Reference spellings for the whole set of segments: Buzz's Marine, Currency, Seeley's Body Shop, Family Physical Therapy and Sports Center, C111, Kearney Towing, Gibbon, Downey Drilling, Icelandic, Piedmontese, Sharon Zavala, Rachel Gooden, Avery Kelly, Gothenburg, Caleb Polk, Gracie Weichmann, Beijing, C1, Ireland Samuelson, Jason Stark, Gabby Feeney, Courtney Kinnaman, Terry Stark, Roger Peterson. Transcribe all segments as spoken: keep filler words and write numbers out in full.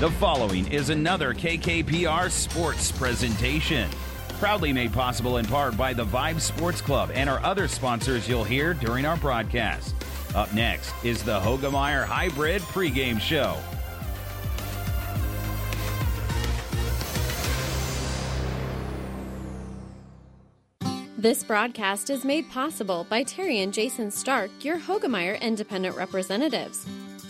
The following is another K K P R Sports presentation. Proudly made possible in part by the Vibe Sports Club and our other sponsors you'll hear during our broadcast. Up next is the Hogemeyer Hybrid pregame show. This broadcast is made possible by Terry and Jason Stark, your Hogemeyer Independent Representatives.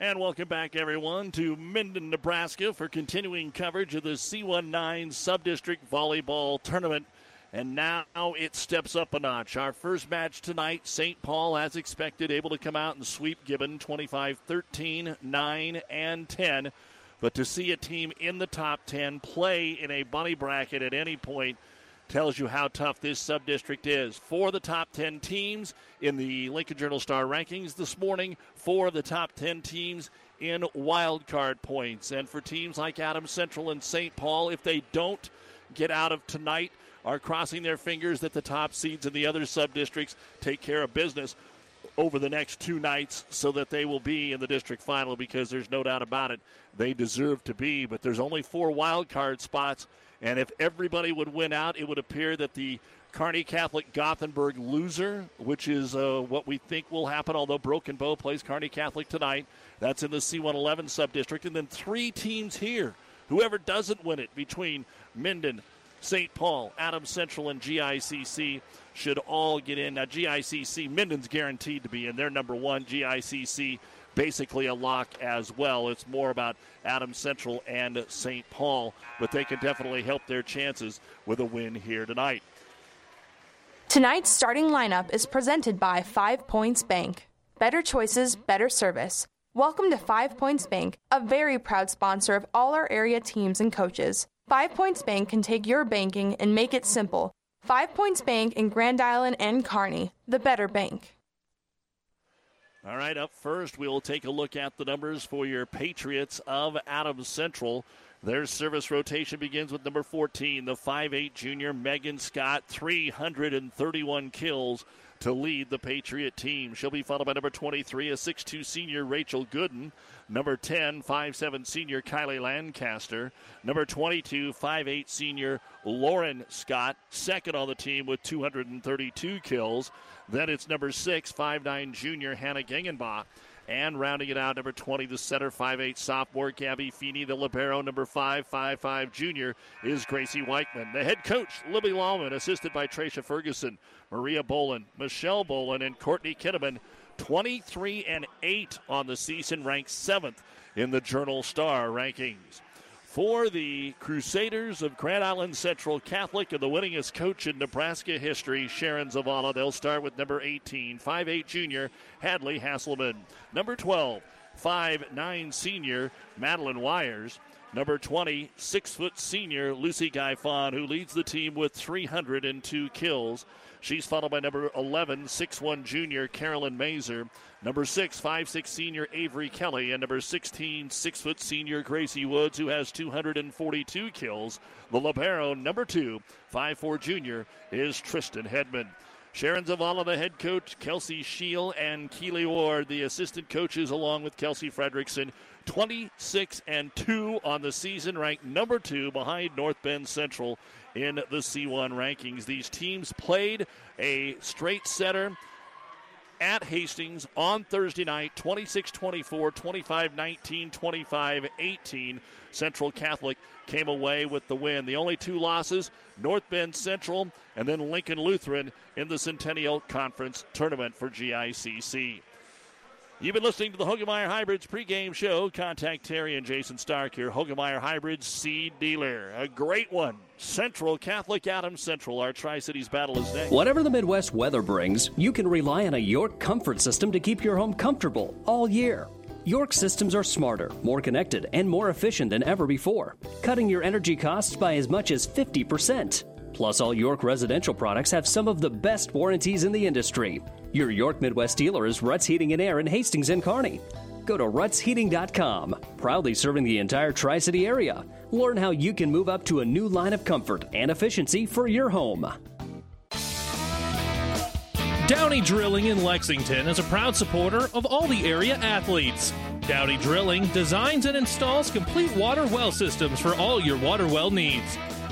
And welcome back, everyone, to Minden, Nebraska for continuing coverage of the C nineteen Subdistrict Volleyball Tournament. And now it steps up a notch. Our first match tonight, Saint Paul, as expected, able to come out and sweep Gibbon twenty-five thirteen, nine, and ten. But to see a team in the top ten play in a bunny bracket at any point tells you how tough this subdistrict is. Four of the top ten teams in the Lincoln Journal-Star rankings this morning, four of the top ten teams in wildcard points. And for teams like Adams Central and Saint Paul, if they don't get out of tonight, are crossing their fingers that the top seeds in the other subdistricts take care of business over the next two nights so that they will be in the district final, because there's no doubt about it, they deserve to be. But there's only four wildcard spots. And if everybody would win out, it would appear that the Kearney Catholic Gothenburg loser, which is uh, what we think will happen, although Broken Bow plays Kearney Catholic tonight. That's in the C one eleven subdistrict. And then three teams here. Whoever doesn't win it between Minden, Saint Paul, Adams Central, and G I C C should all get in. Now, G I C C, Minden's guaranteed to be in. They're number one. G I C C, basically a lock as well. It's more about Adams Central and Saint Paul, but they can definitely help their chances with a win here tonight. Tonight's starting lineup is presented by Five Points Bank. Better choices, better service. Welcome to Five Points Bank, a very proud sponsor of all our area teams and coaches. Five Points Bank can take your banking and make it simple. Five Points Bank in Grand Island and Kearney, the better bank. All right, up first, we'll take a look at the numbers for your Patriots of Adams Central. Their service rotation begins with number fourteen, the five foot eight junior Megan Scott, three hundred thirty-one kills to lead the Patriot team. She'll be followed by number twenty-three, a six foot two senior Rachel Gooden. Number ten, five foot seven senior Kylie Lancaster. Number twenty-two, five foot eight senior Lauren Scott, second on the team with two hundred thirty-two kills. Then it's number six, five foot nine junior Hannah Gengenbaugh. And rounding it out, number twenty, the center, five foot eight sophomore Gabby Feeney. The libero, number five, five foot five junior, is Gracie Weichmann. The head coach, Libby Lawman, assisted by Tracia Ferguson, Maria Bolin, Michelle Bolin, and Courtney Kinnaman, twenty-three and eight on the season, ranked seventh in the Journal Star rankings. For the Crusaders of Grand Island Central Catholic and the winningest coach in Nebraska history, Sharon Zavala, they'll start with number eighteen, five foot eight junior, Hadley Hasselman. Number twelve, five foot nine senior, Madeline Wires. Number twenty, six foot senior, Lucy Guyfon, who leads the team with three hundred two kills. She's followed by number eleven, six foot one junior, Carolyn Mazur. Number six, five foot six senior, Avery Kelly. And number sixteen, six foot senior, Gracie Woods, who has two hundred forty-two kills. The libero, number two, five foot four junior, is Tristan Hedman. Sharon Zavala, the head coach, Kelsey Scheel, and Keely Ward, the assistant coaches, along with Kelsey Fredrickson, twenty-six and two on the season, ranked number two behind North Bend Central in the C one rankings. These teams played a straight setter at Hastings on Thursday night, twenty-six twenty-four, twenty-five nineteen, twenty-five eighteen. Central Catholic came away with the win. The only two losses, North Bend Central and then Lincoln Lutheran in the Centennial Conference Tournament for G I C C. You've been listening to the Hogemeyer Hybrids pregame show. Contact Terry and Jason Stark, your Hogemeyer Hybrids seed dealer. A great one. Central Catholic Adams Central, our Tri-Cities battle is next. Whatever the Midwest weather brings, you can rely on a York comfort system to keep your home comfortable all year. York systems are smarter, more connected, and more efficient than ever before, cutting your energy costs by as much as fifty percent. Plus, all York residential products have some of the best warranties in the industry. Your York Midwest dealer is Rutt's Heating and Air in Hastings and Kearney. Go to Rutts Heating dot com. Proudly serving the entire Tri-City area. Learn how you can move up to a new line of comfort and efficiency for your home. Downey Drilling in Lexington is a proud supporter of all the area athletes. Downey Drilling designs and installs complete water well systems for all your water well needs.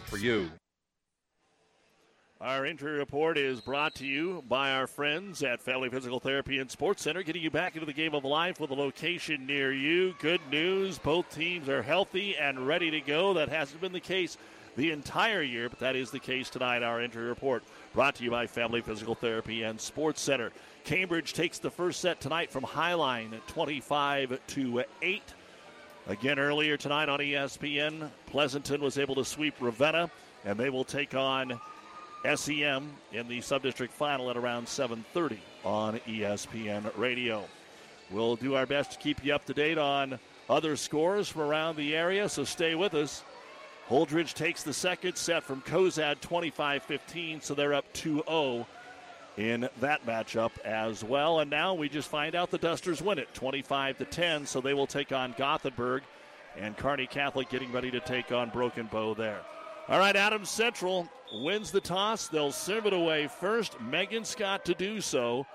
for you. Our injury report is brought to you by our friends at Family Physical Therapy and Sports Center, getting you back into the game of life with a location near you. Good news, both teams are healthy and ready to go. That hasn't been the case the entire year, but that is the case tonight. Our injury report brought to you by Family Physical Therapy and Sports Center. Cambridge takes the first set tonight from Highline at twenty-five to eight. Again, earlier tonight on E S P N, Pleasanton was able to sweep Ravenna, and they will take on S E M in the sub-district final at around seven thirty on E S P N Radio. We'll do our best to keep you up to date on other scores from around the area, so stay with us. Holdridge takes the second set from Cozad, twenty-five fifteen, so they're up two oh in that matchup as well. And now we just find out the Dusters win it twenty-five to ten, so they will take on Gothenburg, and Kearney Catholic getting ready to take on Broken Bow there. All right, Adams Central wins the toss. They'll serve it away first. Megan Scott to do so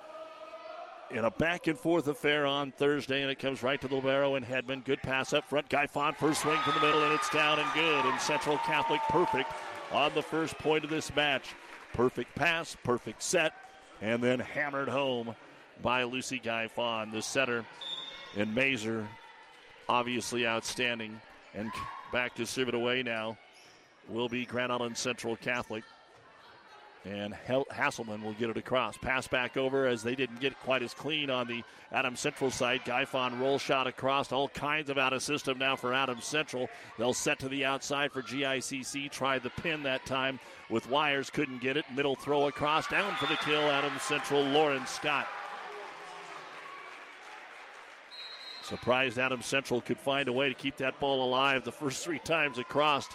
in a back-and-forth affair on Thursday, and it comes right to the libero and Hedman. Good pass up front. Guyfon, first swing from the middle, and it's down and good. And Central Catholic perfect on the first point of this match. Perfect pass, perfect set, and then hammered home by Lucy Guyfon, the setter. And Mazur, obviously outstanding. And back to serve it away now will be Grand Island Central Catholic. And Hasselman will get it across. Pass back over as they didn't get quite as clean on the Adams Central side. Guyfon roll shot across. All kinds of out of system now for Adams Central. They'll set to the outside for G I C C. Tried the pin that time with Wires. Couldn't get it. Middle throw across. Down for the kill. Adams Central, Lauren Scott. Surprised Adams Central could find a way to keep that ball alive the first three times across.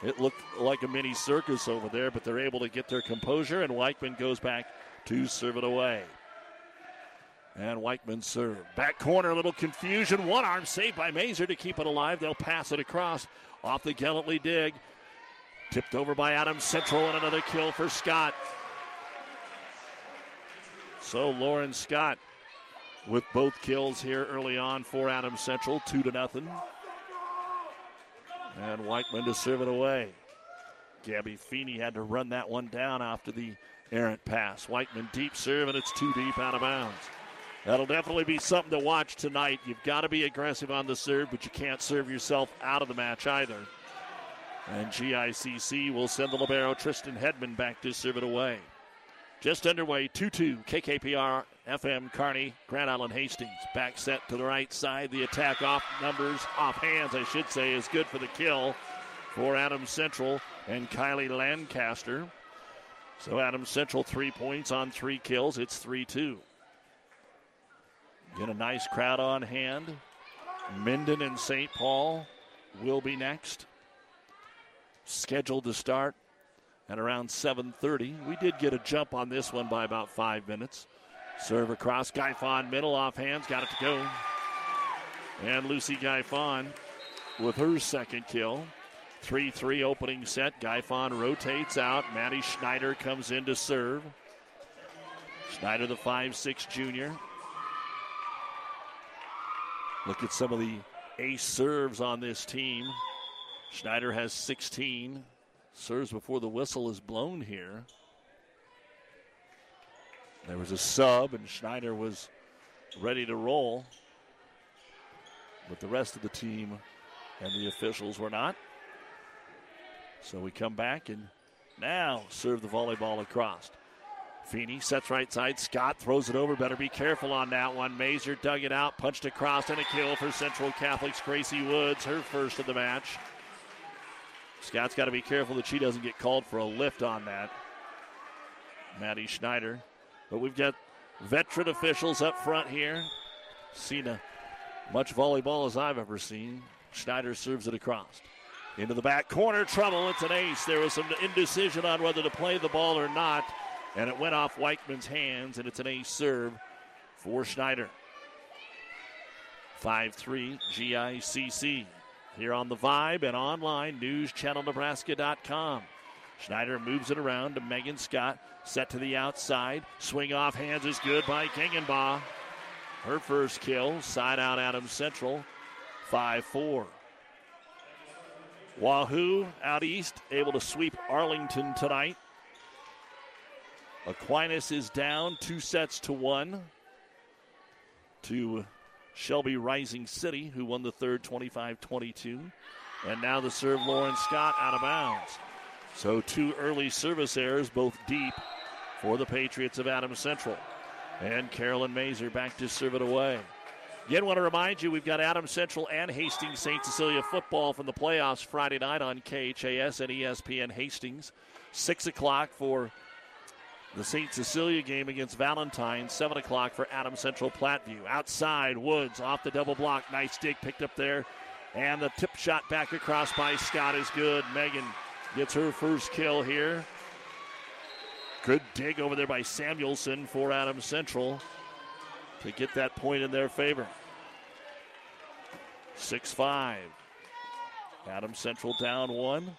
It looked like a mini circus over there, but they're able to get their composure, and Weichmann goes back to serve it away. And Weichmann serve. Back corner, a little confusion. One arm saved by Mazur to keep it alive. They'll pass it across off the gallantly dig. Tipped over by Adams Central, and another kill for Scott. So Lauren Scott with both kills here early on for Adams Central, two to nothing. And Weichmann to serve it away. Gabby Feeney had to run that one down after the errant pass. Weichmann deep serve, and it's too deep out of bounds. That'll definitely be something to watch tonight. You've got to be aggressive on the serve, but you can't serve yourself out of the match either. And G I C C will send the libero Tristan Hedman back to serve it away. Just underway, two two, K K P R, F M, Kearney, Grand Island, Hastings. Back set to the right side. The attack off numbers, off hands, I should say, is good for the kill for Adams Central and Kylie Lancaster. So Adams Central, three points on three kills. It's three two. Get a nice crowd on hand. Minden and Saint Paul will be next. Scheduled to start at around seven thirty. We did get a jump on this one by about five minutes. Serve across, Guyfon middle off hands, got it to go. And Lucy Guyfon with her second kill. three three opening set. Guyfon rotates out. Maddie Schneider comes in to serve. Schneider, the five six junior. Look at some of the ace serves on this team. Schneider has sixteen. Serves before the whistle is blown here. There was a sub, and Schneider was ready to roll. But the rest of the team and the officials were not. So we come back and now serve the volleyball across. Feeney sets right side. Scott throws it over. Better be careful on that one. Mazur dug it out, punched across, and a kill for Central Catholic's Gracie Woods, her first of the match. Scott's got to be careful that she doesn't get called for a lift on that. Maddie Schneider. But we've got veteran officials up front here. Seen as much volleyball as I've ever seen. Schneider serves it across. Into the back corner, trouble, it's an ace. There was some indecision on whether to play the ball or not, and it went off Weichmann's hands, and it's an ace serve for Schneider. five three G I C C. Here on the Vibe and online, news channel nebraska dot com. Schneider moves it around to Megan Scott, set to the outside. Swing off hands is good by Gengenbaugh. Her first kill, side out Adams Central, five four. Wahoo out east, able to sweep Arlington tonight. Aquinas is down two sets to one to Shelby Rising City, who won the third twenty-five twenty-two. And now the serve, Lauren Scott out of bounds. So two early service errors, both deep for the Patriots of Adams Central. And Carolyn Mazur back to serve it away. Again, want to remind you, we've got Adams Central and Hastings Saint Cecilia football from the playoffs Friday night on K H A S and E S P N Hastings. six o'clock for the Saint Cecilia game against Valentine. seven o'clock for Adams Central Platteview. Outside, Woods off the double block. Nice dig picked up there. And the tip shot back across by Scott is good. Megan gets her first kill here. Good dig over there by Samuelson for Adams Central to get that point in their favor. six five. Adams Central down one.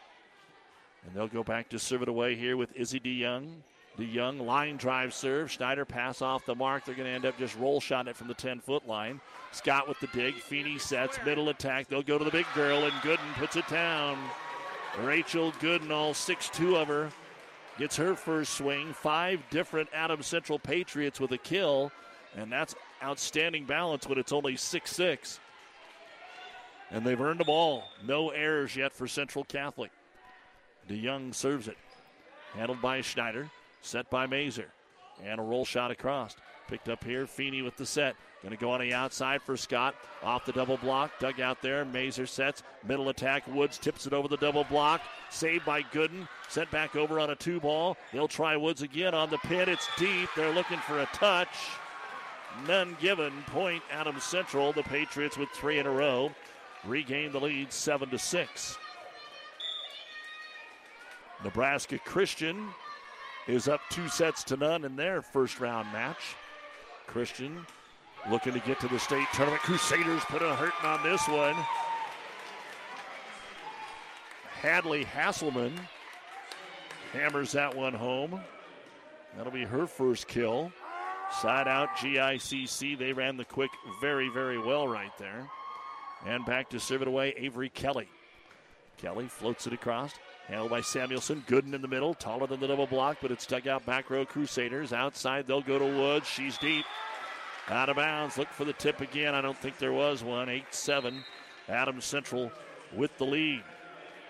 And they'll go back to serve it away here with Izzy DeYoung. DeYoung line drive serve. Schneider pass off the mark. They're going to end up just roll shotting it from the ten-foot line. Scott with the dig. Feeney sets. Middle attack. They'll go to the big girl, and Gooden puts it down. Rachel Gooden, all six two of her, gets her first swing. Five different Adams Central Patriots with a kill. And that's outstanding balance when it's only six six. And they've earned them all. No errors yet for Central Catholic. DeYoung serves it. Handled by Schneider. Set by Mazur. And a roll shot across. Picked up here. Feeney with the set. Going to go on the outside for Scott. Off the double block. Dug out there. Mazur sets. Middle attack. Woods tips it over the double block. Saved by Gooden. Sent back over on a two ball. They'll try Woods again on the pin. It's deep. They're looking for a touch. None given. Point Adams Central. The Patriots with three in a row regain the lead seven to six. Nebraska Christian is up two sets to none in their first round match. Christian looking to get to the state tournament. Crusaders put a hurting on this one. Hadley Hasselman hammers that one home. That'll be her first kill. Side out G I C C. They ran the quick very, very well right there. And back to serve it away, Avery Kelly. Kelly floats it across. Handled by Samuelson. Gooden in the middle. Taller than the double block, but it's dug out back row Crusaders. Outside, they'll go to Woods. She's deep. Out of bounds. Look for the tip again. I don't think there was one. eight seven. Adams Central with the lead.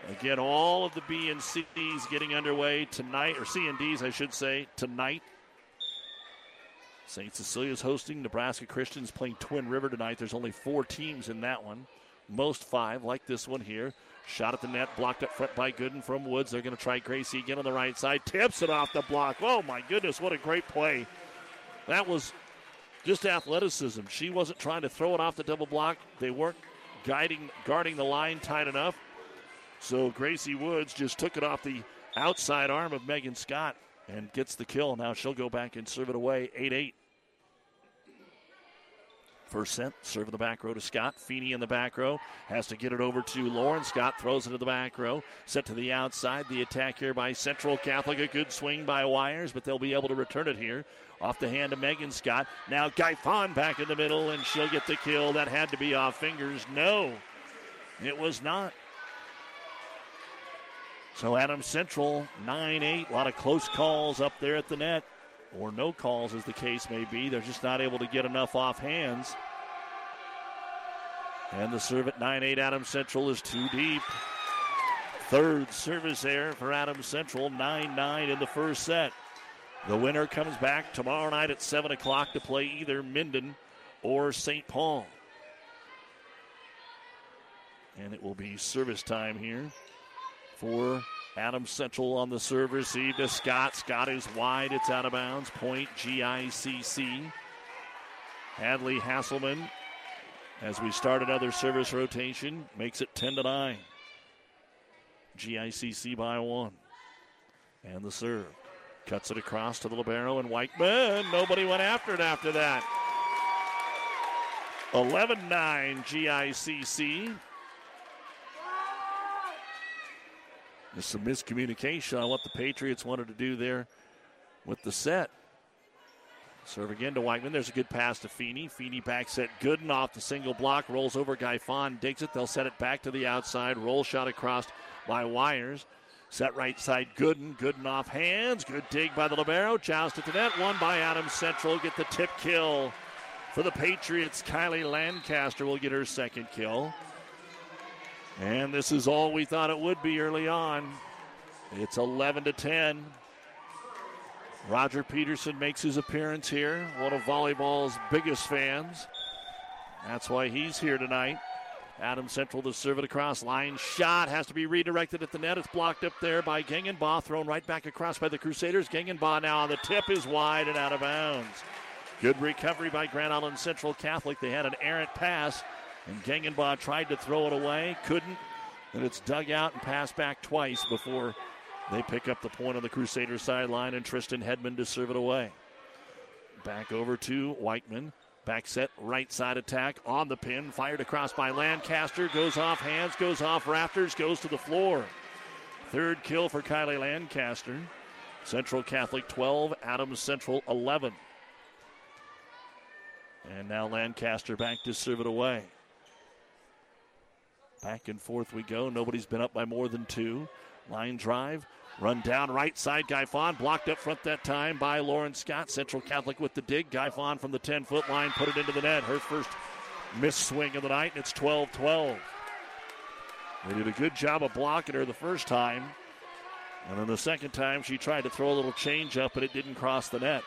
Again, all of the B and C's getting underway tonight, or C and D's, I should say, tonight. Saint Cecilia's hosting. Nebraska Christian's playing Twin River tonight. There's only four teams in that one. Most five, like this one here. Shot at the net, blocked up front by Gooden from Woods. They're going to try Gracie again on the right side. Tips it off the block. Oh, my goodness, what a great play. That was just athleticism. She wasn't trying to throw it off the double block. They weren't guiding, guarding the line tight enough. So Gracie Woods just took it off the outside arm of Megan Scott and gets the kill. Now she'll go back and serve it away, eight eight. First set, serve in the back row to Scott. Feeney in the back row has to get it over to Lauren. Scott throws it to the back row. Set to the outside. The attack here by Central Catholic. A good swing by Wires, but they'll be able to return it here. Off the hand to Megan Scott. Now Guyfon back in the middle, and she'll get the kill. That had to be off fingers. No, it was not. So Adams Central, nine eight. A lot of close calls up there at the net, or no calls as the case may be. They're just not able to get enough off hands. And the serve at nine eight, Adams Central is too deep. Third service error for Adams Central, nine nine in the first set. The winner comes back tomorrow night at seven o'clock to play either Minden or Saint Paul. And it will be service time here for Adams Central on the serve receive to Scott. Scott is wide. It's out of bounds. Point G I C C. Hadley Hasselman, as we start another service rotation, makes it ten to nine. G I C C by one. And the serve. Cuts it across to the libero and Weichmann. Nobody went after it after that. eleven nine G I C C. There's some miscommunication on what the Patriots wanted to do there with the set. Serve again to Weichmann. There's a good pass to Feeney. Feeney back set Gooden off the single block. Rolls over. Guyfon digs it. They'll set it back to the outside. Roll shot across by Wires. Set right side Gooden. Gooden off hands. Good dig by the libero. Jousted to net. One by Adams Central. Get the tip kill for the Patriots. Kylie Lancaster will get her second kill. And this is all we thought it would be early on. It's eleven to ten. Roger Peterson makes his appearance here, one of volleyball's biggest fans. That's why he's here tonight. Adams Central to serve it across. Line shot has to be redirected at the net. It's blocked up there by Gengenbaugh, thrown right back across by the Crusaders. Gengenbaugh now on the tip is wide and out of bounds. Good recovery by Grand Island Central Catholic. They had an errant pass, and Gengenbaugh tried to throw it away, couldn't. And it's dug out and passed back twice before they pick up the point on the Crusader sideline, and Tristan Hedman to serve it away. Back over to Weichmann. Back set, right side attack on the pin. Fired across by Lancaster. Goes off hands, goes off rafters, goes to the floor. Third kill for Kylie Lancaster. Central Catholic twelve, Adams Central eleven. And now Lancaster back to serve it away. Back and forth we go. Nobody's been up by more than two. Line drive. Run down right side. Guyfon blocked up front that time by Lauren Scott. Central Catholic with the dig. Guyfon from the ten-foot line put it into the net. Her first missed swing of the night, and it's twelve twelve. They did a good job of blocking her the first time. And then the second time she tried to throw a little change up, but it didn't cross the net.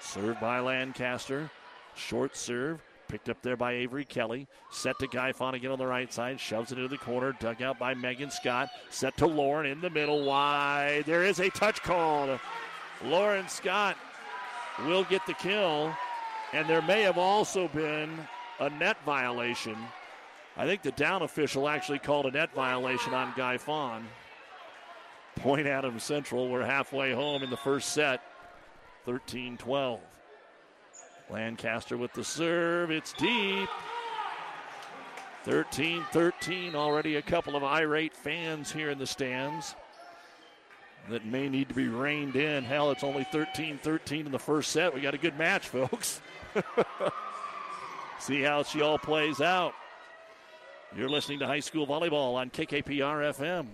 Served by Lancaster. Short serve. Picked up there by Avery Kelly. Set to Guyfon again on the right side. Shoves it into the corner. Dug out by Megan Scott. Set to Lauren in the middle. Wide. There is a touch call. Lauren Scott will get the kill. And there may have also been a net violation. I think the down official actually called a net violation on Guyfon. Point Adams Central. We're halfway home in the first set. thirteen twelve. Lancaster with the serve. It's deep. thirteen thirteen. Already a couple of irate fans here in the stands that may need to be reined in. Hell, it's only thirteen thirteen in the first set. We got a good match, folks. See how she all plays out. You're listening to High School Volleyball on K K P R F M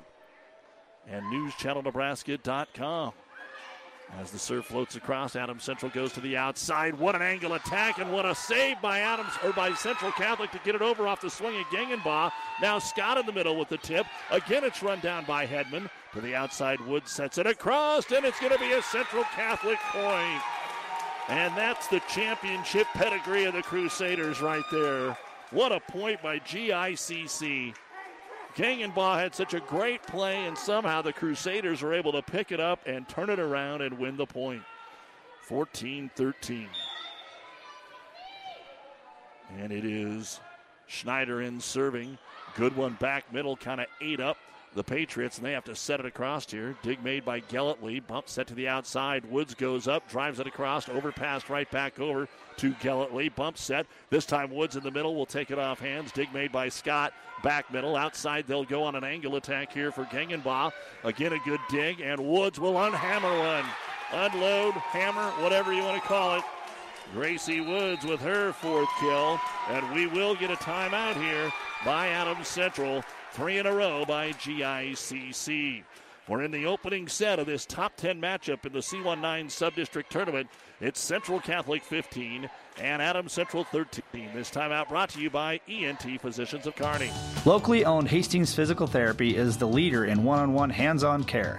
and news channel nebraska dot com. As the serve floats across, Adams Central goes to the outside. What an angle attack, and what a save by Adams or by Central Catholic to get it over off the swing of Gengenbaugh. Now Scott in the middle with the tip. Again, it's run down by Hedman. To the outside, Woods sets it across, and it's going to be a Central Catholic point. And that's the championship pedigree of the Crusaders right there. What a point by G I C C. Gengenbaugh had such a great play, and somehow the Crusaders were able to pick it up and turn it around and win the point. fourteen thirteen. And it is Schneider in serving. Good one back middle, kind of ate up the Patriots, and they have to set it across here. Dig made by Gellatley. Bump set to the outside. Woods goes up, drives it across, overpassed right back over to Gellatley. Bump set. This time Woods in the middle will take it off hands. Dig made by Scott. Back middle. Outside they'll go on an angle attack here for Gengenbaugh. Again, a good dig, and Woods will unhammer one. Unload, hammer, whatever you want to call it. Gracie Woods with her fourth kill, and we will get a timeout here by Adams Central. Three in a row by G I C C. We're in the opening set of this top ten matchup in the C nineteen Subdistrict Tournament. It's Central Catholic fifteen and Adams Central thirteen. This time out brought to you by E N T Physicians of Kearney. Locally owned Hastings Physical Therapy is the leader in one-on-one hands-on care.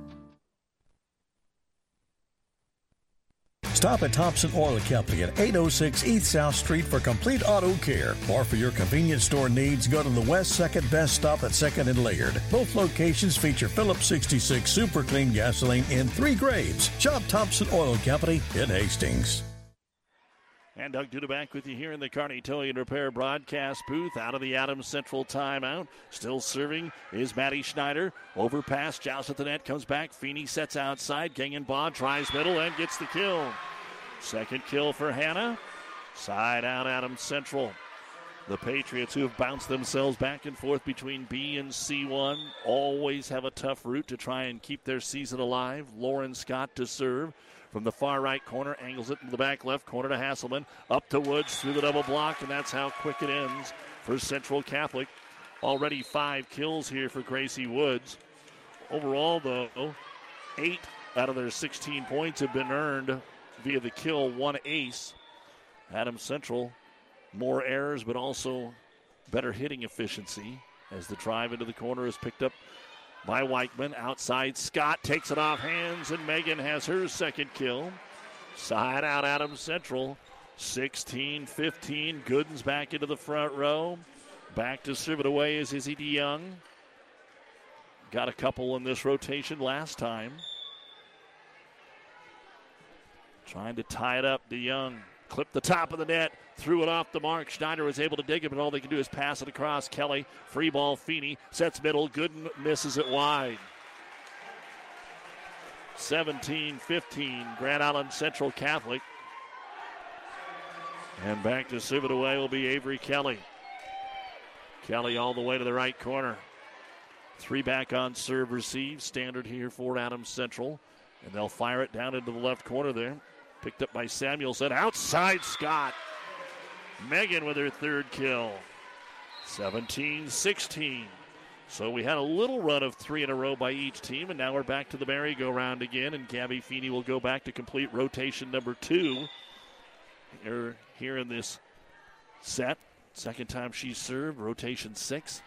Stop at Thompson Oil Company at eight oh six East South Street for complete auto care. Or for your convenience store needs, go to the West second Best Stop at second and Laird. Both locations feature Phillips sixty-six Super Clean gasoline in three grades. Shop Thompson Oil Company in Hastings. And Doug Duda back with you here in the Kearney Towing and Repair broadcast booth out of the Adams Central timeout. Still serving is Maddie Schneider. Overpass, joust at the net, comes back. Feeney sets outside. Gengenbaugh tries middle and gets the kill. Second kill for Hannah. Side out Adams Central. The Patriots, who have bounced themselves back and forth between B and C one, always have a tough route to try and keep their season alive. Lauren Scott to serve. From the far right corner, angles it to the back left corner to Hasselman. Up to Woods through the double block, and that's how quick it ends for Central Catholic. Already five kills here for Gracie Woods. Overall, though, eight out of their sixteen points have been earned via the kill, one ace. Adams Central, more errors, but also better hitting efficiency as the drive into the corner is picked up by Weichmann. Outside, Scott takes it off hands, and Megan has her second kill. Side out, Adams Central. sixteen fifteen. Gooden's back into the front row. Back to serve it away is Izzy DeYoung. Got a couple in this rotation last time. Trying to tie it up, DeYoung. Clipped the top of the net, threw it off the mark. Schneider was able to dig it, but all they can do is pass it across. Kelly, free ball, Feeney, sets middle. Gooden misses it wide. seventeen fifteen, Grand Island Central Catholic. And back to serve it away will be Avery Kelly. Kelly all the way to the right corner. Three back on serve receive, standard here for Adams Central. And they'll fire it down into the left corner there. Picked up by Samuelson. Outside Scott. Megan with her third kill. seventeen sixteen. So we had a little run of three in a row by each team, and now we're back to the merry-go-round again, and Gabby Feeney will go back to complete rotation number two here, here in this set. Second time she served, rotation six.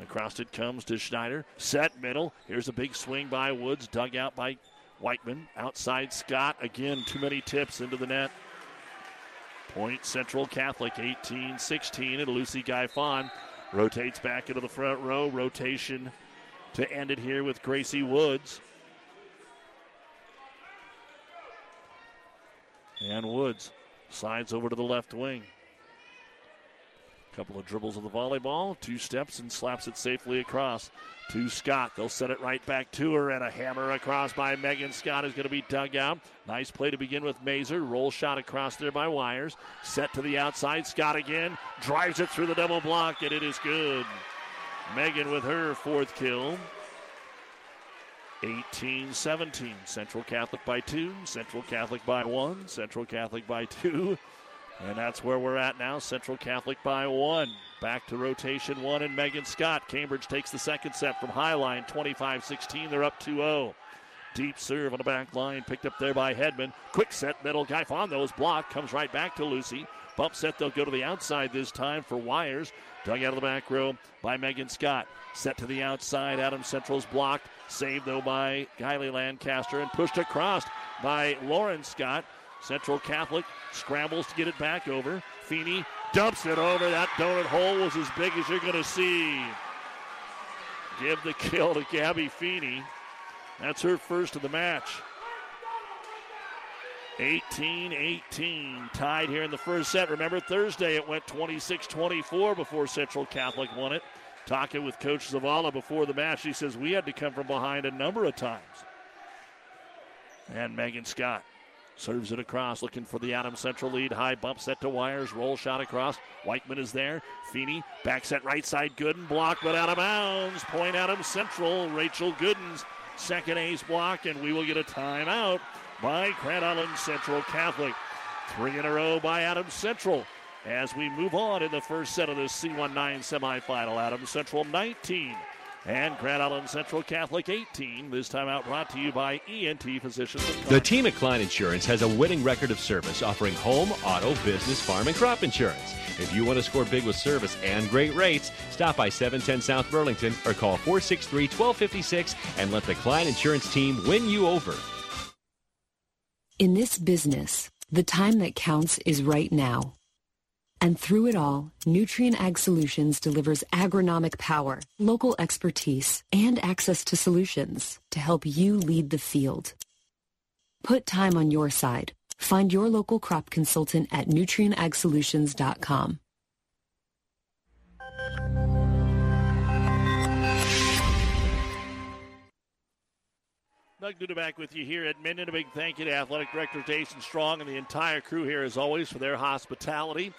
Across it comes to Schneider. Set middle. Here's a big swing by Woods, dug out by Weichmann, outside Scott, again, too many tips into the net. Point Central Catholic, eighteen sixteen, and Lucy Guyfon rotates back into the front row. Rotation to end it here with Gracie Woods. And Woods slides over to the left wing. Couple of dribbles of the volleyball, two steps, and slaps it safely across to Scott. They'll set it right back to her, and a hammer across by Megan Scott is going to be dug out. Nice play to begin with Mazur. Roll shot across there by Wires. Set to the outside. Scott again drives it through the double block, and it is good. Megan with her fourth kill. eighteen seventeen. Central Catholic by two. Central Catholic by one. Central Catholic by two. And that's where we're at now. Central Catholic by one. Back to rotation one and Megan Scott. Cambridge takes the second set from Highline, twenty-five sixteen. They're up two oh. Deep serve on the back line, picked up there by Hedman. Quick set middle. Guyfon, though, is blocked. Comes right back to Lucy. Bump set, they'll go to the outside this time for Wires. Dug out of the back row by Megan Scott. Set to the outside. Adams Central's blocked. Saved, though, by Kylie Lancaster and pushed across by Lauren Scott. Central Catholic scrambles to get it back over. Feeney dumps it over. That donut hole was as big as you're going to see. Give the kill to Gabby Feeney. That's her first of the match. eighteen eighteen, tied here in the first set. Remember, Thursday it went twenty-six twenty-four before Central Catholic won it. Talking with Coach Zavala before the match, he says we had to come from behind a number of times. And Megan Scott serves it across, looking for the Adams Central lead. High bump set to Wires. Roll shot across. Weichmann is there. Feeney back set right side. Gooden blocked, but out of bounds. Point Adams Central. Rachel Gooden's second ace block, and we will get a timeout by Grand Island Central Catholic. Three in a row by Adams Central as we move on in the first set of the C nineteen semifinal. Adams Central nineteen and Grand Island Central Catholic eighteen. This time out brought to you by E N T Physicians. The team at Klein Insurance has a winning record of service, offering home, auto, business, farm, and crop insurance. If you want to score big with service and great rates, stop by seven ten South Burlington or call four six three, one two five six and let the Klein Insurance team win you over. In this business, the time that counts is right now. And through it all, Nutrien Ag Solutions delivers agronomic power, local expertise, and access to solutions to help you lead the field. Put time on your side. Find your local crop consultant at nutrien ag solutions dot com. Doug Duda back with you here at Minden. A big thank you to Athletic Director Jason Strong and the entire crew here, as always, for their hospitality.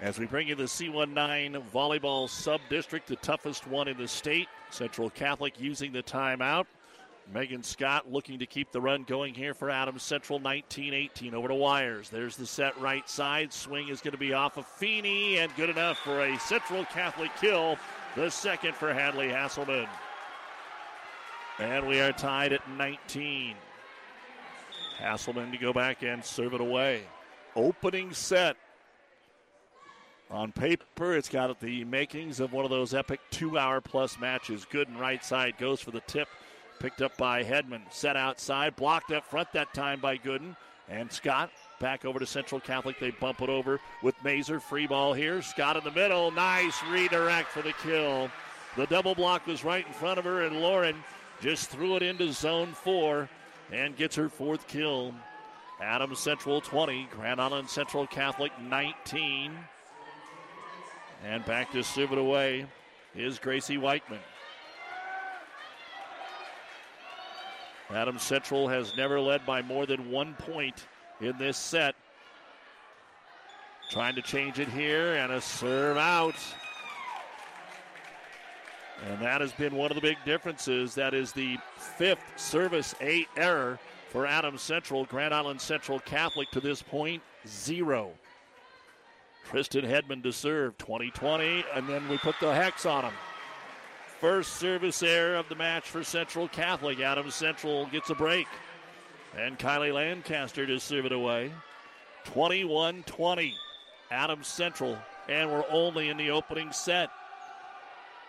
As we bring you the C nineteen volleyball sub-district, the toughest one in the state. Central Catholic using the timeout. Megan Scott looking to keep the run going here for Adams Central, nineteen eighteen. Over to Wires. There's the set right side. Swing is going to be off of Feeney and good enough for a Central Catholic kill. The second for Hadley Hasselman. And we are tied at nineteen. Hasselman to go back and serve it away. Opening set. On paper, it's got the makings of one of those epic two-hour-plus matches. Gooden right side goes for the tip. Picked up by Hedman. Set outside. Blocked up front that time by Gooden. And Scott back over to Central Catholic. They bump it over with Mazur. Free ball here. Scott in the middle. Nice redirect for the kill. The double block was right in front of her, and Lauren just threw it into zone four and gets her fourth kill. Adams Central twenty. Grand Island Central Catholic nineteen. And back to serve it away is Gracie Weichmann. Adams Central has never led by more than one point in this set. Trying to change it here, and a serve out. And that has been one of the big differences. That is the fifth service eight error for Adams Central. Grand Island Central Catholic to this point, zero. Tristan Hedman to serve, twenty twenty, and then we put the hex on him. First service error of the match for Central Catholic. Adams Central gets a break. And Kylie Lancaster to serve it away. twenty-one twenty, Adams Central, and we're only in the opening set.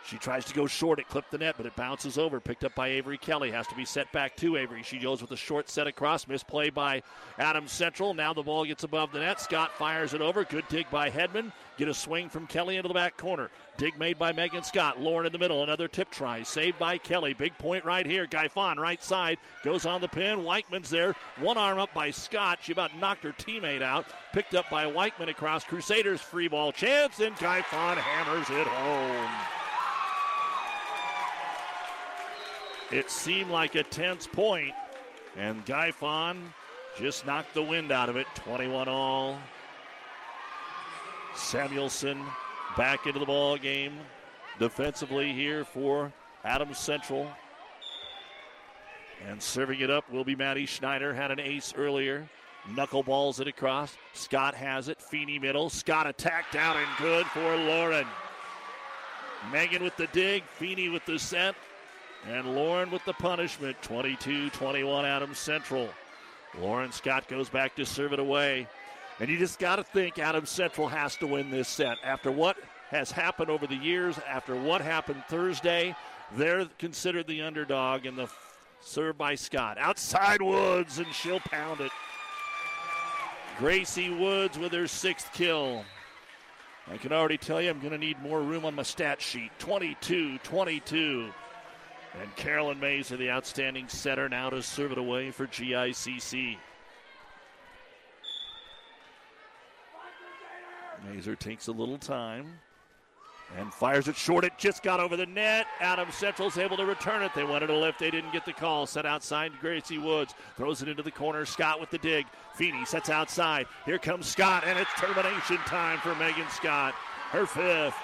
She tries to go short. It clipped the net, but it bounces over. Picked up by Avery Kelly. Has to be set back to Avery. She goes with a short set across. Misplay by Adams Central. Now the ball gets above the net. Scott fires it over. Good dig by Hedman. Get a swing from Kelly into the back corner. Dig made by Megan Scott. Lauren in the middle. Another tip try. Saved by Kelly. Big point right here. Guyfon right side. Goes on the pin. Weichmann's there. One arm up by Scott. She about knocked her teammate out. Picked up by Weichmann across. Crusaders free ball chance, and Guyfon hammers it home. It seemed like a tense point, and Guyfon just knocked the wind out of it. twenty-one all. Samuelson back into the ball game defensively here for Adams Central. And serving it up will be Maddie Schneider. Had an ace earlier. Knuckleballs it across. Scott has it. Feeney middle. Scott attacked out and good for Lauren. Megan with the dig. Feeney with the set. And Lauren with the punishment, twenty-two twenty-one Adams Central. Lauren Scott goes back to serve it away. And you just got to think Adams Central has to win this set. After what has happened over the years, after what happened Thursday, they're considered the underdog in the f- serve by Scott. Outside Woods, and she'll pound it. Gracie Woods with her sixth kill. I can already tell you I'm going to need more room on my stat sheet. twenty-two twenty-two. And Carolyn Mazur, the outstanding setter, now to serve it away for G I C C. Mazur takes a little time. and fires it short. It just got over the net. Adams Central's able to return it. They wanted a lift. They didn't get the call. Set outside Gracie Woods. Throws it into the corner. Scott with the dig. Feeney sets outside. Here comes Scott, and it's termination time for Megan Scott. Her fifth.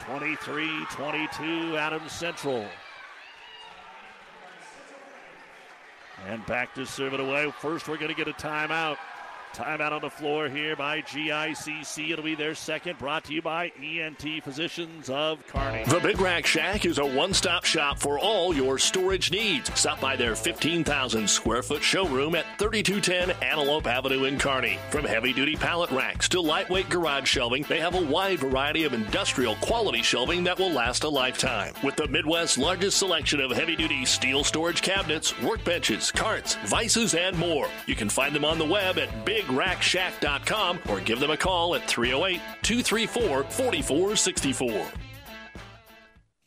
twenty-three twenty-two, Adams Central. And back to serve it away. First, we're going to get a timeout. Timeout on the floor here by G I C C. It'll be their second, brought to you by E N T Physicians of Kearney. The Big Rack Shack is a one-stop shop for all your storage needs. Stop by their fifteen thousand square foot showroom at thirty-two ten Antelope Avenue in Kearney. From heavy-duty pallet racks to lightweight garage shelving, they have a wide variety of industrial quality shelving that will last a lifetime. With the Midwest's largest selection of heavy-duty steel storage cabinets, workbenches, carts, vices, and more. You can find them on the web at Big Big Rack Shack dot com or give them a call at three oh eight, two three four, four four six four.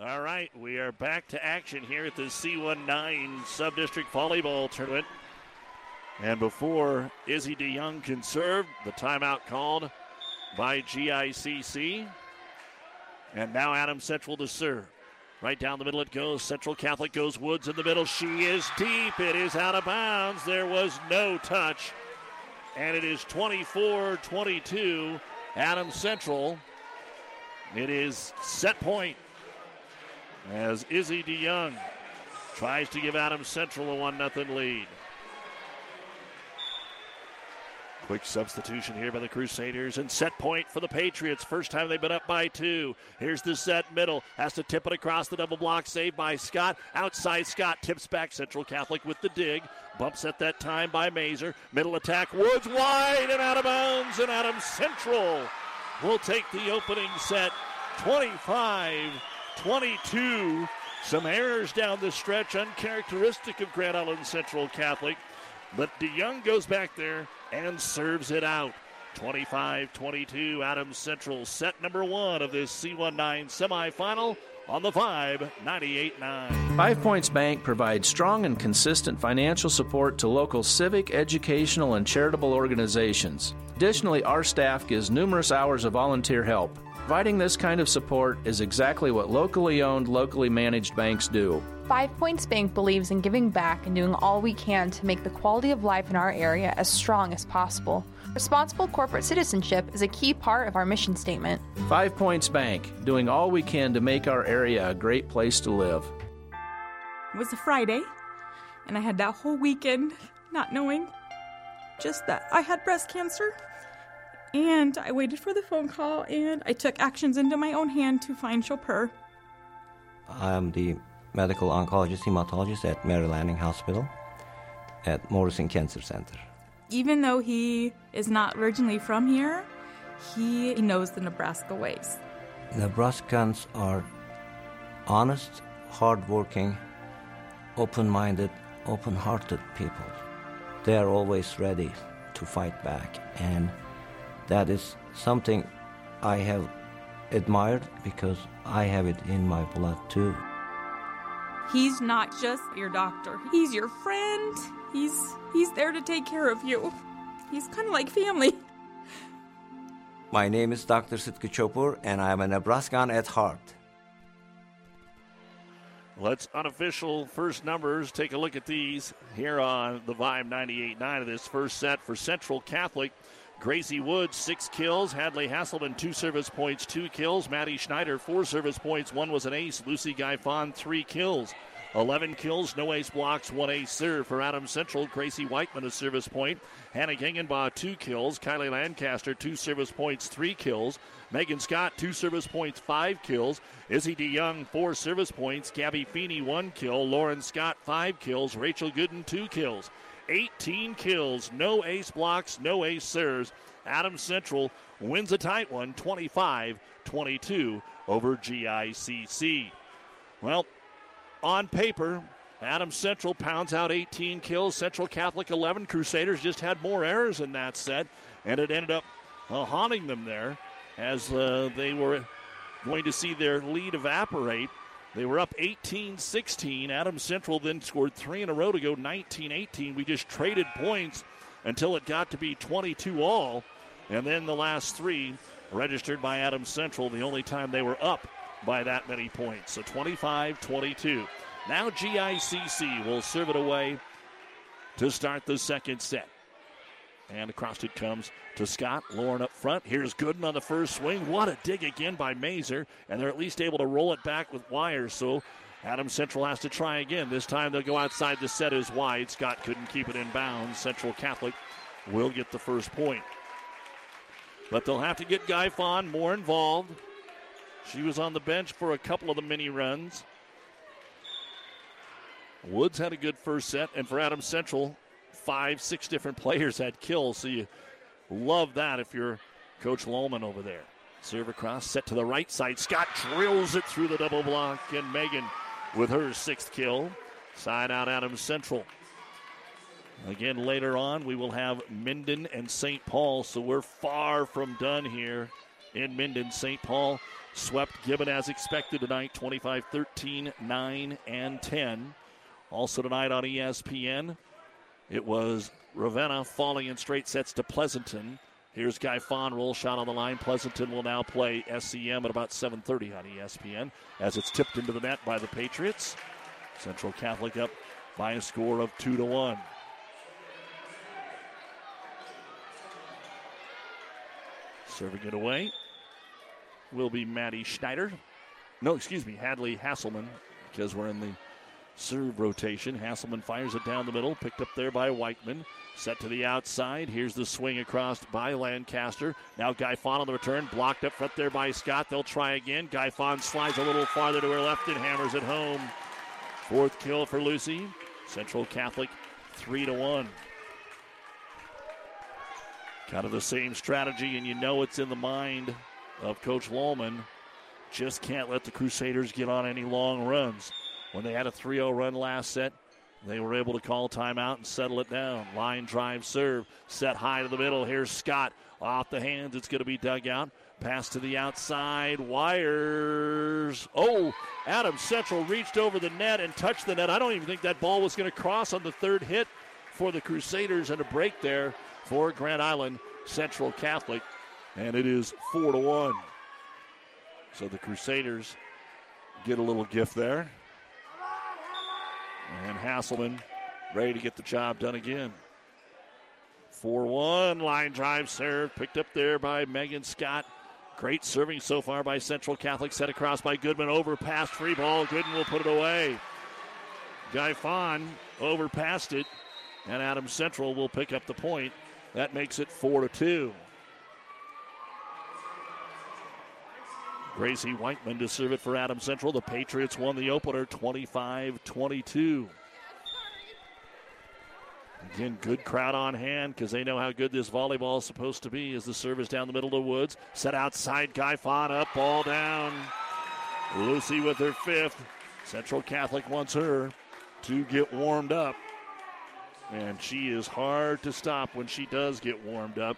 All right, we are back to action here at the C nineteen Subdistrict Volleyball Tournament. And before Izzy DeYoung can serve, the timeout called by G I C C. And now Adams Central to serve. Right down the middle it goes. Central Catholic goes Woods in the middle. She is deep. It is out of bounds. There was no touch. And it is twenty-four twenty-two, Adams Central. It is set point. As Izzy DeYoung tries to give Adams Central a one nothing lead. Quick substitution here by the Crusaders and set point for the Patriots. First time they've been up by two. Here's the set middle. Has to tip it across the double block. Saved by Scott. Outside Scott tips back. Central Catholic with the dig. Bumps at that time by Mazur. Middle attack. Woods wide and out of bounds. And Adams Central will take the opening set twenty-five twenty-two. Some errors down the stretch, uncharacteristic of Grand Island Central Catholic. But DeYoung goes back there and serves it out. twenty-five twenty-two, Adams Central, set number one of this C nineteen semifinal on the Five, ninety-eight nine. Five Points Bank provides strong and consistent financial support to local civic, educational, and charitable organizations. Additionally, our staff gives numerous hours of volunteer help. Providing this kind of support is exactly what locally owned, locally managed banks do. Five Points Bank believes in giving back and doing all we can to make the quality of life in our area as strong as possible. Responsible corporate citizenship is a key part of our mission statement. Five Points Bank, doing all we can to make our area a great place to live. It was a Friday, and I had that whole weekend not knowing just that I had breast cancer. And I waited for the phone call, and I took actions into my own hand to find Chopur. I'm the medical oncologist hematologist at Mary Lanning Hospital at Morrison Cancer Center. Even though he is not originally from here, he knows the Nebraska ways. Nebraskans are honest, hardworking, open-minded, open-hearted people. They are always ready to fight back, and that is something I have admired because I have it in my blood too. He's not just your doctor. He's your friend. He's he's there to take care of you. He's kind of like family. My name is Doctor Sitka Chopur, and I'm a Nebraskan at heart. Let's unofficial first numbers. Take a look at these here on the Vibe ninety-eight nine of this first set for Central Catholic. Gracie Woods, six kills. Hadley Hasselman, two service points, two kills. Maddie Schneider, four service points. One was an ace. Lucy Guyfon, three kills. eleven kills, no ace blocks, one ace serve for Adams Central. Gracie Weichmann, a service point. Hannah Gengenbaugh, two kills. Kylie Lancaster, two service points, three kills. Megan Scott, two service points, five kills. Izzy DeYoung, four service points. Gabby Feeney, one kill. Lauren Scott, five kills. Rachel Gooden, two kills. eighteen kills, no ace blocks, no ace serves. Adams Central wins a tight one, twenty-five twenty-two over G I C C. Well, on paper, Adams Central pounds out eighteen kills, Central Catholic eleven. Crusaders just had more errors in that set, and it ended up uh, haunting them there as uh, they were going to see their lead evaporate. They were up eighteen sixteen. Adams Central then scored three in a row to go nineteen eighteen. We just traded points until it got to be twenty-two all. And then the last three registered by Adams Central, the only time they were up by that many points. So twenty-five twenty-two. Now G I C C will serve it away to start the second set. And across it comes to Scott. Lauren up front. Here's Gooden on the first swing. What a dig again by Mazur. And they're at least able to roll it back with Wires. So Adams Central has to try again. This time they'll go outside. The set is wide. Scott couldn't keep it in bounds. Central Catholic will get the first point. But they'll have to get Guyfon more involved. She was on the bench for a couple of the mini runs. Woods had a good first set. And for Adams Central, five, six different players had kills, so you love that if you're Coach Lohman over there. Serve across, set to the right side. Scott drills it through the double block, and Megan with her sixth kill. Side out Adams Central. Again, later on, we will have Minden and Saint Paul, so we're far from done here in Minden. Saint Paul swept Gibbon as expected tonight, twenty-five thirteen, nine, and ten. Also tonight on E S P N, it was Ravenna falling in straight sets to Pleasanton. Here's Guyfon, roll shot on the line. Pleasanton will now play S C M at about seven thirty on E S P N as it's tipped into the net by the Patriots. Central Catholic up by a score of two to one. Serving it away will be Maddie Schneider. No, excuse me, Hadley Hasselman, because we're in the serve rotation. Hasselman fires it down the middle, picked up there by Weichmann. Set to the outside. Here's the swing across by Lancaster. Now Guyfon on the return, blocked up front there by Scott. They'll try again. Guyfon slides a little farther to her left and hammers it home. Fourth kill for Lucy. Central Catholic three to one. Kind of the same strategy, and you know it's in the mind of Coach Lohman. Just can't let the Crusaders get on any long runs. When they had a three oh run last set, they were able to call timeout and settle it down. Line drive serve, set high to the middle. Here's Scott off the hands. It's going to be dug out. Pass to the outside. Wires. Oh, Adams Central reached over the net and touched the net. I don't even think that ball was going to cross on the third hit for the Crusaders, and a break there for Grand Island Central Catholic. And it is four to one. So the Crusaders get a little gift there. And Hasselman ready to get the job done again. four one, line drive serve, picked up there by Megan Scott. Great serving so far by Central Catholic, set across by Goodman, overpassed, free ball, Goodman will put it away. Guyfon overpassed it, and Adams Central will pick up the point. That makes it four to two. Gracie Weichmann to serve it for Adams Central. The Patriots won the opener twenty-five twenty-two. Again, good crowd on hand because they know how good this volleyball is supposed to be as the serve is down the middle to Woods. Set outside, Guyfon up, ball down. Lucy with her fifth. Central Catholic wants her to get warmed up. And she is hard to stop when she does get warmed up.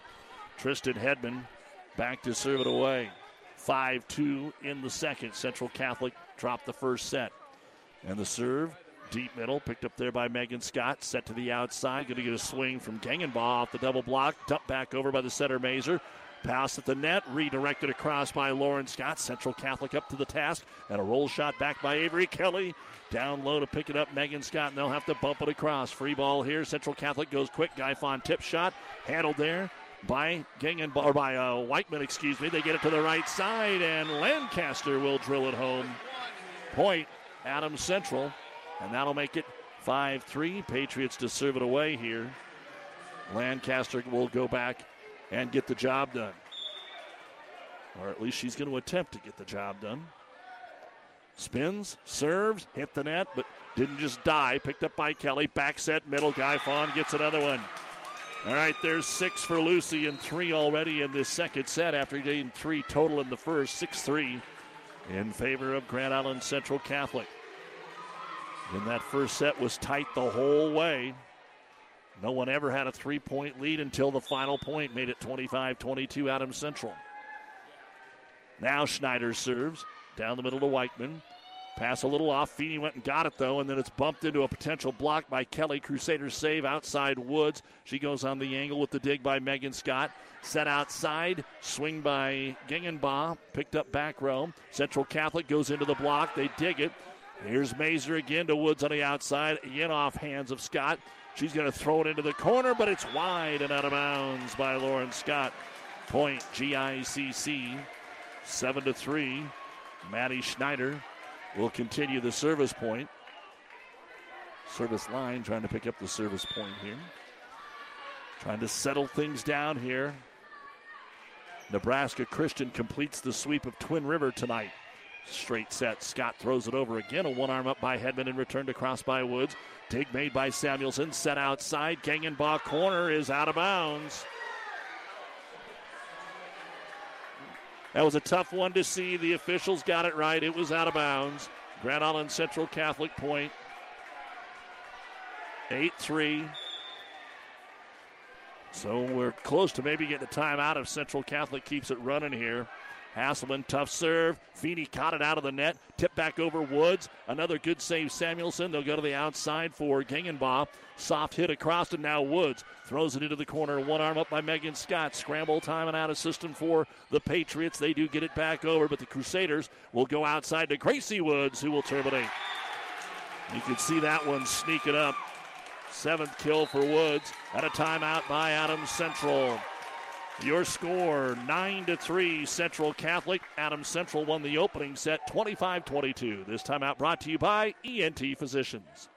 Tristan Hedman back to serve it away. five two in the second. Central Catholic dropped the first set. And the serve, deep middle, picked up there by Megan Scott. Set to the outside. Going to get a swing from Gengenbaugh off the double block. Dumped back over by the setter, Mazur. Pass at the net. Redirected across by Lauren Scott. Central Catholic up to the task. And a roll shot back by Avery Kelly. Down low to pick it up, Megan Scott, and they'll have to bump it across. Free ball here. Central Catholic goes quick. Guyfon tip shot. Handled there by Gengenbaugh, or by uh, Weichmann, excuse me. They get it to the right side, and Lancaster will drill it home. Point, Adams Central, and that'll make it five three. Patriots to serve it away here. Lancaster will go back and get the job done. Or at least she's going to attempt to get the job done. Spins, serves, hit the net, but didn't just die. Picked up by Kelly. Back set, middle, Guyfon gets another one. All right, there's six for Lucy and three already in this second set after getting three total in the first. six three in favor of Grand Island Central Catholic. And that first set was tight the whole way. No one ever had a three-point lead until the final point made it twenty-five twenty-two Adams Central. Now Schneider serves down the middle to Weichmann. Pass a little off. Feeney went and got it, though, and then it's bumped into a potential block by Kelly. Crusaders save outside Woods. She goes on the angle with the dig by Megan Scott. Set outside. Swing by Gengenbaugh. Picked up back row. Central Catholic goes into the block. They dig it. Here's Mazur again to Woods on the outside. Again off hands of Scott. She's going to throw it into the corner, but it's wide and out of bounds by Lauren Scott. Point G I C C. seven to three. Maddie Schneider will continue the service point. Service line trying to pick up the service point here. Trying to settle things down here. Nebraska Christian completes the sweep of Twin River tonight. Straight set. Scott throws it over again. A one-arm up by Hedman and returned across by Woods. Dig made by Samuelson. Set outside. Gengenbaugh corner is out of bounds. That was a tough one to see. The officials got it right. It was out of bounds. Grand Island Central Catholic point. eight three. So we're close to maybe getting a timeout if Central Catholic keeps it running here. Hasselman, tough serve. Feeney caught it out of the net. Tip back over Woods. Another good save, Samuelson. They'll go to the outside for Gengenbaugh. Soft hit across, and now Woods throws it into the corner. One arm up by Megan Scott. Scramble time and out of system for the Patriots. They do get it back over, but the Crusaders will go outside to Gracie Woods, who will terminate. You can see that one sneaking up. Seventh kill for Woods at a timeout by Adams Central. Your score, nine to three, Central Catholic. Adams Central won the opening set, twenty-five twenty-two. This timeout brought to you by E N T Physicians.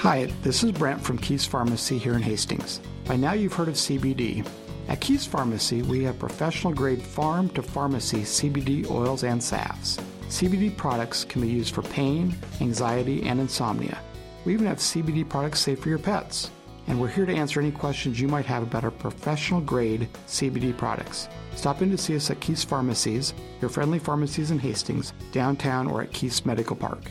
Hi, this is Brent from Keith's Pharmacy here in Hastings. By now you've heard of C B D. At Keith's Pharmacy, we have professional-grade farm-to-pharmacy C B D oils and salves. C B D products can be used for pain, anxiety, and insomnia. We even have C B D products safe for your pets. And we're here to answer any questions you might have about our professional-grade C B D products. Stop in to see us at Keith's Pharmacies, your friendly pharmacies in Hastings, downtown, or at Keith's Medical Park.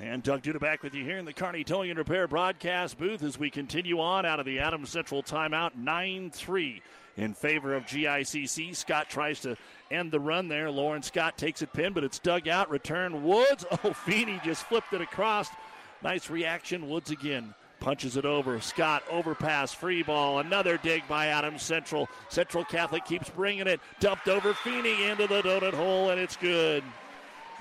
And Doug Duda back with you here in the Kearney Towing and Repair broadcast booth as we continue on out of the Adams Central timeout, nine three in favor of G I C C. Scott tries to end the run there. Lauren Scott takes it pinned, but it's dug out. Return Woods. Oh, Feeney just flipped it across. Nice reaction. Woods again punches it over. Scott overpass, free ball. Another dig by Adams Central. Central Catholic keeps bringing it. Dumped over Feeney into the donut hole, and it's good.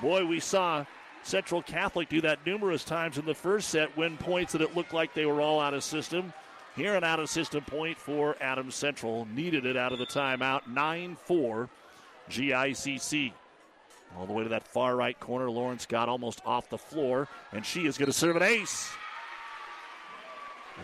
Boy, we saw Central Catholic do that numerous times in the first set, win points that it looked like they were all out of system. Here an out-of-system point for Adams Central. Needed it out of the timeout. nine four G I C C. All the way to that far right corner. Lauren Scott almost off the floor, and she is going to serve an ace.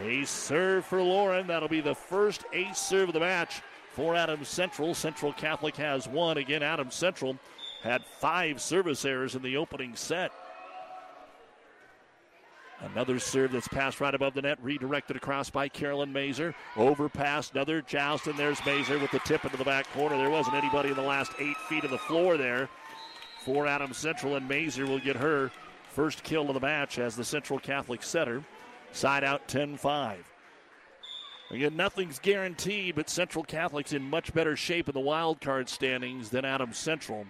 Ace serve for Lauren. That'll be the first ace serve of the match for Adams Central. Central Catholic has one. Again, Adams Central had five service errors in the opening set. Another serve that's passed right above the net, redirected across by Carolyn Mazur. Overpass, another joust, and there's Mazur with the tip into the back corner. There wasn't anybody in the last eight feet of the floor there for Adams Central, and Mazur will get her first kill of the match as the Central Catholic setter. Side out ten five. Again, nothing's guaranteed, but Central Catholic's in much better shape in the wild card standings than Adams Central.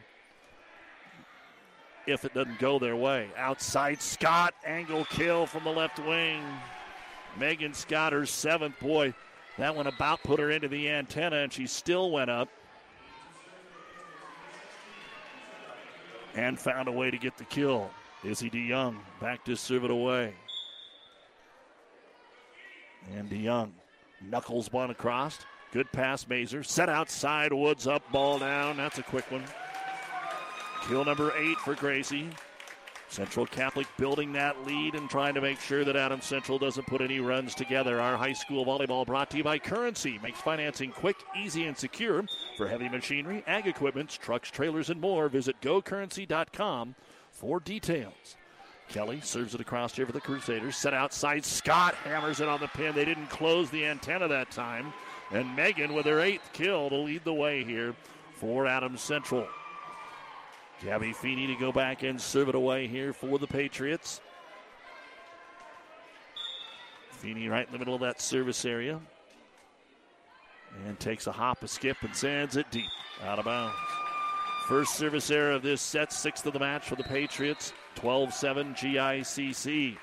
If it doesn't go their way. Outside Scott, angle kill from the left wing. Megan Scott, her seventh. Boy, that one about put her into the antenna, and she still went up. And found a way to get the kill. Izzy DeYoung back to serve it away. And DeYoung knuckles one across. Good pass, Mazur. Set outside, Woods up, ball down. That's a quick one. Kill number eight for Gracie. Central Catholic building that lead and trying to make sure that Adams Central doesn't put any runs together. Our high school volleyball brought to you by Currency. Makes financing quick, easy, and secure. For heavy machinery, ag equipment, trucks, trailers, and more, visit go currency dot com for details. Kelly serves it across here for the Crusaders. Set outside, Scott hammers it on the pin. They didn't close the antenna that time. And Megan with her eighth kill to lead the way here for Adams Central. Gabby Feeney to go back and serve it away here for the Patriots. Feeney right in the middle of that service area. And takes a hop, a skip, and sends it deep. Out of bounds. First service error of this set, sixth of the match for the Patriots. twelve seven G I C C.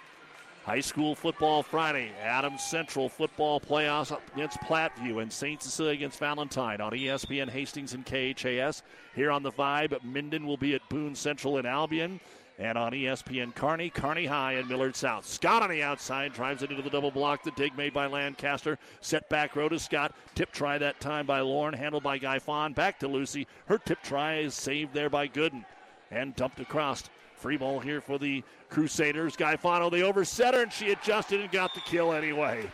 High school football Friday. Adams Central football playoffs up against Platteview and Saint Cecilia against Valentine on E S P N Hastings and K H A S. Here on the Vibe, Minden will be at Boone Central in Albion. And on E S P N Kearney, Kearney High and Millard South. Scott on the outside, drives it into the double block. The dig made by Lancaster. Set back row to Scott. Tip try that time by Lauren, handled by Guyfon. Back to Lucy. Her tip try is saved there by Gooden. And dumped across. Free ball here for the Crusaders. Guyfano, they overset her, and she adjusted and got the kill anyway.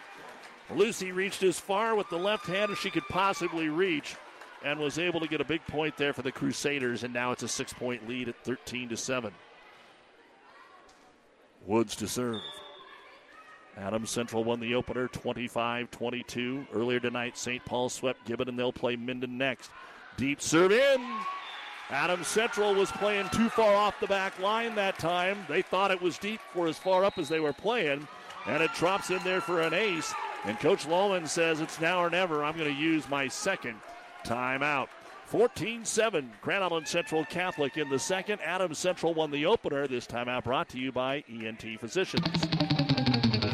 Lucy reached as far with the left hand as she could possibly reach and was able to get a big point there for the Crusaders, and now it's a six-point lead at thirteen to seven. Woods to serve. Adams Central won the opener twenty-five twenty-two. Earlier tonight, Saint Paul swept Gibbon, and they'll play Minden next. Deep serve in. Adams Central was playing too far off the back line that time. They thought it was deep for as far up as they were playing, and it drops in there for an ace. And Coach Lowman says it's now or never. I'm going to use my second timeout. fourteen seven, Grand Island Central Catholic in the second. Adams Central won the opener. This timeout brought to you by E N T Physicians.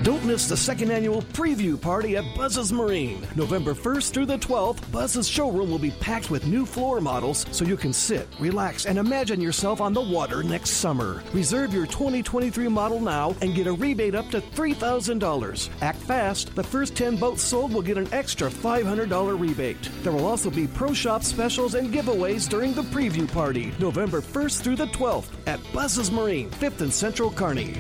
Don't miss the second annual preview party at Buzz's Marine. November first through the twelfth, Buzz's showroom will be packed with new floor models so you can sit, relax, and imagine yourself on the water next summer. Reserve your twenty twenty-three model now and get a rebate up to three thousand dollars. Act fast. The first ten boats sold will get an extra five hundred dollars rebate. There will also be pro shop specials and giveaways during the preview party, November first through the twelfth at Buzz's Marine, fifth and Central Kearney.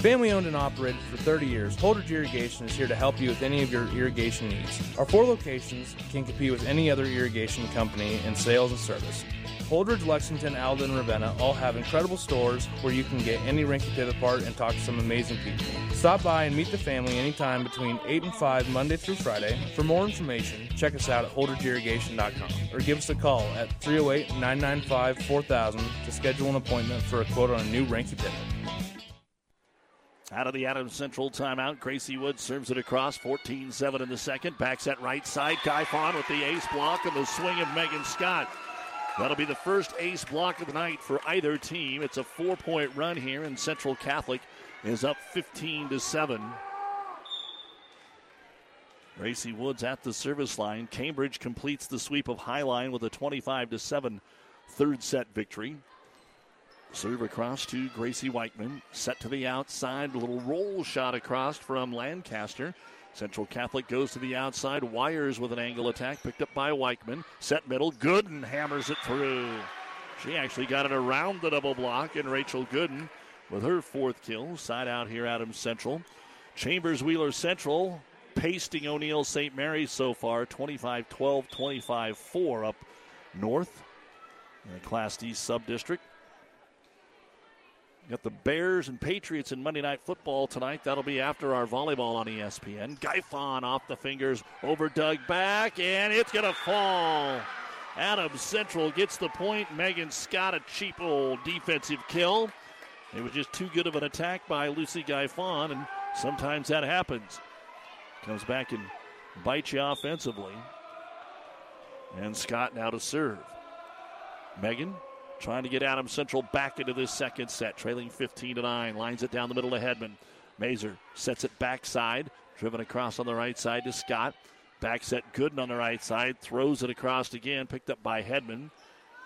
Family owned and operated for thirty years, Holdridge Irrigation is here to help you with any of your irrigation needs. Our four locations can compete with any other irrigation company in sales and service. Holdridge, Lexington, Alden, and Ravenna all have incredible stores where you can get any rinky pivot part and talk to some amazing people. Stop by and meet the family anytime between eight and five, Monday through Friday. For more information, check us out at holdridge irrigation dot com or give us a call at three oh eight, nine nine five, four thousand to schedule an appointment for a quote on a new rinky pivot. Out of the Adams Central timeout, Gracie Woods serves it across, fourteen seven in the second. Backs at right side, Guyfon with the ace block and the swing of Megan Scott. That'll be the first ace block of the night for either team. It's a four-point run here, and Central Catholic is up fifteen to seven. Gracie Woods at the service line. Cambridge completes the sweep of Highline with a twenty-five to seven third set victory. Serve across to Gracie Weichmann. Set to the outside. A little roll shot across from Lancaster. Central Catholic goes to the outside. Wires with an angle attack. Picked up by Weichmann. Set middle. Gooden hammers it through. She actually got it around the double block. And Rachel Gooden with her fourth kill. Side out here, Adams Central. Chambers Wheeler Central pasting O'Neill Saint Mary's so far. twenty-five twelve, twenty-five four up north in the Class D sub-district. Got the Bears and Patriots in Monday Night Football tonight. That'll be after our volleyball on E S P N. Guyfon off the fingers, over Doug back, and it's going to fall. Adams Central gets the point. Megan Scott, a cheap old defensive kill. It was just too good of an attack by Lucy Guyfon, and sometimes that happens. Comes back and bites you offensively. And Scott now to serve. Megan trying to get Adams Central back into this second set. Trailing fifteen to nine. Lines it down the middle to Hedman. Mazur sets it backside. Driven across on the right side to Scott. Back set Gooden on the right side. Throws it across again. Picked up by Hedman.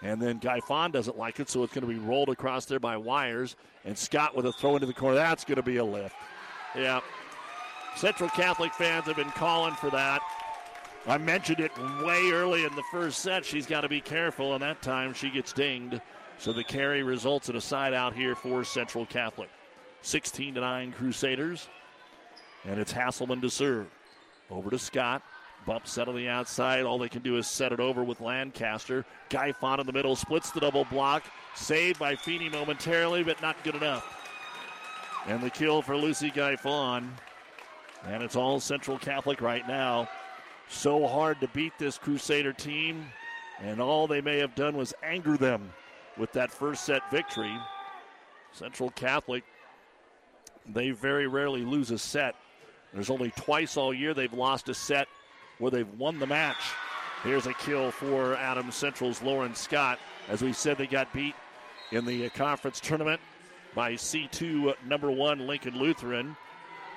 And then Guyfon doesn't like it, so it's going to be rolled across there by Wires. And Scott with a throw into the corner. That's going to be a lift. Yeah. Central Catholic fans have been calling for that. I mentioned it way early in the first set. She's got to be careful, and that time she gets dinged. So the carry results in a side out here for Central Catholic. sixteen to nine Crusaders, and it's Hasselman to serve. Over to Scott. Bump set on the outside. All they can do is set it over with Lancaster. Guyfon in the middle splits the double block. Saved by Feeney momentarily, but not good enough. And the kill for Lucy Guyfon. And it's all Central Catholic right now. So hard to beat this Crusader team. And all they may have done was anger them with that first set victory. Central Catholic, they very rarely lose a set. There's only twice all year they've lost a set where they've won the match. Here's a kill for Adams Central's Lauren Scott. As we said, they got beat in the conference tournament by C two number one Lincoln Lutheran.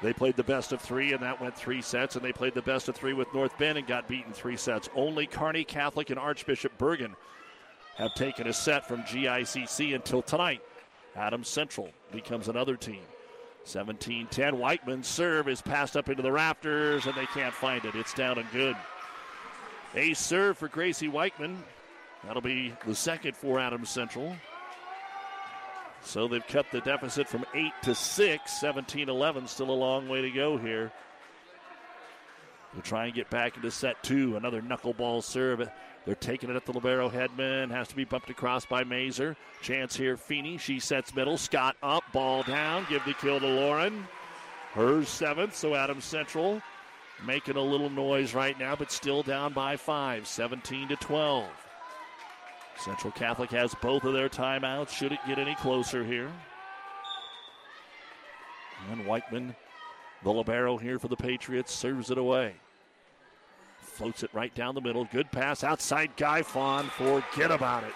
They played the best of three, and that went three sets, and they played the best of three with North Bend and got beaten three sets. Only Kearney Catholic and Archbishop Bergen have taken a set from G I C C until tonight. Adams Central becomes another team. seventeen ten, Weichmann's serve is passed up into the rafters, and they can't find it. It's down and good. A serve for Gracie Weichmann. That'll be the second for Adams Central. So they've cut the deficit from eight to six, seventeen eleven, still a long way to go here. They'll try and get back into set two, another knuckleball serve. They're taking it at the libero. Hedman has to be bumped across by Mazur. Chance here, Feeney. She sets middle. Scott up, ball down. Give the kill to Lauren. Her seventh, so Adams Central making a little noise right now, but still down by five, seventeen to twelve. Central Catholic has both of their timeouts. Should it get any closer here? And Weichmann, the libero here for the Patriots, serves it away. Floats it right down the middle. Good pass outside Guyfon. Forget about it.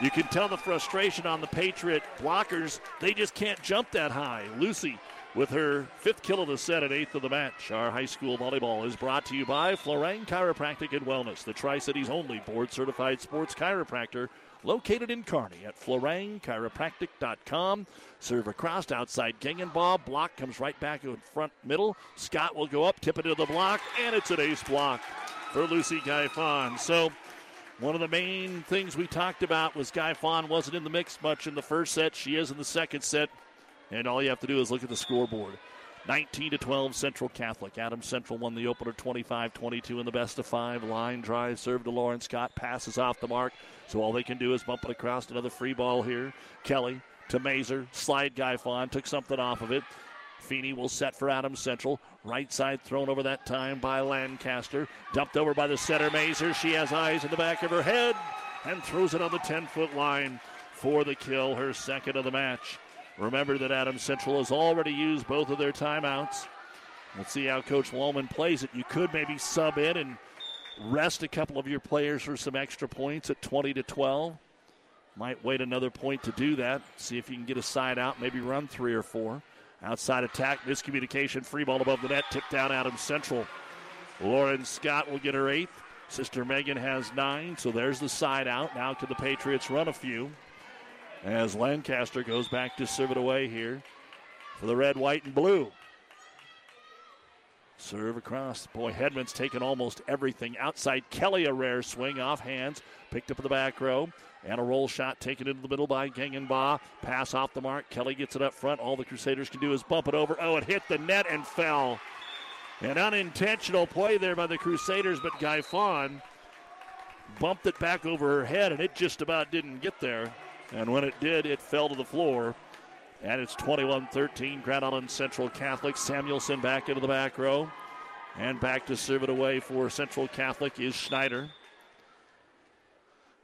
You can tell the frustration on the Patriot blockers. They just can't jump that high. Lucy with her fifth kill of the set and eighth of the match. Our high school volleyball is brought to you by Florang Chiropractic and Wellness, the Tri-Cities only board-certified sports chiropractor located in Kearney at florang chiropractic dot com. Serve across outside Gengenbaugh. Block comes right back in front middle. Scott will go up, tip it to the block, and it's an ace block for Lucy Guyfon. So one of the main things we talked about was Guyfon wasn't in the mix much in the first set. She is in the second set, and all you have to do is look at the scoreboard. nineteen to twelve Central Catholic. Adams Central won the opener twenty-five twenty-two in the best of five. Line drive served to Lauren Scott. Passes off the mark. So all they can do is bump it across. Another free ball here. Kelly to Mazur. Slide Guyfon. Took something off of it. Feeney will set for Adams Central. Right side thrown over that time by Lancaster. Dumped over by the setter, Mazur. She has eyes in the back of her head and throws it on the ten-foot line for the kill, her second of the match. Remember that Adams Central has already used both of their timeouts. Let's see how Coach Lohman plays it. You could maybe sub in and rest a couple of your players for some extra points at twenty to twelve. Might wait another point to do that. See if you can get a side out, maybe run three or four. Outside attack, miscommunication, free ball above the net, tipped down Adams Central. Lauren Scott will get her eighth. Sister Megan has nine, so there's the side out. Now can the Patriots run a few? As Lancaster goes back to serve it away here for the red, white, and blue. Serve across. Boy, Hedman's taken almost everything. Outside Kelly, a rare swing off hands. Picked up in the back row. And a roll shot taken into the middle by Gengenbaugh. Pass off the mark. Kelly gets it up front. All the Crusaders can do is bump it over. Oh, it hit the net and fell. An unintentional play there by the Crusaders, but Guyfon bumped it back over her head, and it just about didn't get there. And when it did, it fell to the floor. And it's twenty-one thirteen, Grand Island Central Catholic. Samuelson back into the back row. And back to serve it away for Central Catholic is Schneider.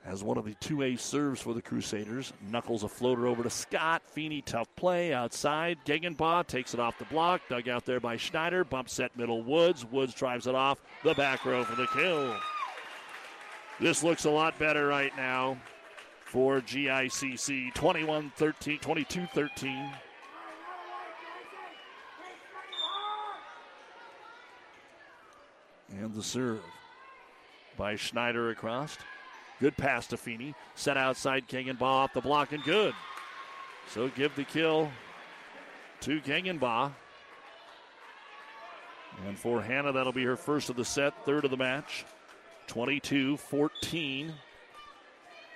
As one of the two A serves for the Crusaders. Knuckles a floater over to Scott. Feeney, tough play outside. Gengenbaugh takes it off the block. Dug out there by Schneider. Bump set middle Woods. Woods drives it off the back row for the kill. This looks a lot better right now for G I C C, twenty-one thirteen, twenty-two thirteen. And the serve by Schneider across. Good pass to Feeney. Set outside Gengenbaugh off the block and good. So give the kill to Gengenbaugh. And for Hannah, that'll be her first of the set, third of the match. twenty-two fourteen.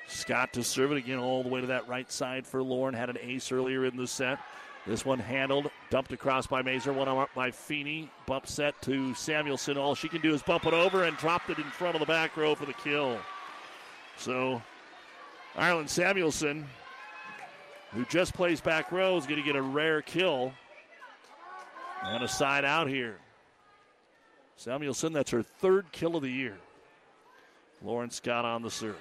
Scott to serve it again all the way to that right side for Lauren. Had an ace earlier in the set. This one handled, dumped across by Mazur, one up by Feeney. Bump set to Samuelson. All she can do is bump it over and dropped it in front of the back row for the kill. So Ireland Samuelson, who just plays back row, is going to get a rare kill. And a side out here. Samuelson, that's her third kill of the year. Lauren Scott on the serve.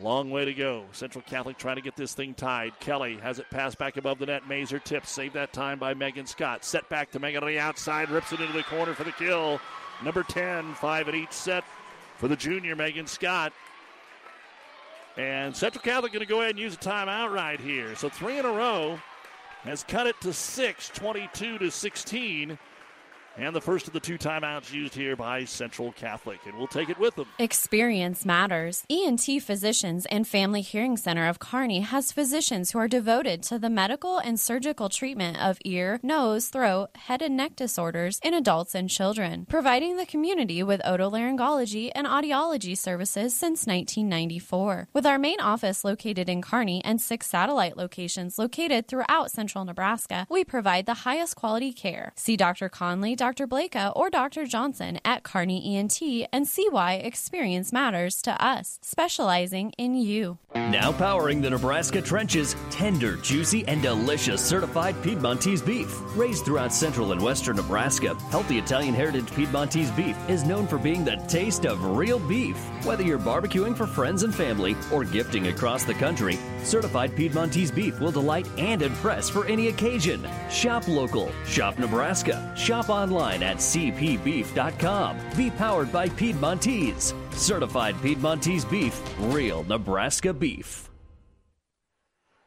Long way to go. Central Catholic trying to get this thing tied. Kelly has it passed back above the net. Mazur tips. Saved that time by Megan Scott. Set back to Megan on the outside. Rips it into the corner for the kill. Number ten, five in each set for the junior, Megan Scott. And Central Catholic going to go ahead and use a timeout right here. So three in a row has cut it to six, twenty-two to sixteen. And the first of the two timeouts used here by Central Catholic. And we'll take it with them. Experience matters. E N T Physicians and Family Hearing Center of Kearney has physicians who are devoted to the medical and surgical treatment of ear, nose, throat, head and neck disorders in adults and children, providing the community with otolaryngology and audiology services since nineteen ninety-four. With our main office located in Kearney and six satellite locations located throughout central Nebraska, we provide the highest quality care. See Doctor Conley, Doctor Blaka, or Doctor Johnson at Kearney E N T and see why experience matters to us, specializing in you. Now powering the Nebraska trenches, tender, juicy, and delicious certified Piedmontese beef. Raised throughout central and western Nebraska, healthy Italian heritage Piedmontese beef is known for being the taste of real beef. Whether you're barbecuing for friends and family or gifting across the country, certified Piedmontese beef will delight and impress for any occasion. Shop local, shop Nebraska, shop online. Online at c p beef dot com. Be powered by Piedmontese. Certified Piedmontese beef. Real Nebraska beef.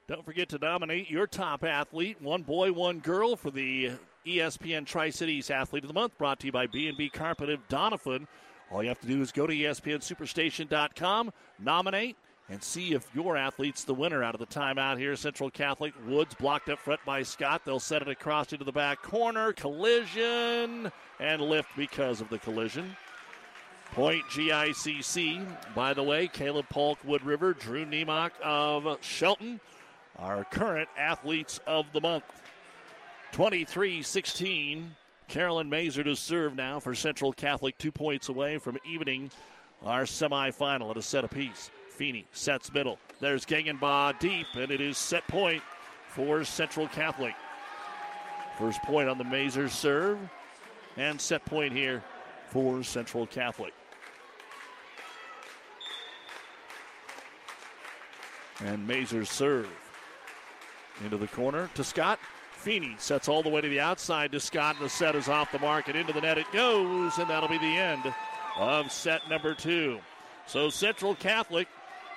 Don't forget to nominate your top athlete. One boy, one girl for the E S P N Tri-Cities Athlete of the Month. Brought to you by B and B Carpet of Doniphan. All you have to do is go to E S P N Superstation dot com, nominate, and see if your athlete's the winner. Out of the timeout here, Central Catholic. Woods blocked up front by Scott. They'll set it across into the back corner. Collision and lift because of the collision. Point G I C C. By the way, Caleb Polk, Wood River, Drew Nemok of Shelton, our current athletes of the month. twenty-three sixteen. Carolyn Mazur to serve now for Central Catholic, two points away from evening our semifinal at a set apiece. Feeney sets middle. There's Gengenbaugh deep, and it is set point for Central Catholic. First point on the Mazur serve, and set point here for Central Catholic. And Mazur serve into the corner to Scott. Feeney sets all the way to the outside to Scott, and the set is off the mark, and into the net it goes, and that'll be the end of set number two. So Central Catholic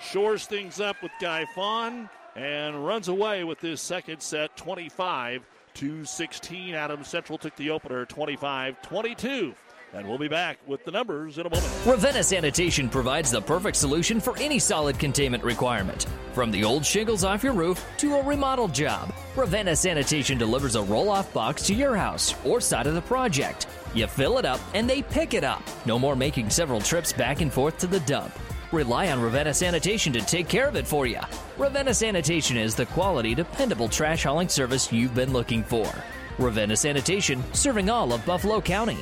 shores things up with Guyfon and runs away with this second set, twenty-five to sixteen. Adam Central took the opener, twenty-five twenty-two. And we'll be back with the numbers in a moment. Ravenna Sanitation provides the perfect solution for any solid containment requirement. From the old shingles off your roof to a remodeled job, Ravenna Sanitation delivers a roll-off box to your house or side of the project. You fill it up and they pick it up. No more making several trips back and forth to the dump. Rely on Ravenna Sanitation to take care of it for you. Ravenna Sanitation is the quality, dependable trash hauling service you've been looking for. Ravenna Sanitation, serving all of Buffalo County.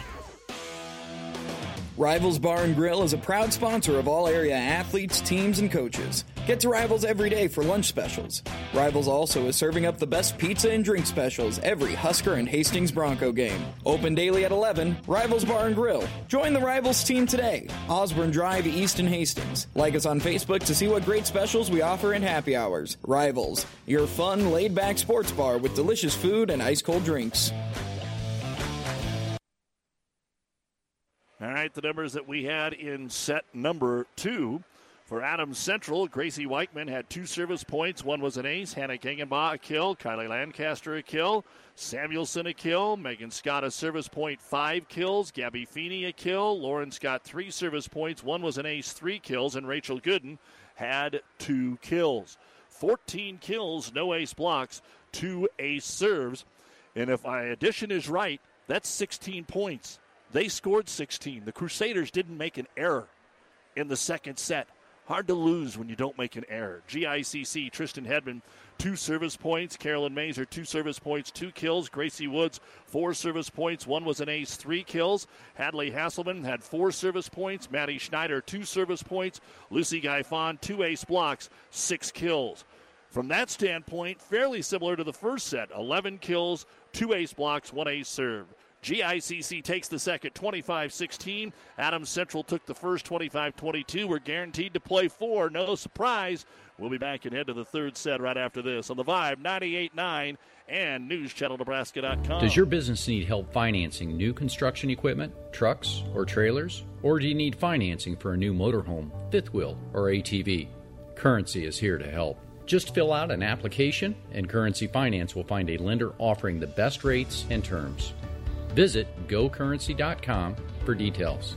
Rivals Bar and Grill is a proud sponsor of all area athletes, teams, and coaches. Get to Rivals every day for lunch specials. Rivals also is serving up the best pizza and drink specials every Husker and Hastings Bronco game. Open daily at eleven, Rivals Bar and Grill. Join the Rivals team today. Osborne Drive, East and Hastings. Like us on Facebook to see what great specials we offer in happy hours. Rivals, your fun, laid-back sports bar with delicious food and ice-cold drinks. All right, the numbers that we had in set number two. For Adams Central, Gracie Weichmann had two service points. One was an ace. Hannah Gengenbaugh a kill. Kylie Lancaster a kill. Samuelson a kill. Megan Scott a service point, five kills. Gabby Feeney a kill. Lauren Scott three service points. One was an ace, three kills. And Rachel Gooden had two kills. fourteen kills, no ace blocks, two ace serves. And if my addition is right, that's sixteen points They scored sixteen. The Crusaders didn't make an error in the second set. Hard to lose when you don't make an error. G I C C, Tristan Hedman, two service points. Carolyn Mazur, two service points, two kills. Gracie Woods, four service points. One was an ace, three kills. Hadley Hasselman had four service points. Maddie Schneider, two service points. Lucy Guyfon, two ace blocks, six kills. From that standpoint, fairly similar to the first set. eleven kills, two ace blocks, one ace serve. G I C C takes the second, twenty-five sixteen. Adams Central took the first, twenty-five twenty-two. We're guaranteed to play four. No surprise. We'll be back and head to the third set right after this on the Vibe ninety-eight point nine and news channel nebraska dot com. Does your business need help financing new construction equipment, trucks, or trailers? Or do you need financing for a new motorhome, fifth wheel, or A T V? Currency is here to help. Just fill out an application, and Currency Finance will find a lender offering the best rates and terms. Visit go currency dot com for details.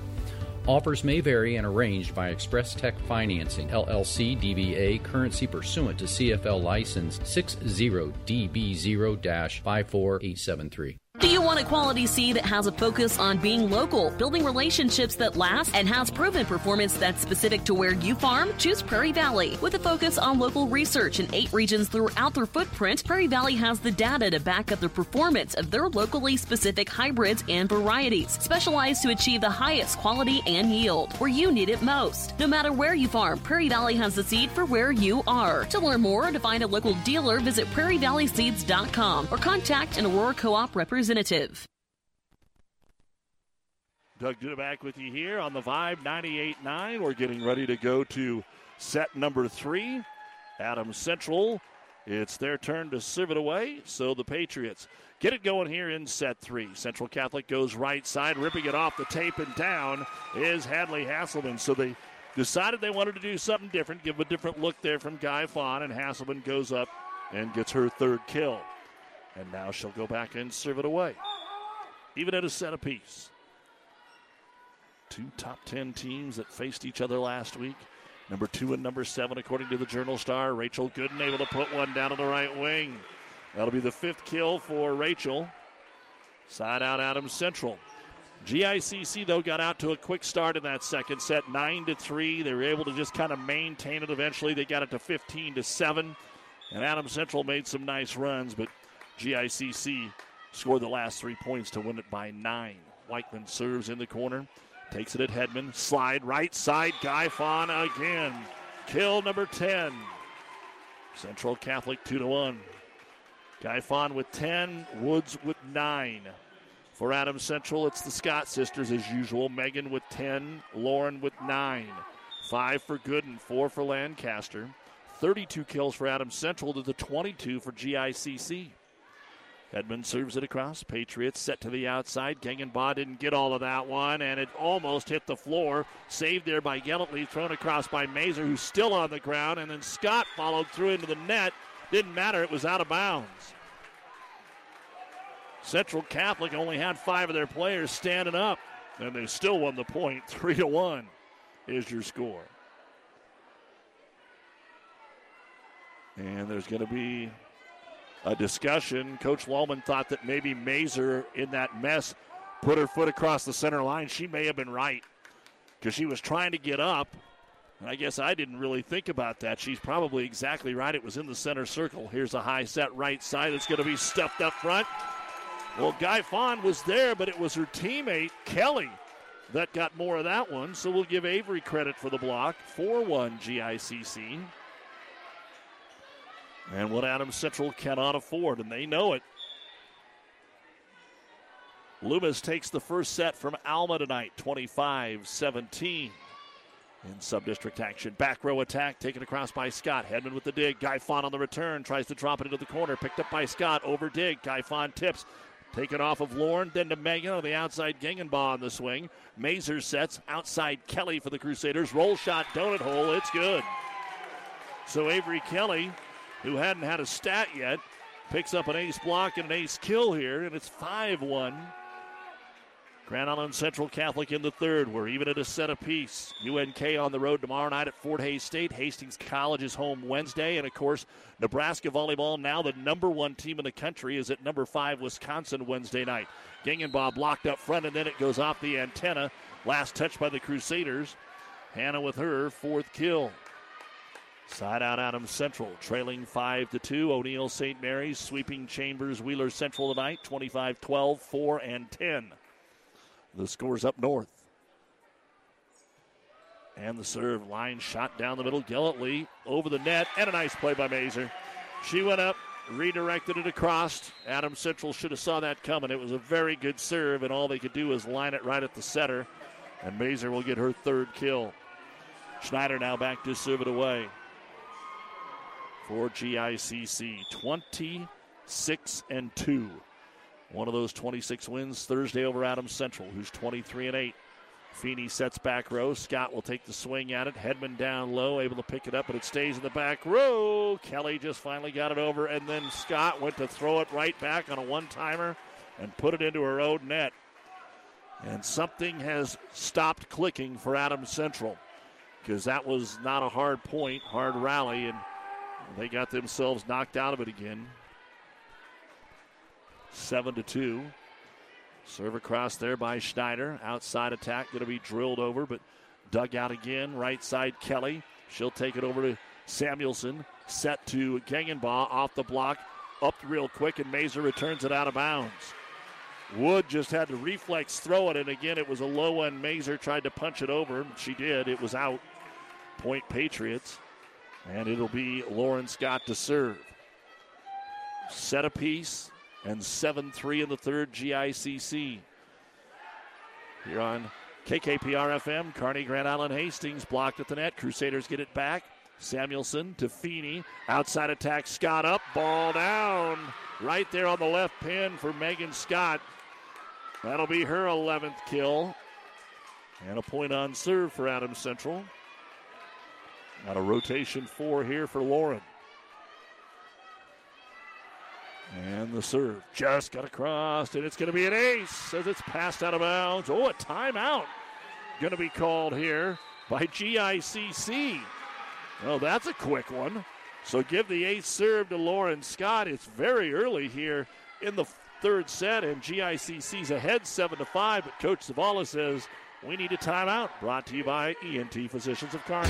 Offers may vary and arranged by Express Tech Financing, L L C D B A, currency pursuant to C F L license sixty D B zero dash five four eight seven three. Do you want a quality seed that has a focus on being local, building relationships that last, and has proven performance that's specific to where you farm? Choose Prairie Valley. With a focus on local research in eight regions throughout their footprint, Prairie Valley has the data to back up the performance of their locally specific hybrids and varieties, specialized to achieve the highest quality and yield, where you need it most. No matter where you farm, Prairie Valley has the seed for where you are. To learn more or to find a local dealer, visit prairie valley seeds dot com or contact an Aurora Co-op representative. Doug Duda back with you here on the Vibe ninety-eight point nine. We're getting ready to go to set number three. Adams Central, it's their turn to serve it away, so the Patriots get it going here in set three. Central Catholic goes right side, ripping it off the tape and down is Hadley Hasselman. So they decided they wanted to do something different, give a different look there from Guyfon, and Hasselman goes up and gets her third kill. And now she'll go back and serve it away. Even at a set apiece. Two top ten teams that faced each other last week. Number two and number seven, according to the Journal Star. Rachel Gooden able to put one down on the right wing. That'll be the fifth kill for Rachel. Side out Adams Central. G I C C, though, got out to a quick start in that second set, nine to three. They were able to just kind of maintain it eventually. They got it to fifteen to seven. And Adams Central made some nice runs, but G I C C scored the last three points to win it by nine. Weichmann serves in the corner, takes it at Hedman, slide right side, Guyfon again. Kill number ten. Central Catholic two to one. Guyfon with ten, Woods with nine. For Adams Central, it's the Scott sisters as usual. Megan with ten, Lauren with nine. Five for Gooden, four for Lancaster. thirty-two kills for Adams Central to the twenty-two for G I C C. Edmund serves it across. Patriots set to the outside. Gengenbaugh didn't get all of that one, and it almost hit the floor. Saved there by Gellantly, thrown across by Mazur, who's still on the ground, and then Scott followed through into the net. Didn't matter, it was out of bounds. Central Catholic only had five of their players standing up, and they still won the point. three to one is your score. And there's going to be a discussion. Coach Lallman thought that maybe Mazur in that mess put her foot across the center line. She may have been right because she was trying to get up. And I guess I didn't really think about that. She's probably exactly right. It was in the center circle. Here's a high set right side. It's going to be stuffed up front. Well, Guyfon was there, but it was her teammate, Kelly, that got more of that one. So we'll give Avery credit for the block. four one G I C C. And what Adams Central cannot afford, and they know it. Loomis takes the first set from Alma tonight, twenty-five seventeen. In sub-district action, back row attack, taken across by Scott. Hedman with the dig, Guyfon on the return, tries to drop it into the corner, picked up by Scott, over dig, Guyfon tips. Taken off of Lauren, then to Megan on the outside, Gengenbaugh on the swing. Mazur sets, outside Kelly for the Crusaders, roll shot, donut hole, it's good. So Avery Kelly, who hadn't had a stat yet, picks up an ace block and an ace kill here, and it's five one. Grand Island Central Catholic in the third. We're even at a set apiece. U N K on the road tomorrow night at Fort Hays State. Hastings College is home Wednesday. And, of course, Nebraska volleyball, now the number one team in the country, is at number five Wisconsin Wednesday night. Gengenbaugh blocked up front, and then it goes off the antenna. Last touch by the Crusaders. Hannah with her fourth kill. Side out Adams Central, trailing five to two. O'Neill Saint Mary's sweeping Chambers Wheeler Central tonight, twenty-five twelve, four and ten. The score's up north. And the serve, line shot down the middle, gallantly over the net, and a nice play by Mazur. She went up, redirected it across. Adams Central should have saw that coming. It was a very good serve, and all they could do was line it right at the setter, and Mazur will get her third kill. Schneider now back to serve it away for G I C C, twenty-six and two. One of those twenty-six wins Thursday over Adams Central, who's twenty-three and eight. Feeney sets back row. Scott will take the swing at it. Hedman down low, able to pick it up, but it stays in the back row. Kelly just finally got it over, and then Scott went to throw it right back on a one-timer and put it into her own net. And something has stopped clicking for Adams Central, because that was not a hard point, hard rally, and they got themselves knocked out of it again. seven to two. Serve across there by Schneider. Outside attack going to be drilled over, but dug out again. Right side Kelly. She'll take it over to Samuelson. Set to Gengenbaugh off the block. Up real quick, and Mazur returns it out of bounds. Wood just had to reflex throw it, and again it was a low one. Mazur tried to punch it over. She did. It was out. Point Patriots. And it'll be Lauren Scott to serve. Set apiece and seven three in the third G I C C. Here on K K P R F M, Kearney, Grand Island, Hastings blocked at the net. Crusaders get it back. Samuelson to Feeney. Outside attack, Scott up. Ball down. Right there on the left pin for Megan Scott. That'll be her eleventh kill. And a point on serve for Adams Central. Out of rotation four here for Lauren. And the serve just got across, and it's going to be an ace as it's passed out of bounds. Oh, a timeout going to be called here by G I C C. Oh, that's a quick one. So give the ace serve to Lauren Scott. It's very early here in the third set, and G I C C's ahead seven to five, but Coach Zavala says we need a timeout. Brought to you by E N T Physicians of Kearney.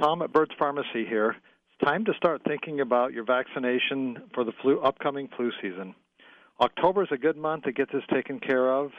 Tom at Bird's Pharmacy here. It's time to start thinking about your vaccination for the flu, upcoming flu season. October is a good month to get this taken care of.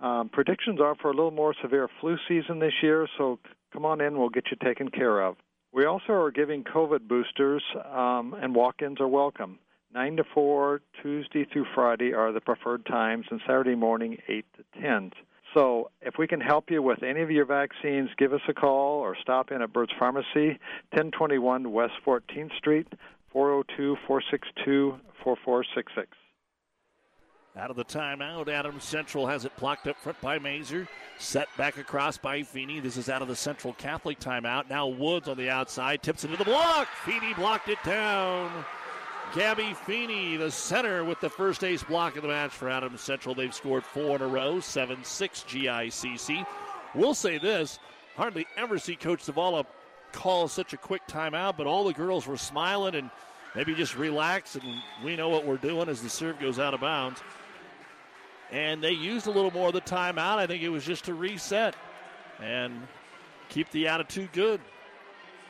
Um, predictions are for a little more severe flu season this year, so come on in, we'll get you taken care of. We also are giving COVID boosters, um, and walk-ins are welcome. nine to four, Tuesday through Friday are the preferred times, and Saturday morning, eight to ten. So if we can help you with any of your vaccines, give us a call or stop in at Bird's Pharmacy, ten twenty-one West fourteenth Street, four oh two, four six two, four four six six. Out of the timeout, Adams Central has it blocked up front by Mazur. Set back across by Feeney. This is out of the Central Catholic timeout. Now Woods on the outside, tips into the block. Feeney blocked it down. Gabby Feeney, the center, with the first ace block of the match for Adams Central. They've scored four in a row, seven six G I C C. We'll say this, hardly ever see Coach Zavala call such a quick timeout, but all the girls were smiling and maybe just relaxed, and we know what we're doing as the serve goes out of bounds. And they used a little more of the timeout. I think it was just to reset and keep the attitude good.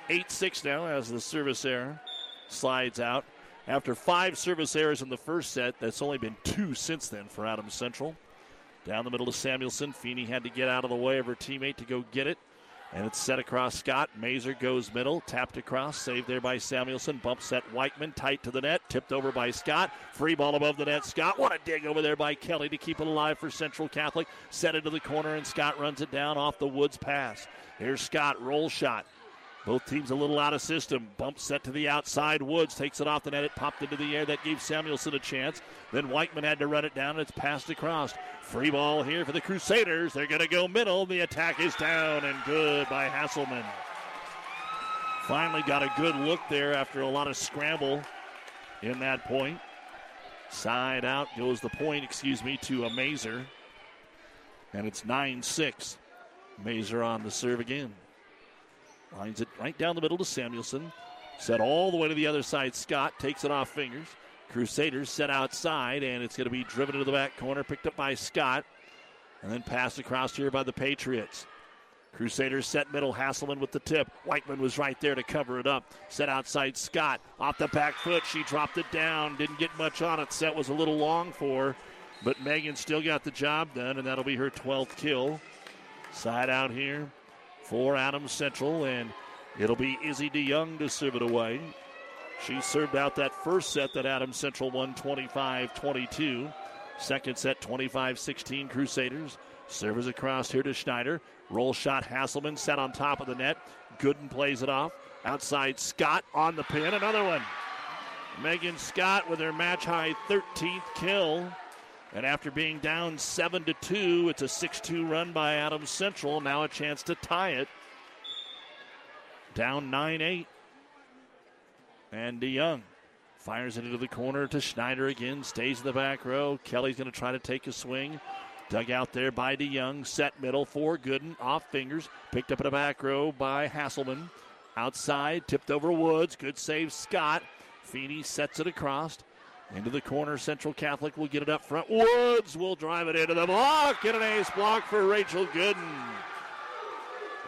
eight six now as the service error slides out. After five service errors in the first set, that's only been two since then for Adams Central. Down the middle to Samuelson. Feeney had to get out of the way of her teammate to go get it. And it's set across Scott. Mazur goes middle. Tapped across. Saved there by Samuelson. Bump set Weichmann. Tight to the net. Tipped over by Scott. Free ball above the net. Scott. What a dig over there by Kelly to keep it alive for Central Catholic. Set into the corner, and Scott runs it down off the Woods pass. Here's Scott. Roll shot. Both teams a little out of system. Bump set to the outside. Woods takes it off the net. It popped into the air. That gave Samuelson a chance. Then Weichmann had to run it down, and it's passed across. Free ball here for the Crusaders. They're going to go middle. The attack is down and good by Hasselman. Finally got a good look there after a lot of scramble in that point. Side out goes the point, excuse me, to Mazur. And it's nine six. Mazur on the serve again. Lines it right down the middle to Samuelson. Set all the way to the other side. Scott takes it off fingers. Crusaders set outside, and it's going to be driven to the back corner. Picked up by Scott. And then passed across here by the Patriots. Crusaders set middle. Hasselman with the tip. Weichmann was right there to cover it up. Set outside Scott. Off the back foot. She dropped it down. Didn't get much on it. Set was a little long for her. But Megan still got the job done, and that'll be her twelfth kill. Side out here for Adams Central, and it'll be Izzy DeYoung to serve it away. She served out that first set that Adams Central won twenty-five twenty-two. Second set, twenty-five sixteen Crusaders. Serves across here to Schneider. Roll shot Hasselman, set on top of the net. Gooden plays it off. Outside Scott on the pin, another one. Megan Scott with her match-high thirteenth kill. And after being down seven to two, it's a six two run by Adams Central. Now a chance to tie it. Down nine eight. And DeYoung fires it into the corner to Schneider again. Stays in the back row. Kelly's going to try to take a swing. Dug out there by DeYoung. Set middle for Gooden. Off fingers. Picked up in the back row by Hasselman. Outside. Tipped over Woods. Good save, Scott. Feeney sets it across. Into the corner, Central Catholic will get it up front. Woods will drive it into the block, and an ace block for Rachel Gooden.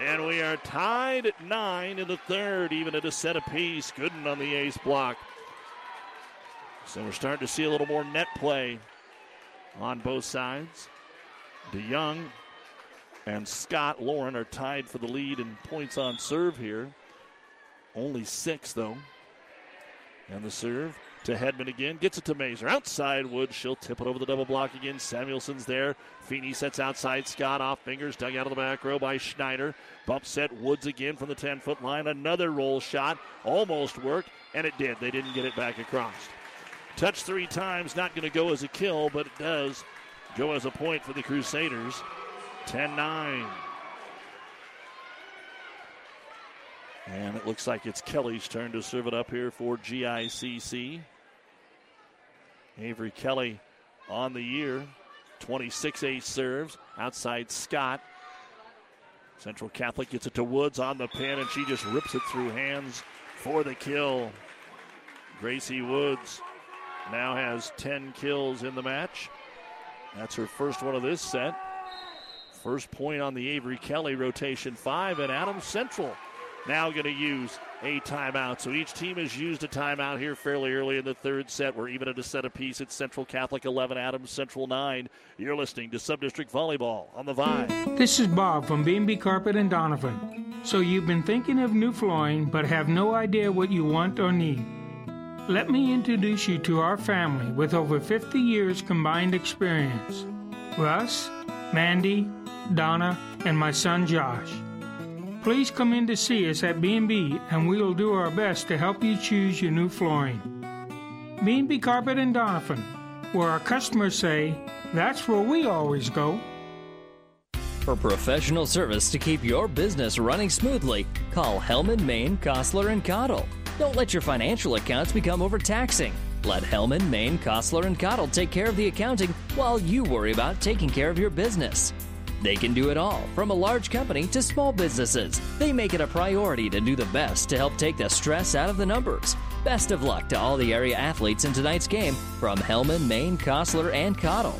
And we are tied at nine in the third, even at a set apiece. Gooden on the ace block. So we're starting to see a little more net play on both sides. DeYoung and Scott Lauren are tied for the lead in points on serve here. Only six, though. And the serve to Hedman again. Gets it to Mazur. Outside Woods. She'll tip it over the double block again. Samuelson's there. Feeney sets outside Scott. Off fingers. Dug out of the back row by Schneider. Bump set Woods again from the ten-foot line. Another roll shot. Almost worked. And it did. They didn't get it back across. Touch three times. Not going to go as a kill, but it does go as a point for the Crusaders. ten nine. And it looks like it's Kelly's turn to serve it up here for G I C C. Avery Kelly on the year. twenty-six eight serves. Outside Scott. Central Catholic gets it to Woods on the pin, and she just rips it through hands for the kill. Gracie Woods now has ten kills in the match. That's her first one of this set. First point on the Avery Kelly rotation five, and Adams Central now going to use a timeout. So each team has used a timeout here fairly early in the third set. We're even at a set apiece. It's Central Catholic eleven, Adams Central nine. You're listening to Subdistrict Volleyball on the Vibe. This is Bob from B and B Carpet and Donovan. So you've been thinking of new flooring but have no idea what you want or need. Let me introduce you to our family with over fifty years combined experience. Russ, Mandy, Donna, and my son Josh. Please come in to see us at B and B, and we will do our best to help you choose your new flooring. B and B Carpet and Donovan, where our customers say, that's where we always go. For professional service to keep your business running smoothly, call Hellman, Main, Kostler and Cottle. Don't let your financial accounts become overtaxing. Let Hellman, Main, Kostler and Cottle take care of the accounting while you worry about taking care of your business. They can do it all, from a large company to small businesses. They make it a priority to do the best to help take the stress out of the numbers. Best of luck to all the area athletes in tonight's game from Hellman, Main, Kostler, and Cottle.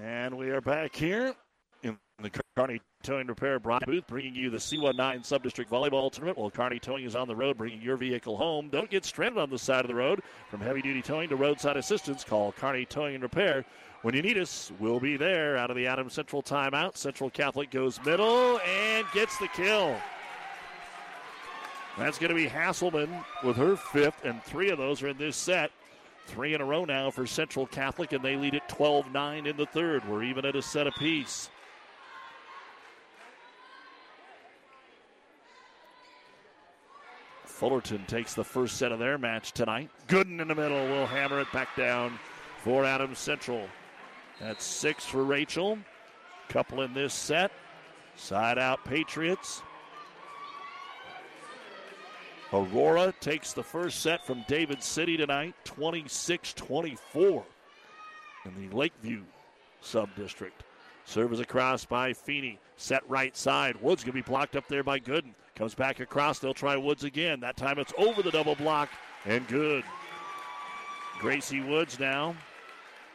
And we are back here in the Kearney Towing Repair, Brian Booth, bringing you the C nineteen Subdistrict Volleyball Tournament. While Kearney Towing is on the road, bringing your vehicle home. Don't get stranded on the side of the road. From heavy-duty towing to roadside assistance, call Kearney Towing and Repair. When you need us, we'll be there. Out of the Adams Central timeout, Central Catholic goes middle and gets the kill. That's going to be Hasselman with her fifth, and three of those are in this set. Three in a row now for Central Catholic, and they lead it twelve nine in the third. We're even at a set apiece. Fullerton takes the first set of their match tonight. Gooden in the middle will hammer it back down for Adams Central. That's six for Rachel. Couple in this set. Side out Patriots. Aurora takes the first set from David City tonight, twenty-six twenty-four in the Lakeview sub-district. Serve is across by Feeney. Set right side. Woods going to be blocked up there by Gooden. Comes back across. They'll try Woods again. That time it's over the double block and good. Gracie Woods now.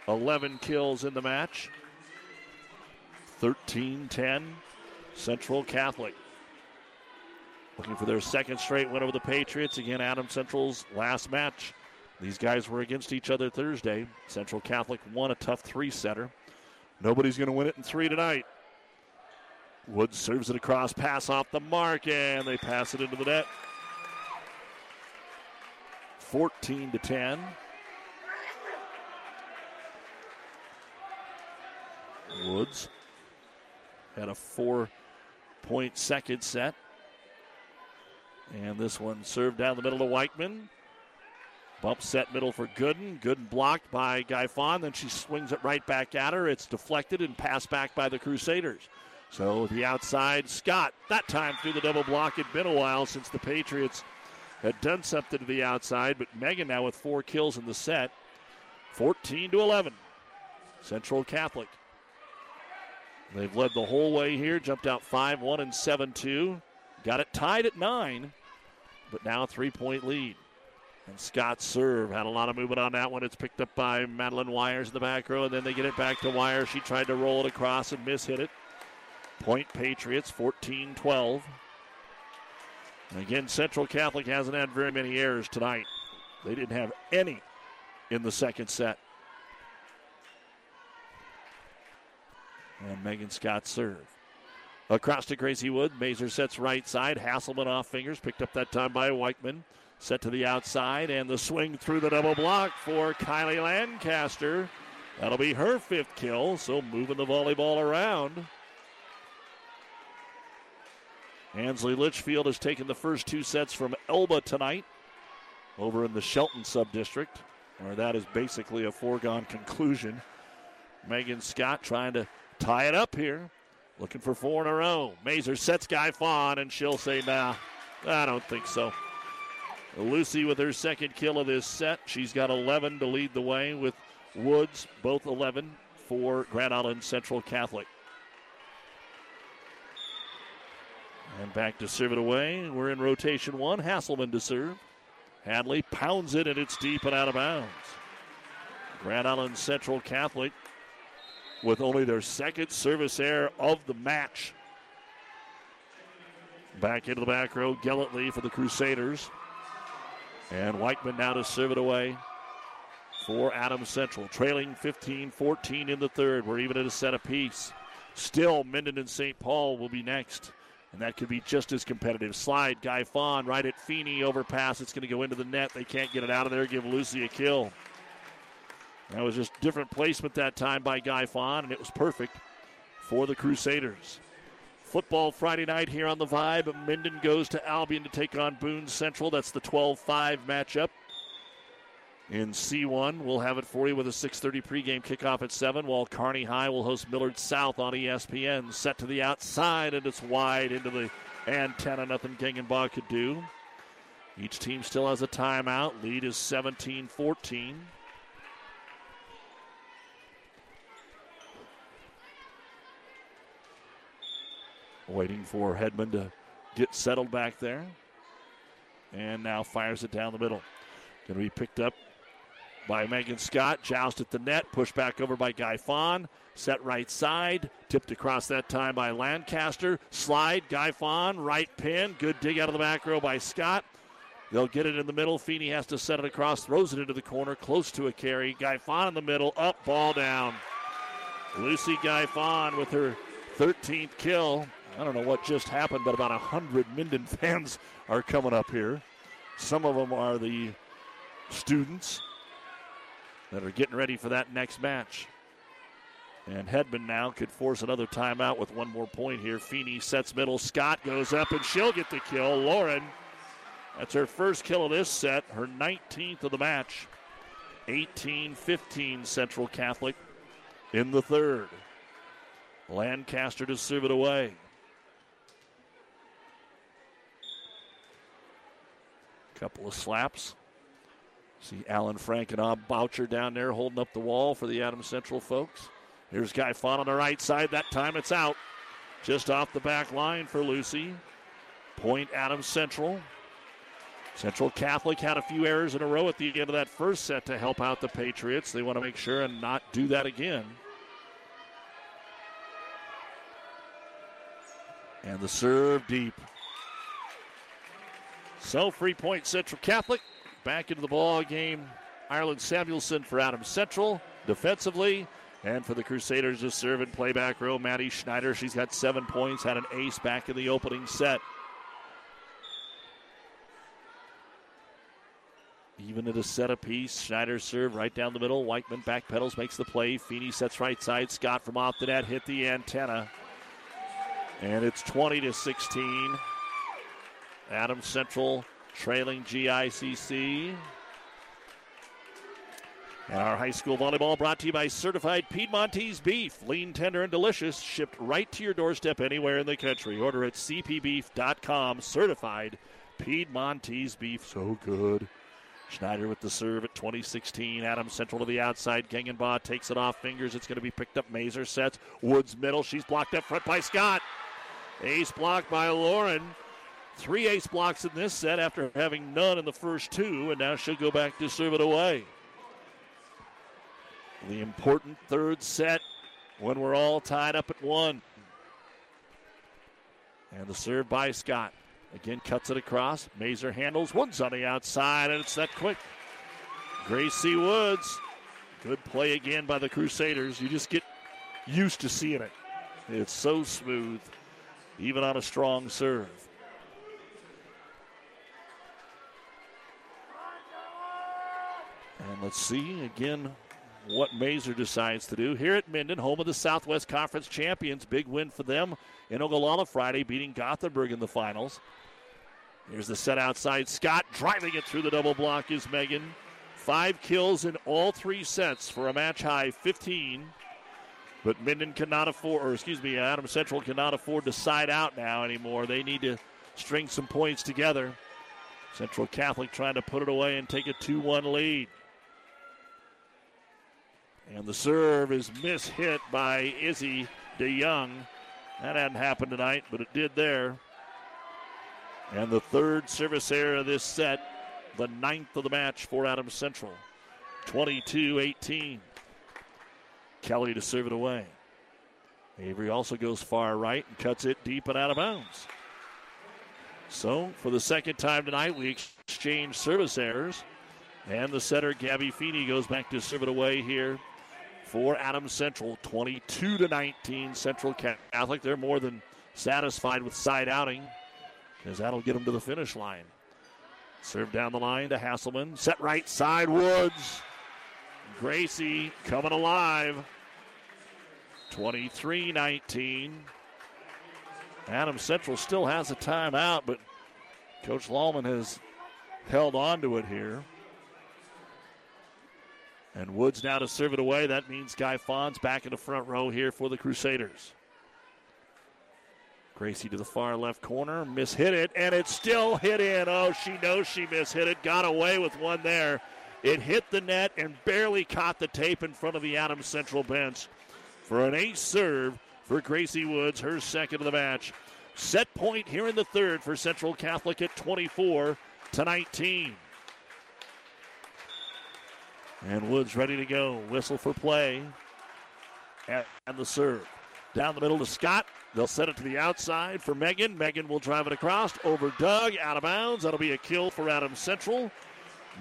eleven kills in the match. thirteen ten Central Catholic. Looking for their second straight win over the Patriots. Again, Adams Central's last match. These guys were against each other Thursday. Central Catholic won a tough three-setter. Nobody's going to win it in three tonight. Woods serves it across, pass off the mark, and they pass it into the net. fourteen to ten. Woods had a four-point second set. And this one served down the middle to Weichmann. Bump set middle for Gooden. Gooden blocked by Guyfon. Then she swings it right back at her. It's deflected and passed back by the Crusaders. So the outside, Scott, that time through the double block. It'd been a while since the Patriots had done something to the outside, but Megan now with four kills in the set. fourteen to eleven, Central Catholic. They've led the whole way here, jumped out five one and seven two. Got it tied at nine, but now a three-point lead. And Scott's serve had a lot of movement on that one. It's picked up by Madeline Wires in the back row, and then they get it back to Wires. She tried to roll it across and mishit it. Point Patriots, fourteen twelve. Again, Central Catholic hasn't had very many errors tonight. They didn't have any in the second set. And Megan Scott serve. Across to Gracie Wood. Mazur sets right side. Hasselman off fingers. Picked up that time by Weichmann. Set to the outside. And the swing through the double block for Kylie Lancaster. That'll be her fifth kill. So moving the volleyball around. Ansley Litchfield has taken the first two sets from Elba tonight over in the Shelton sub-district, where that is basically a foregone conclusion. Megan Scott trying to tie it up here, looking for four in a row. Mazur sets Guyfon, and she'll say, nah, I don't think so. Lucy with her second kill of this set. She's got eleven to lead the way with Woods, both eleven for Grand Island Central Catholic. And back to serve it away. We're in rotation one. Hasselman to serve. Hadley pounds it, and it's deep and out of bounds. Grand Island Central Catholic with only their second service error of the match. Back into the back row, Gellatley for the Crusaders. And Weichmann now to serve it away for Adams Central. Trailing fifteen fourteen in the third. We're even at a set apiece. Still, Minden and Saint Paul will be next. And that could be just as competitive. Slide, Guyfon right at Feeney, overpass. It's going to go into the net. They can't get it out of there. Give Lucy a kill. That was just different placement that time by Guyfon, and it was perfect for the Crusaders. Football Friday night here on The Vibe. Minden goes to Albion to take on Boone Central. That's the twelve five matchup. In C one, we'll have it for you with a six thirty pregame kickoff at seven, while Kearney High will host Millard South on E S P N. Set to the outside, and it's wide into the antenna. Nothing Gengenbaugh could do. Each team still has a timeout. Lead is seventeen fourteen. Waiting for Hedman to get settled back there. And now fires it down the middle. Going to be picked up by Megan Scott. Joust at the net, pushed back over by Guyfon. Set right side, tipped across that time by Lancaster. Slide, Guyfon, right pin. Good dig out of the back row by Scott. They'll get it in the middle. Feeney has to set it across, throws it into the corner, close to a carry. Guyfon in the middle, up, ball down. Lucy Guyfon with her thirteenth kill. I don't know what just happened, but about one hundred Minden fans are coming up here. Some of them are the students that are getting ready for that next match. And Hedman now could force another timeout with one more point here. Feeney sets middle. Scott goes up, and she'll get the kill. Lauren, that's her first kill of this set, her nineteenth of the match. eighteen fifteen Central Catholic in the third. Lancaster to serve it away. Couple of slaps. See Alan Frank and Ob Boucher down there holding up the wall for the Adams Central folks. Here's Guyfon on the right side. That time it's out. Just off the back line for Lucy. Point Adams Central. Central Catholic had a few errors in a row at the end of that first set to help out the Patriots. They want to make sure and not do that again. And the serve deep. So free point Central Catholic. Back into the ball game. Ireland Samuelson for Adams Central defensively. And for the Crusaders, just serve and play back row. Maddie Schneider, she's got seven points, had an ace back in the opening set. Even at a set apiece, Schneider serve right down the middle. Weichmann backpedals, makes the play. Feeney sets right side. Scott from off the net, hit the antenna. And it's twenty to sixteen. Adams Central trailing G I C C. And our high school volleyball brought to you by Certified Piedmontese Beef. Lean, tender, and delicious. Shipped right to your doorstep anywhere in the country. Order at c p beef dot com. Certified Piedmontese Beef. So good. Schneider with the serve at twenty sixteen. Adams Central to the outside. Gengenbaugh takes it off fingers. It's going to be picked up. Mazur sets. Woods middle. She's blocked up front by Scott. Ace block by Lauren. Three ace blocks in this set after having none in the first two. And now she'll go back to serve it away. The important third set when we're all tied up at one. And the serve by Scott. Again, cuts it across. Mazur handles. Woods on the outside, and it's that quick. Gracie Woods. Good play again by the Crusaders. You just get used to seeing it. It's so smooth, even on a strong serve. And let's see again what Mazur decides to do. Here at Minden, home of the Southwest Conference champions. Big win for them in Ogallala Friday, beating Gothenburg in the finals. Here's the set outside. Scott driving it through the double block is Megan. Five kills in all three sets for a match-high fifteen. But Minden cannot afford, or excuse me, Adams Central cannot afford to side out now anymore. They need to string some points together. Central Catholic trying to put it away and take a two one lead. And the serve is mishit by Izzy DeYoung. That hadn't happened tonight, but it did there. And the third service error of this set, the ninth of the match for Adams Central. twenty-two eighteen. Kelly to serve it away. Avery also goes far right and cuts it deep and out of bounds. So, for the second time tonight, we exchange service errors. And the setter, Gabby Feeney, goes back to serve it away here for Adams Central. twenty-two to nineteen, Central Catholic. They're more than satisfied with side outing because that'll get them to the finish line. Serve down the line to Hasselman. Set right side, Woods. Gracie coming alive. twenty-three nineteen. Adams Central still has a timeout, but Coach Lawman has held on to it here. And Woods now to serve it away. That means Guyfon's back in the front row here for the Crusaders. Gracie to the far left corner. Mishit it, and it's still hit in. Oh, she knows she mishit it. Got away with one there. It hit the net and barely caught the tape in front of the Adams Central bench for an ace serve for Gracie Woods, her second of the match. Set point here in the third for Central Catholic at twenty-four to nineteen. And Woods ready to go. Whistle for play. And the serve. Down the middle to Scott. They'll set it to the outside for Megan. Megan will drive it across over Doug. Out of bounds. That'll be a kill for Adams Central.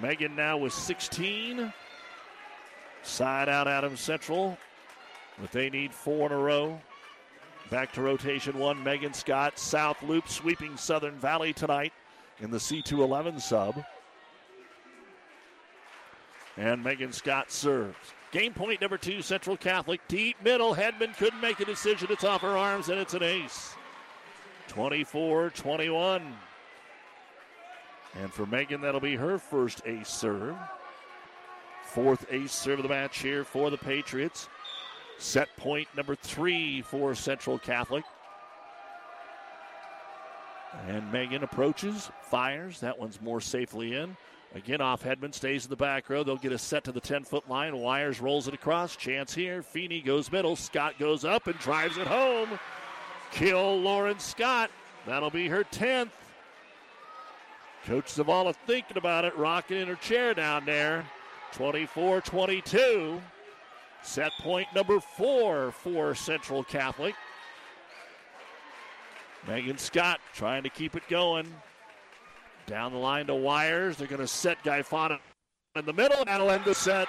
Megan now with sixteen. Side out Adams Central. But they need four in a row. Back to rotation one. Megan Scott, South Loop, sweeping Southern Valley tonight in the C two eleven sub. And Megan Scott serves. Game point number two, Central Catholic. Deep middle. Hedman couldn't make a decision. It's off her arms, and it's an ace. twenty-four twenty-one. And for Megan, that'll be her first ace serve. Fourth ace serve of the match here for the Patriots. Set point number three for Central Catholic. And Megan approaches, fires. That one's more safely in. Again, off Hedman, stays in the back row. They'll get a set to the ten-foot line. Wires rolls it across. Chance here. Feeney goes middle. Scott goes up and drives it home. Kill Lauren Scott. That'll be her tenth. Coach Zavala thinking about it, rocking in her chair down there. twenty-four twenty-two. Set point number four for Central Catholic. Megan Scott trying to keep it going. Down the line to Wires. They're going to set Guyfon in the middle. That'll end the set.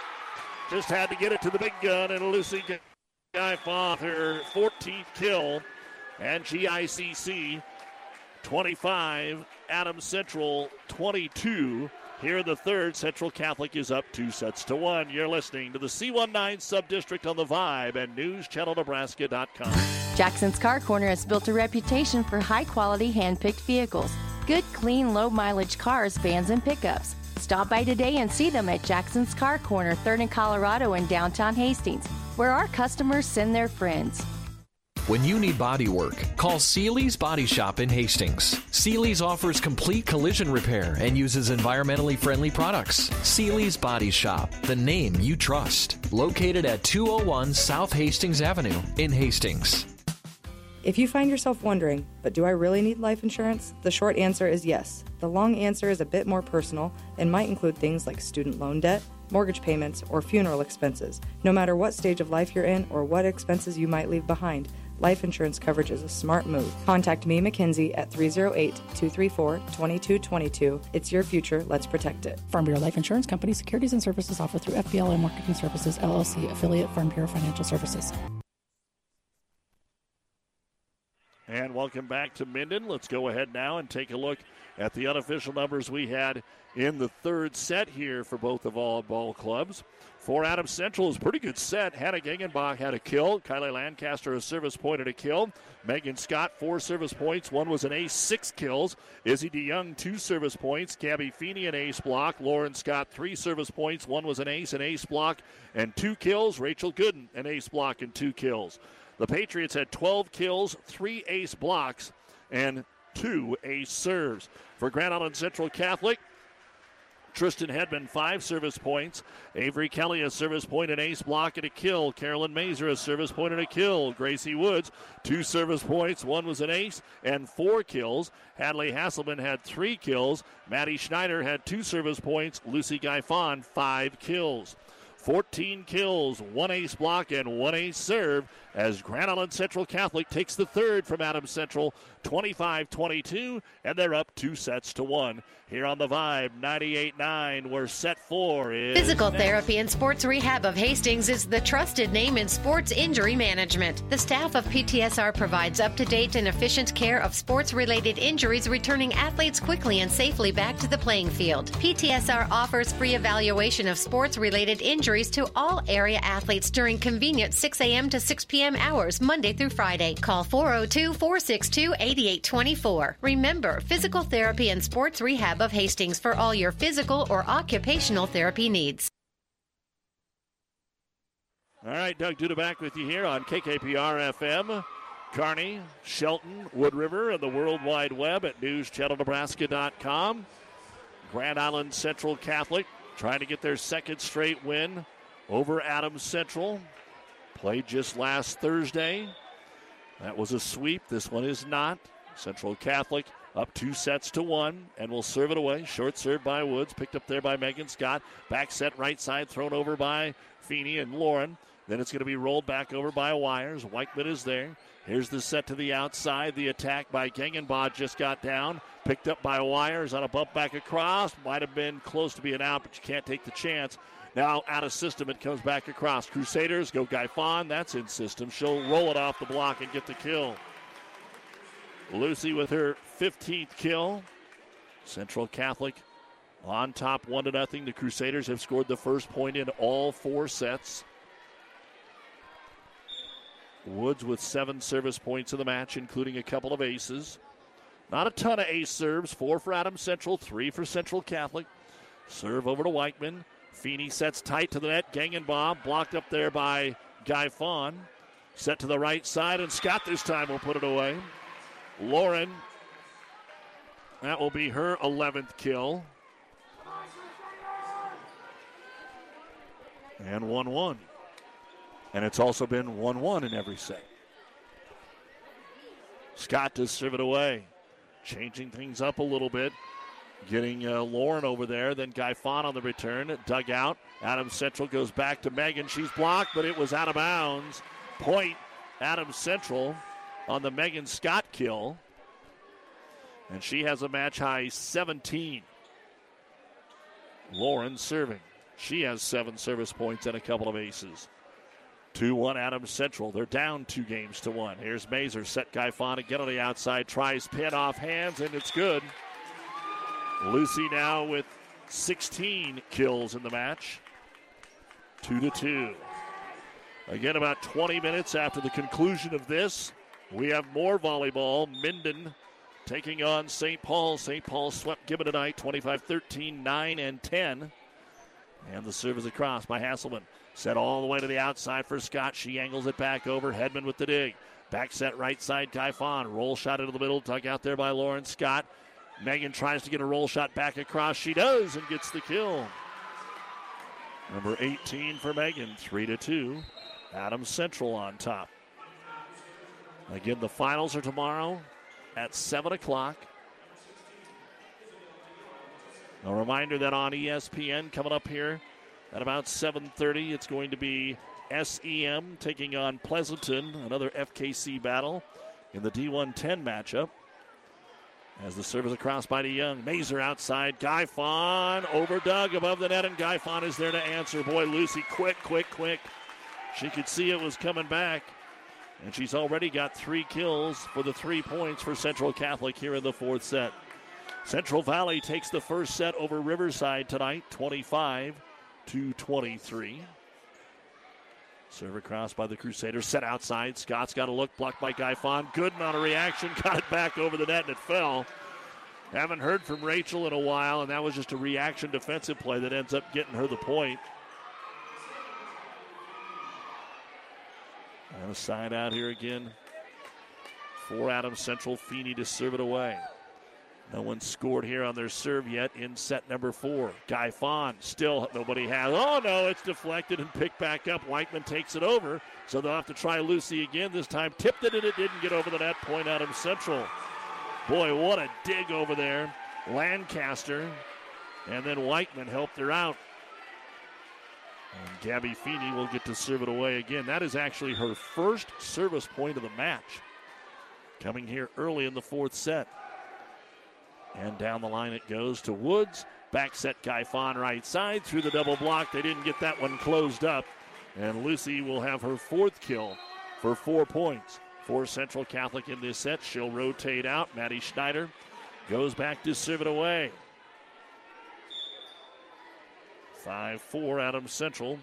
Just had to get it to the big gun, and Lucy Guyfon, her fourteenth kill. And G I C C twenty-five, Adams Central twenty-two. Here in the third, Central Catholic is up two sets to one. You're listening to the C nineteen Subdistrict on the Vibe and news channel nebraska dot com. Jackson's Car Corner has built a reputation for high-quality hand-picked vehicles. Good, clean, low-mileage cars, vans, and pickups. Stop by today and see them at Jackson's Car Corner, third and Colorado in downtown Hastings, where our customers send their friends. When you need body work, call Seeley's Body Shop in Hastings. Seeley's offers complete collision repair and uses environmentally friendly products. Seeley's Body Shop, the name you trust. Located at two oh one South Hastings Avenue in Hastings. If you find yourself wondering, but do I really need life insurance? The short answer is yes. The long answer is a bit more personal and might include things like student loan debt, mortgage payments, or funeral expenses. No matter what stage of life you're in or what expenses you might leave behind, life insurance coverage is a smart move. Contact me, McKenzie, at three oh eight, two three four, two two two two. It's your future. Let's protect it. Farm Bureau Life Insurance Company. Securities and services offered through F B L Marketing Services, L L C, affiliate Farm Bureau Financial Services. And welcome back to Minden. Let's go ahead now and take a look at the unofficial numbers we had in the third set here for both the volleyball clubs. For Adams Central is a pretty good set. Hannah Gengenbaugh had a kill. Kylie Lancaster a service point and a kill. Megan Scott, four service points. One was an ace, six kills. Izzy DeYoung, two service points. Gabby Feeney, an ace block. Lauren Scott, three service points. One was an ace, an ace block, and two kills. Rachel Gooden, an ace block and two kills. The Patriots had twelve kills, three ace blocks, and two ace serves. For Grand Island Central Catholic, Tristan Hedman, five service points. Avery Kelly, a service point, an ace block, and a kill. Carolyn Mazur, a service point, and a kill. Gracie Woods, two service points. One was an ace and four kills. Hadley Hasselman had three kills. Maddie Schneider had two service points. Lucy Guyfon, five kills. fourteen kills, one ace block, and one ace serve as Grand Island Central Catholic takes the third from Adams Central, twenty-five twenty-two, and they're up two sets to one. Here on the Vibe, ninety-eight nine, where set four is Physical next. Therapy and Sports Rehab of Hastings is the trusted name in sports injury management. The staff of P T S R provides up-to-date and efficient care of sports-related injuries, returning athletes quickly and safely back to the playing field. P T S R offers free evaluation of sports-related injuries to all area athletes during convenient six a.m. to six p.m. hours, Monday through Friday. Call four oh two, four six two, eight eight two four. Remember, Physical Therapy and Sports Rehab of Hastings for all your physical or occupational therapy needs. All right, Doug Duda back with you here on K K P R F M, Kearney, Shelton, Wood River, and the World Wide Web at news channel nebraska dot com. Grand Island Central Catholic trying to get their second straight win over Adams Central. Played just last Thursday. That was a sweep. This one is not. Central Catholic up two sets to one, and will serve it away. Short serve by Woods, picked up there by Megan Scott. Back set right side, thrown over by Feeney and Lauren. Then it's going to be rolled back over by Wires. Weichmann is there. Here's the set to the outside. The attack by Gengenbaugh just got down. Picked up by Wires on a bump back across. Might have been close to being out, but you can't take the chance. Now out of system, it comes back across. Crusaders go Guyfon. That's in system. She'll roll it off the block and get the kill. Lucy with her fifteenth kill. Central Catholic on top one to nothing. The Crusaders have scored the first point in all four sets. Woods with seven service points in the match, including a couple of aces. Not a ton of ace serves. Four for Adams Central, three for Central Catholic. Serve over to Weichmann. Feeney sets tight to the net. Gengenbaugh blocked up there by Guyfon. Set to the right side, and Scott this time will put it away. Lauren, that will be her eleventh kill. And one one. And it's also been one one in every set. Scott does serve it away. Changing things up a little bit. Getting uh, Lauren over there. Then Guyfon on the return. Dug out. Adams Central goes back to Megan. She's blocked, but it was out of bounds. Point Adams Central on the Megan Scott kill. And she has a match high seventeen. Lauren serving. She has seven service points and a couple of aces. two one Adams Central. They're down two games to one. Here's Mazur. Set Guyfon again on the outside. Tries pin off hands, and it's good. Lucy now with sixteen kills in the match. two to two. Again, about twenty minutes after the conclusion of this, we have more volleyball. Minden taking on Saint Paul. Saint Paul swept Gibbon tonight, twenty-five thirteen, nine and ten. And the serve is across by Hasselman. Set all the way to the outside for Scott. She angles it back over. Hedman with the dig. Back set right side, Guyfon. Roll shot into the middle. Dug out there by Lauren Scott. Megan tries to get a roll shot back across. She does and gets the kill. Number eighteen for Megan. three to two. Adams Central on top. Again, the finals are tomorrow at seven o'clock. A reminder that on E S P N coming up here at about seven thirty, it's going to be S E M taking on Pleasanton, another F K C battle in the D one ten matchup. As the serve is across by DeYoung, Mazur outside, Guyfon over Doug above the net, and Guyfon is there to answer. Boy, Lucy, quick, quick, quick. She could see it was coming back, and she's already got three kills for the three points for Central Catholic here in the fourth set. Central Valley takes the first set over Riverside tonight, twenty-five to twenty-three. Serve across by the Crusaders. Set outside. Scott's got a look. Blocked by Guyfon. Gooden on a reaction. Got it back over the net, and it fell. Haven't heard from Rachel in a while, and that was just a reaction defensive play that ends up getting her the point. And a side out here again for Adams Central. Feeney to serve it away. No one scored here on their serve yet in set number four. Guyfon still nobody has. Oh, no, it's deflected and picked back up. Weichmann takes it over, so they'll have to try Lucy again. This time tipped it, and it didn't get over the net. Point Adams Central. Boy, what a dig over there. Lancaster, and then Weichmann helped her out. And Gabby Feeney will get to serve it away again. That is actually her first service point of the match. Coming here early in the fourth set. And down the line it goes to Woods. Back set Guyfon right side through the double block. They didn't get that one closed up. And Lucy will have her fourth kill for four points for Central Catholic in this set. She'll rotate out. Maddie Schneider goes back to serve it away. five four Adams Central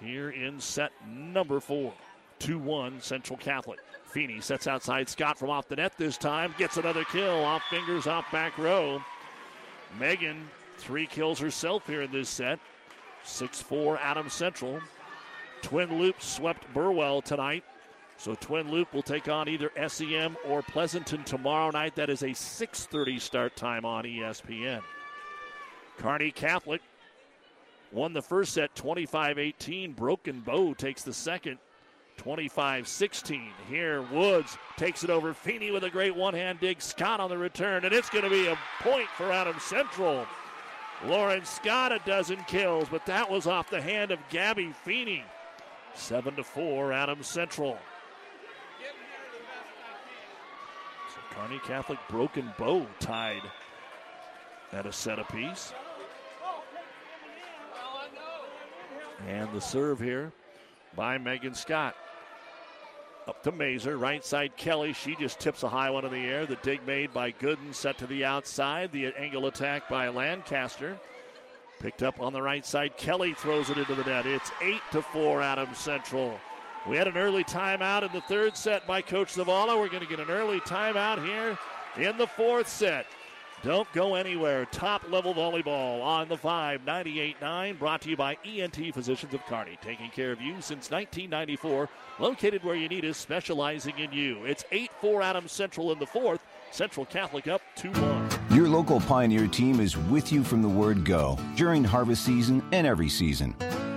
here in set number four. two one Central Catholic. Feeney sets outside Scott from off the net this time. Gets another kill. Off fingers, off back row. Megan, three kills herself here in this set. six four Adams Central. Twin Loop swept Burwell tonight. So Twin Loop will take on either S E M or Pleasanton tomorrow night. That is a six thirty start time on E S P N. Kearney Catholic won the first set, twenty-five eighteen. Broken Bow takes the second. twenty-five sixteen. Here, Woods takes it over. Feeney with a great one-hand dig. Scott on the return, and it's going to be a point for Adams Central. Lauren Scott, a dozen kills, but that was off the hand of Gabby Feeney. seven to four, Adams Central. So Kearney Catholic broken bow tied at a set apiece. And the serve here by Megan Scott. Up to Mazur, right side Kelly. She just tips a high one in the air. The dig made by Gooden, set to the outside. The angle attack by Lancaster. Picked up on the right side. Kelly throws it into the net. It's eight to four, Adams Central. We had an early timeout in the third set by Coach Zavala. We're going to get an early timeout here in the fourth set. Don't go anywhere. Top-level volleyball on the five ninety-eight nine, brought to you by E N T Physicians of Kearney, taking care of you since nineteen ninety-four, located where you need us, specializing in you. It's eight four Adams Central in the fourth. Central Catholic up two one. Your local Pioneer team is with you from the word go during harvest season and every season.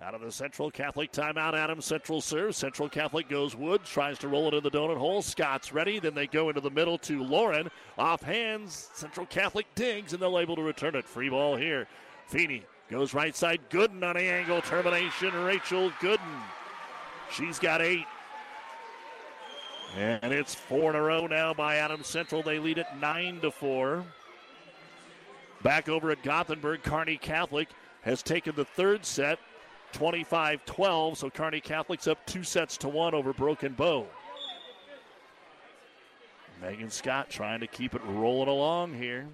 Out of the Central Catholic timeout, Adams Central serves. Central Catholic goes Woods, tries to roll it in the donut hole. Scott's ready. Then they go into the middle to Lauren. Off hands, Central Catholic digs, and they'll able to return it. Free ball here. Feeney goes right side. Gooden on the angle. Termination, Rachel Gooden. She's got eight. And it's four in a row now by Adams Central. They lead it nine to four. Back over at Gothenburg, Kearney Catholic has taken the third set. twenty-five twelve, so Kearney Catholic's up two sets to one over Broken Bow. Megan Scott trying to keep it rolling along here.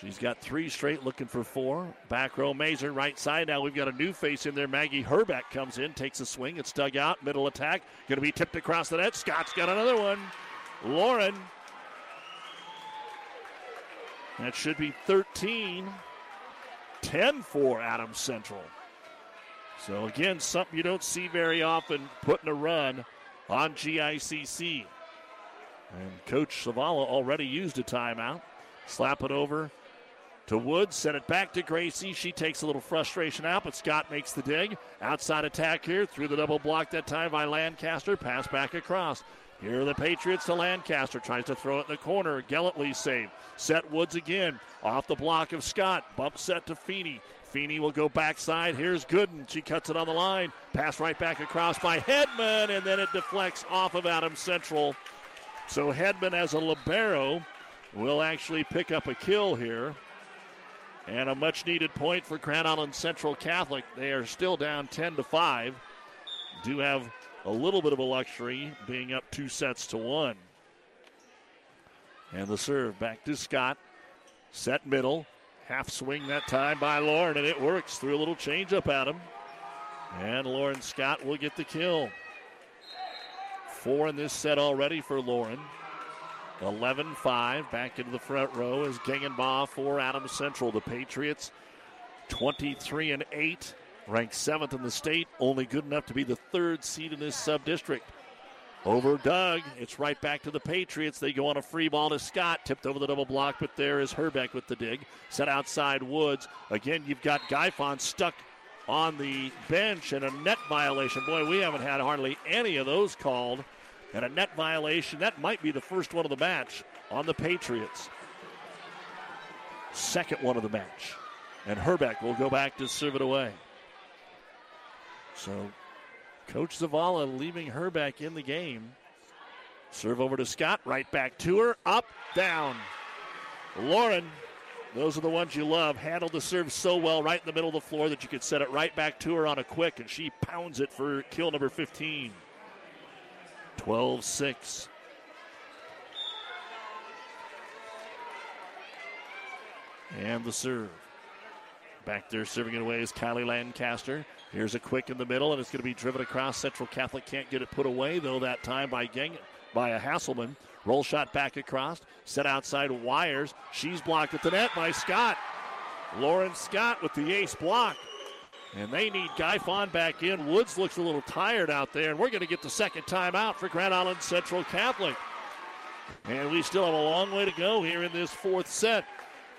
She's got three straight, looking for four. Back row, Mazur, right side. Now we've got a new face in there. Maggie Herbeck comes in, takes a swing. It's dug out, middle attack. Going to be tipped across the net. Scott's got another one. Lauren. That should be thirteen. ten four Adams Central. So, again, something you don't see very often, putting a run on G I C C. And Coach Zavala already used a timeout. Slap it over to Woods, send it back to Gracie. She takes a little frustration out, but Scott makes the dig. Outside attack here, through the double block that time by Lancaster. Pass back across. Here are the Patriots to Lancaster. Tries to throw it in the corner. Gellatley save. Set Woods again. Off the block of Scott. Bump set to Feeney. Feeney will go backside. Here's Gooden. She cuts it on the line. Pass right back across by Hedman, and then it deflects off of Adams Central. So Hedman, as a libero, will actually pick up a kill here. And a much-needed point for Grand Island Central Catholic. They are still down ten to five. Do have a little bit of a luxury, being up two sets to one. And the serve back to Scott. Set middle. Half swing that time by Lauren, and it works through a little changeup at him. And Lauren Scott will get the kill. Four in this set already for Lauren. eleven five back into the front row is Gengenbaugh for Adams Central. The Patriots, twenty-three and eight, ranked seventh in the state, only good enough to be the third seed in this sub-district. Over Doug, it's right back to the Patriots. They go on a free ball to Scott, tipped over the double block, but there is Herbeck with the dig. Set outside Woods. Again, you've got Guyfon stuck on the bench and a net violation. Boy, we haven't had hardly any of those called. And a net violation, that might be the first one of the match on the Patriots. Second one of the match. And Herbeck will go back to serve it away. So Coach Zavala leaving her back in the game. Serve over to Scott, right back to her, up, down. Lauren, those are the ones you love, handled the serve so well right in the middle of the floor that you could set it right back to her on a quick, and she pounds it for kill number fifteen. twelve six. And the serve. Back there serving it away is Kylie Lancaster. Here's a quick in the middle, and it's going to be driven across. Central Catholic can't get it put away, though, that time by Geng, by a Hasselman. Roll shot back across. Set outside Wires. She's blocked at the net by Scott. Lauren Scott with the ace block. And they need Guyfon back in. Woods looks a little tired out there, and we're going to get the second timeout for Grand Island Central Catholic. And we still have a long way to go here in this fourth set.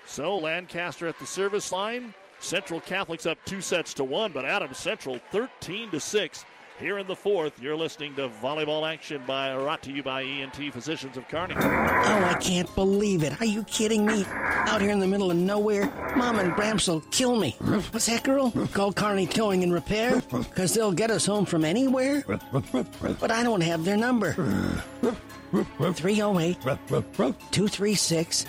So Lancaster at the service line. Central Catholic's up two sets to one, but Adams Central thirteen to six here in the fourth. You're listening to volleyball action by, brought to you by E N T Physicians of Kearney. Oh, I can't believe it. Are you kidding me? Out here in the middle of nowhere, Mom and Bramps will kill me. What's that, girl? Call Kearney Towing and Repair? Because they'll get us home from anywhere? But I don't have their number. three oh eight, two three six,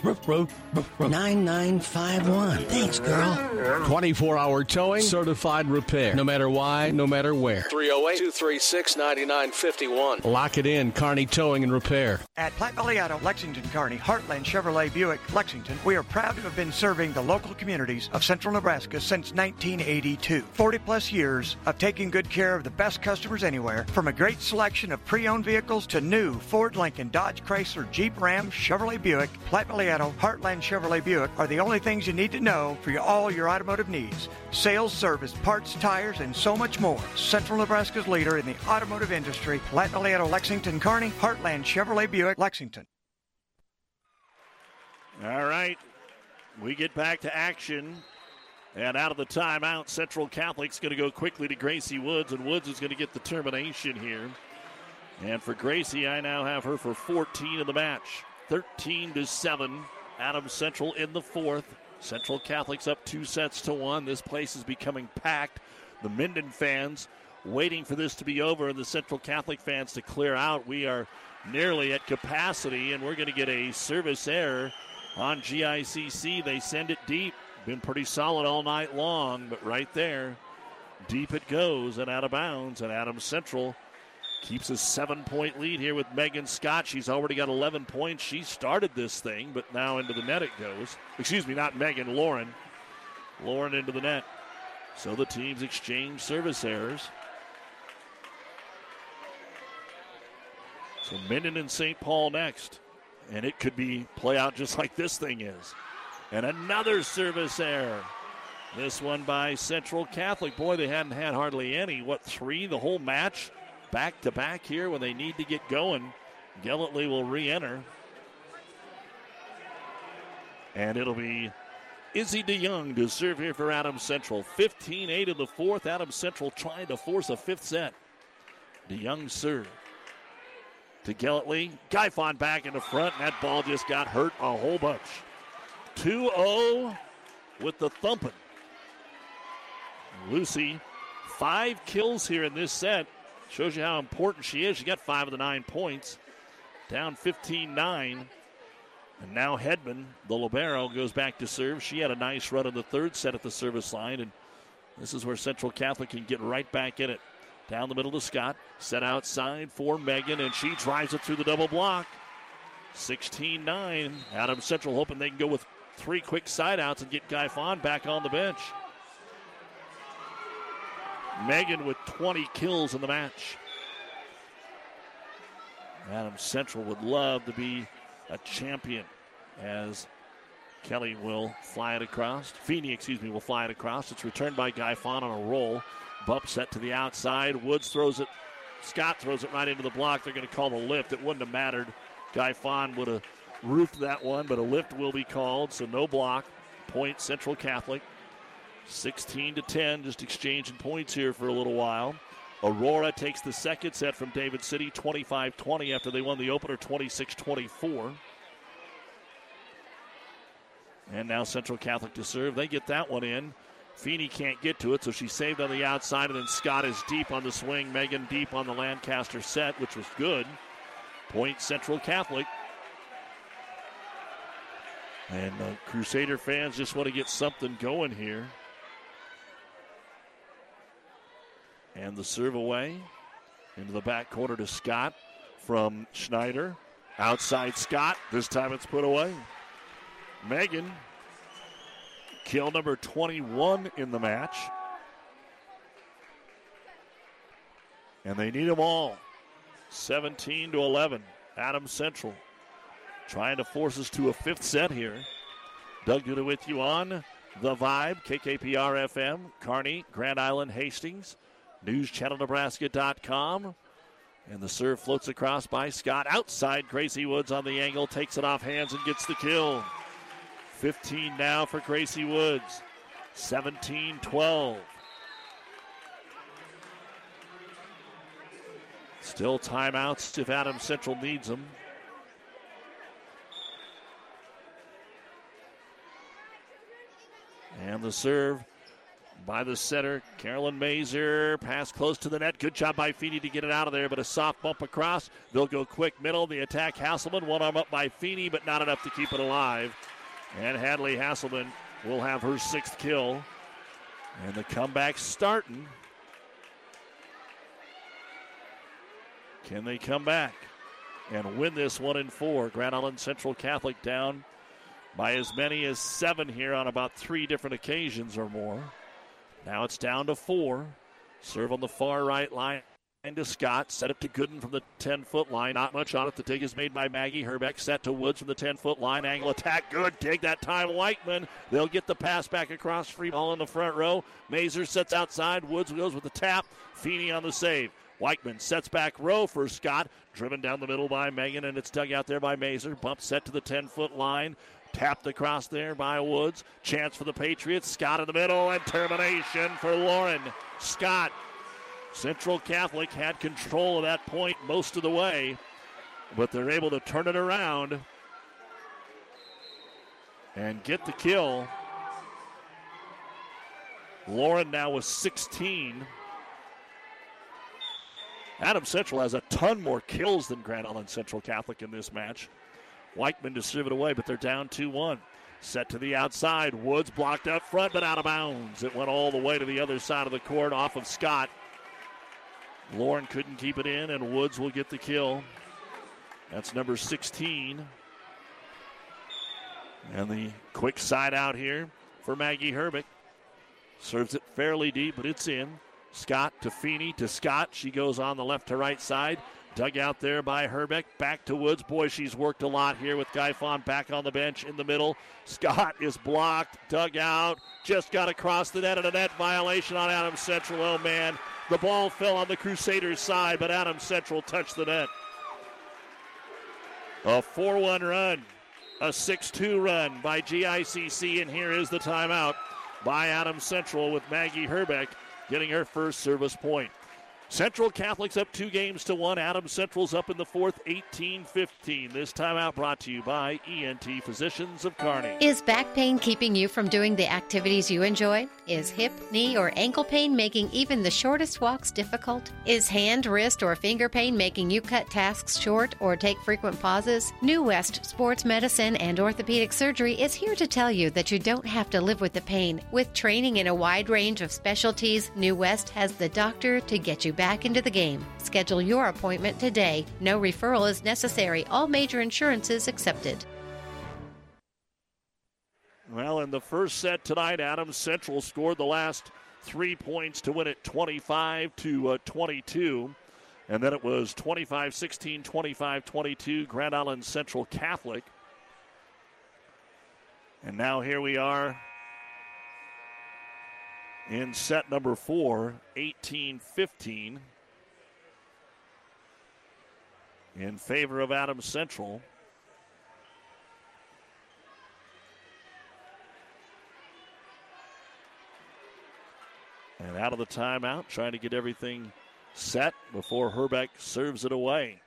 nine nine five one. Thanks, girl. twenty-four hour towing, certified repair. No matter why, no matter where. three oh eight, two three six, nine nine five one. Lock it in, Kearney Towing and Repair. At Platte Valley Auto, Lexington, Kearney, Heartland, Chevrolet, Buick, Lexington, we are proud to have been serving the local communities of central Nebraska since nineteen eighty-two. forty plus years of taking good care of the best customers anywhere, from a great selection of pre-owned vehicles to new Ford, Lincoln, and Dodge, Chrysler, Jeep, Ram, Chevrolet, Buick, Platte Valley Auto, Heartland Chevrolet, Buick are the only things you need to know for your, all your automotive needs. Sales, service, parts, tires, and so much more. Central Nebraska's leader in the automotive industry, Platte Valley Auto, Lexington, Kearney, Heartland Chevrolet, Buick, Lexington. All right, we get back to action. And out of the timeout, Central Catholic's going to go quickly to Gracie Woods, and Woods is going to get the termination here. And for Gracie, I now have her for fourteen in the match. thirteen to seven, Adams Central in the fourth. Central Catholic's up two sets to one. This place is becoming packed. The Minden fans waiting for this to be over and the Central Catholic fans to clear out. We are nearly at capacity, and we're going to get a service error on G I C C. They send it deep. Been pretty solid all night long, but right there, deep it goes and out of bounds, and Adams Central keeps a seven-point lead here with Megan Scott. She's already got eleven points. She started this thing, but now into the net it goes. Excuse me, not Megan, Lauren. Lauren into the net. So the teams exchange service errors. So Minden and Saint Paul next. And it could be play out just like this thing is. And another service error. This one by Central Catholic. Boy, they hadn't had hardly any. What, three the whole match? Back-to-back here when they need to get going. Gellatley will re-enter. And it'll be Izzy DeYoung to serve here for Adams Central. fifteen eight in the fourth. Adams Central trying to force a fifth set. DeYoung serve to Gellatley. Guyfon back in the front, and that ball just got hurt a whole bunch. two oh with the thumping. Lucy, five kills here in this set. Shows you how important she is. She got five of the nine points. Down fifteen nine. And now Hedman, the libero, goes back to serve. She had a nice run in the third set at the service line, and this is where Central Catholic can get right back in it. Down the middle to Scott. Set outside for Megan, and she drives it through the double block. sixteen nine. Adams Central hoping they can go with three quick sideouts and get Guyfon back on the bench. Megan with twenty kills in the match. Adams Central would love to be a champion as Kelly will fly it across. Feeney, excuse me, will fly it across. It's returned by Guyfon on a roll. Bump set to the outside. Woods throws it. Scott throws it right into the block. They're going to call the lift. It wouldn't have mattered. Guyfon would have roofed that one, but a lift will be called, so no block. Point Central Catholic. sixteen to ten, just exchanging points here for a little while. Aurora takes the second set from David City, twenty-five twenty, after they won the opener, twenty-six twenty-four. And now Central Catholic to serve. They get that one in. Feeney can't get to it, so she saved on the outside, and then Scott is deep on the swing. Megan deep on the Lancaster set, which was good. Point Central Catholic. And the Crusader fans just want to get something going here. And the serve away into the back corner to Scott from Schneider. Outside Scott. This time it's put away. Megan, kill number twenty-one in the match. And they need them all. seventeen to eleven, Adams Central. Trying to force us to a fifth set here. Doug Duda with you on The Vibe, K K P R F M, Kearney, Grand Island, Hastings, news channel nebraska dot com. And the serve floats across by Scott. Outside, Gracie Woods on the angle, takes it off hands and gets the kill. fifteen now for Gracie Woods, seventeen twelve. Still timeouts if Adams Central needs them. And the serve by the setter, Carolyn Mazur. Pass close to the net. Good job by Feeney to get it out of there, but a soft bump across. They'll go quick middle. The attack, Hasselman. One arm up by Feeney, but not enough to keep it alive. And Hadley Hasselman will have her sixth kill. And the comeback starting. Can they come back and win this one in four? Grand Island Central Catholic down by as many as seven here on about three different occasions or more. Now it's down to four. Serve on the far right line to Scott. Set it to Gooden from the ten-foot line. Not much on it. The dig is made by Maggie Herbeck. Set to Woods from the ten-foot line. Angle attack. Good dig that time. Weichmann. They'll get the pass back across. Free ball in the front row. Mazur sets outside. Woods goes with the tap. Feeney on the save. Weichmann sets back row for Scott. Driven down the middle by Megan, and it's dug out there by Mazur. Bump set to the ten-foot line. Tapped across there by Woods. Chance for the Patriots. Scott in the middle, and termination for Lauren Scott. Central Catholic had control of that point most of the way, but they're able to turn it around and get the kill. Lauren now with sixteen. Adams Central has a ton more kills than Grand Island Central Catholic in this match. Weichmann to serve it away, but they're down two one. Set to the outside. Woods blocked up front, but out of bounds. It went all the way to the other side of the court off of Scott. Lauren couldn't keep it in, and Woods will get the kill. That's number sixteen. And the quick side out here for Maggie Herbeck. Serves it fairly deep, but it's in. Scott to Feeney to Scott. She goes on the left to right side. Dug out there by Herbeck, back to Woods. Boy, she's worked a lot here with Guyfon back on the bench in the middle. Scott is blocked, dug out, just got across the net, and a net violation on Adams Central. Oh, man, the ball fell on the Crusaders' side, but Adams Central touched the net. A four one run, a six two run by G I C C, and here is the timeout by Adams Central with Maggie Herbeck getting her first service point. Central Catholic's up two games to one. Adams Central's up in the fourth, eighteen fifteen. This timeout brought to you by E N T Physicians of Kearney. Is back pain keeping you from doing the activities you enjoy? Is hip, knee, or ankle pain making even the shortest walks difficult? Is hand, wrist, or finger pain making you cut tasks short or take frequent pauses? New West Sports Medicine and Orthopedic Surgery is here to tell you that you don't have to live with the pain. With training in a wide range of specialties, New West has the doctor to get you back into the game. Schedule your appointment today. No referral is necessary. All major insurances accepted. Well, in the first set tonight, Adams Central scored the last three points to win it twenty-five to twenty-two. And then it was twenty-five sixteen, twenty-five twenty-two, Grand Island Central Catholic. And now here we are in set number four, eighteen fifteen, in favor of Adams Central. And out of the timeout, trying to get everything set before Herbeck serves it away.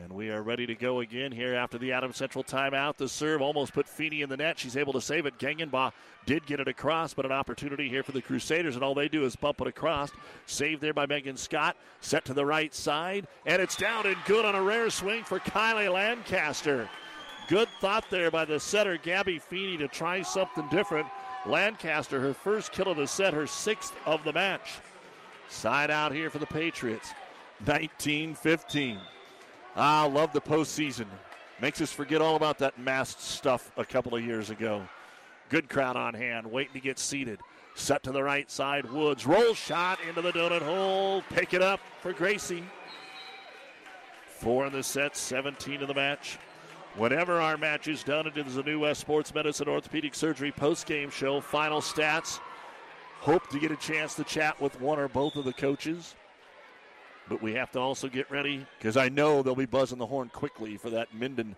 And we are ready to go again here after the Adams Central timeout. The serve almost put Feeney in the net. She's able to save it. Gengenbaugh did get it across, but an opportunity here for the Crusaders, and all they do is bump it across. Saved there by Megan Scott. Set to the right side, and it's down and good on a rare swing for Kylie Lancaster. Good thought there by the setter, Gabby Feeney, to try something different. Lancaster, her first kill of the set, her sixth of the match. Side out here for the Patriots, nineteen fifteen. Ah, love the postseason. Makes us forget all about that masked stuff a couple of years ago. Good crowd on hand, waiting to get seated. Set to the right side, Woods. Roll shot into the donut hole. Pick it up for Gracie. Four in the set, seventeen in the match. Whenever our match is done, it is the New West Sports Medicine Orthopedic Surgery post-game show. Final stats. Hope to get a chance to chat with one or both of the coaches. But we have to also get ready, because I know they'll be buzzing the horn quickly for that Minden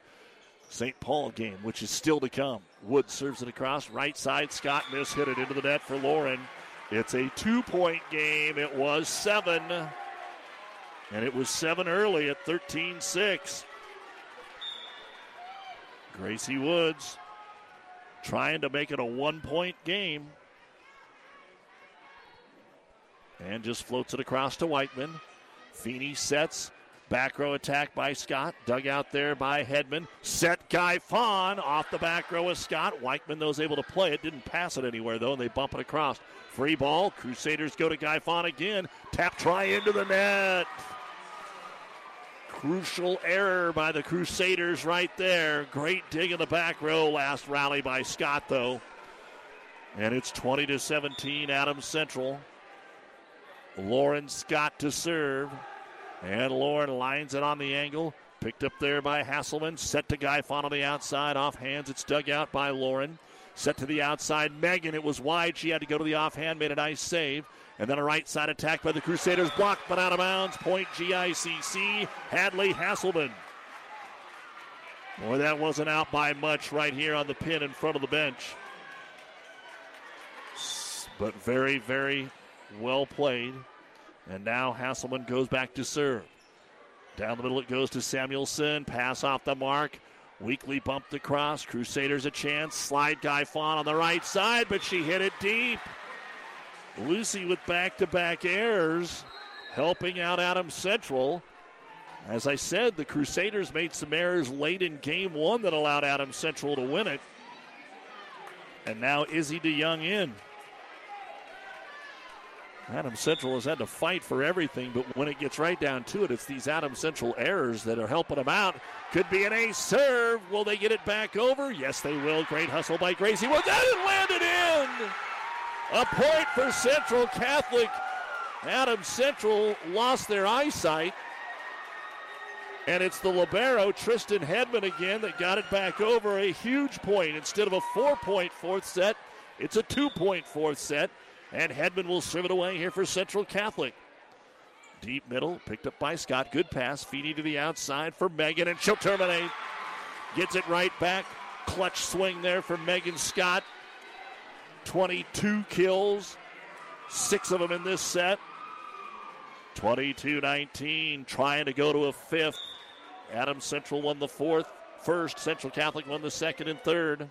Saint Paul game, which is still to come. Wood serves it across. Right side, Scott miss, hit it into the net for Lauren. It's a two-point game. It was seven. And it was seven early at thirteen six. Gracie Woods trying to make it a one-point game. And just floats it across to Weichmann. Feeney sets. Back row attack by Scott. Dug out there by Hedman. Set Guyfon off the back row of Scott. Weichmann, though, is able to play it. Didn't pass it anywhere, though, and they bump it across. Free ball. Crusaders go to Guyfon again. Tap try into the net. Crucial error by the Crusaders right there. Great dig in the back row. Last rally by Scott, though. And it's twenty to seventeen, Adams Central. Lauren Scott to serve. And Lauren lines it on the angle. Picked up there by Hasselman. Set to Guyfon on the outside. Off hands. It's dug out by Lauren. Set to the outside. Megan. It was wide. She had to go to the offhand. Made a nice save. And then a right side attack by the Crusaders. Blocked but out of bounds. Point G I C C. Hadley Hasselman. Boy, that wasn't out by much right here on the pin in front of the bench. But very, very well played. And now Hasselman goes back to serve. Down the middle it goes to Samuelson. Pass off the mark. Weekly bumped across. Crusaders a chance. Slide Guyfon on the right side, but she hit it deep. Lucy with back-to-back errors, helping out Adams Central. As I said, the Crusaders made some errors late in game one that allowed Adams Central to win it. And now Izzy DeYoung in. Adams Central has had to fight for everything, but when it gets right down to it, it's these Adams Central errors that are helping them out. Could be an ace serve. Will they get it back over? Yes, they will. Great hustle by Gracie. Well, that landed in. A point for Central Catholic. Adams Central lost their eyesight. And it's the libero, Tristan Hedman, again, that got it back over. A huge point. Instead of a four-point fourth set, it's a two-point fourth set. And Hedman will serve it away here for Central Catholic. Deep middle, picked up by Scott. Good pass. Feeney to the outside for Megan, and she'll terminate. Gets it right back. Clutch swing there for Megan Scott. twenty-two kills, six of them in this set. twenty-two nineteen, trying to go to a fifth. Adams Central won the fourth, first. Central Catholic won the second and third.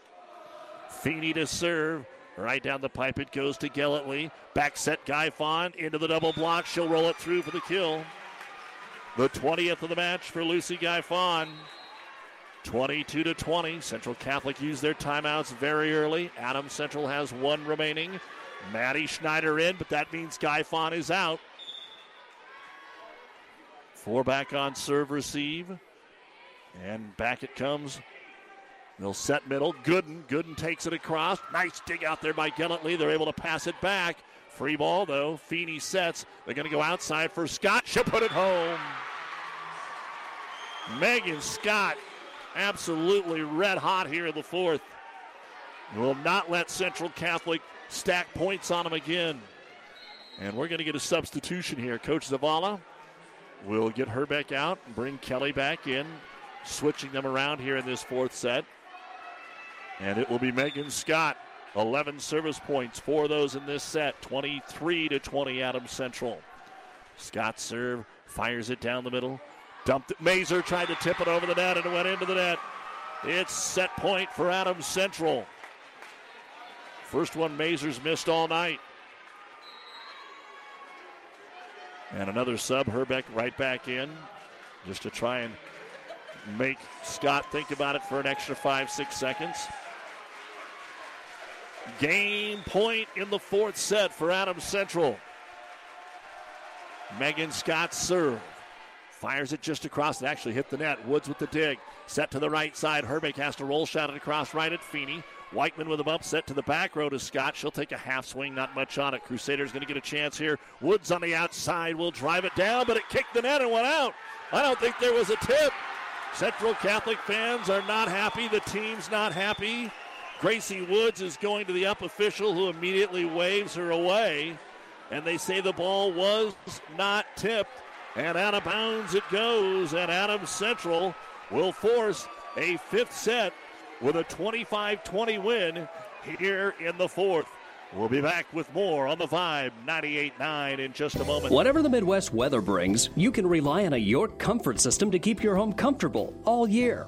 Feeney to serve. Right down the pipe it goes to Gellatley. Back set Guyfon into the double block. She'll roll it through for the kill. The twentieth of the match for Lucy Guyfon. twenty-two to twenty. Central Catholic used their timeouts very early. Adams Central has one remaining. Maddie Schneider in, but that means Guyfon is out. Four back on serve receive. And back it comes. They'll set middle. Gooden. Gooden takes it across. Nice dig out there by Gellatley. They're able to pass it back. Free ball, though. Feeney sets. They're going to go outside for Scott. She'll put it home. Megan Scott absolutely red hot here in the fourth. Will not let Central Catholic stack points on them again. And we're going to get a substitution here. Coach Zavala will get Herbeck out and bring Kelly back in, switching them around here in this fourth set. And it will be Megan Scott. eleven service points, four of those in this set. twenty-three to twenty, Adams Central. Scott serve, fires it down the middle. Dumped it. Mazur tried to tip it over the net, and it went into the net. It's set point for Adams Central. First one Mazur's missed all night. And another sub, Herbeck right back in, just to try and make Scott think about it for an extra five, six seconds. Game point in the fourth set for Adams Central. Megan Scott serve. Fires it just across. It actually hit the net. Woods with the dig. Set to the right side. Herbeck has to roll shot it across right at Feeney. Weichmann with a bump set to the back row to Scott. She'll take a half swing, not much on it. Crusaders going to get a chance here. Woods on the outside will drive it down, but it kicked the net and went out. I don't think there was a tip. Central Catholic fans are not happy. The team's not happy. Gracie Woods is going to the up official, who immediately waves her away. And they say the ball was not tipped. And out of bounds it goes. And Adams Central will force a fifth set with a twenty-five twenty win here in the fourth. We'll be back with more on the Vibe ninety-eight point nine in just a moment. Whatever the Midwest weather brings, you can rely on a York comfort system to keep your home comfortable all year.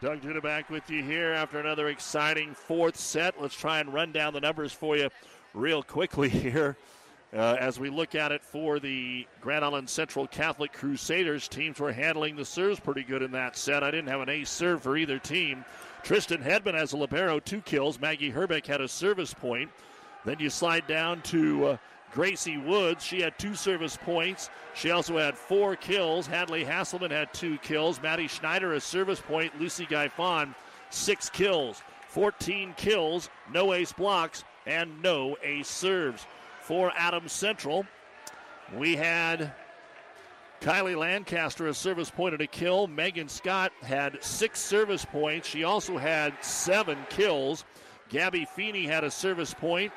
Doug Duda back with you here after another exciting fourth set. Let's try and run down the numbers for you real quickly here. Uh, as we look at it for the Grand Island Central Catholic Crusaders, teams were handling the serves pretty good in that set. I didn't have an ace serve for either team. Tristan Hedman has a libero, two kills. Maggie Herbeck had a service point. Then you slide down to uh, Gracie Woods. She had two service points. She also had four kills. Hadley Hasselman had two kills. Maddie Schneider, a service point. Lucy Guyfon, six kills. fourteen kills, no ace blocks, and no ace serves. For Adams Central, we had Kylie Lancaster, a service point and a kill. Megan Scott had six service points. She also had seven kills. Gabby Feeney had a service point.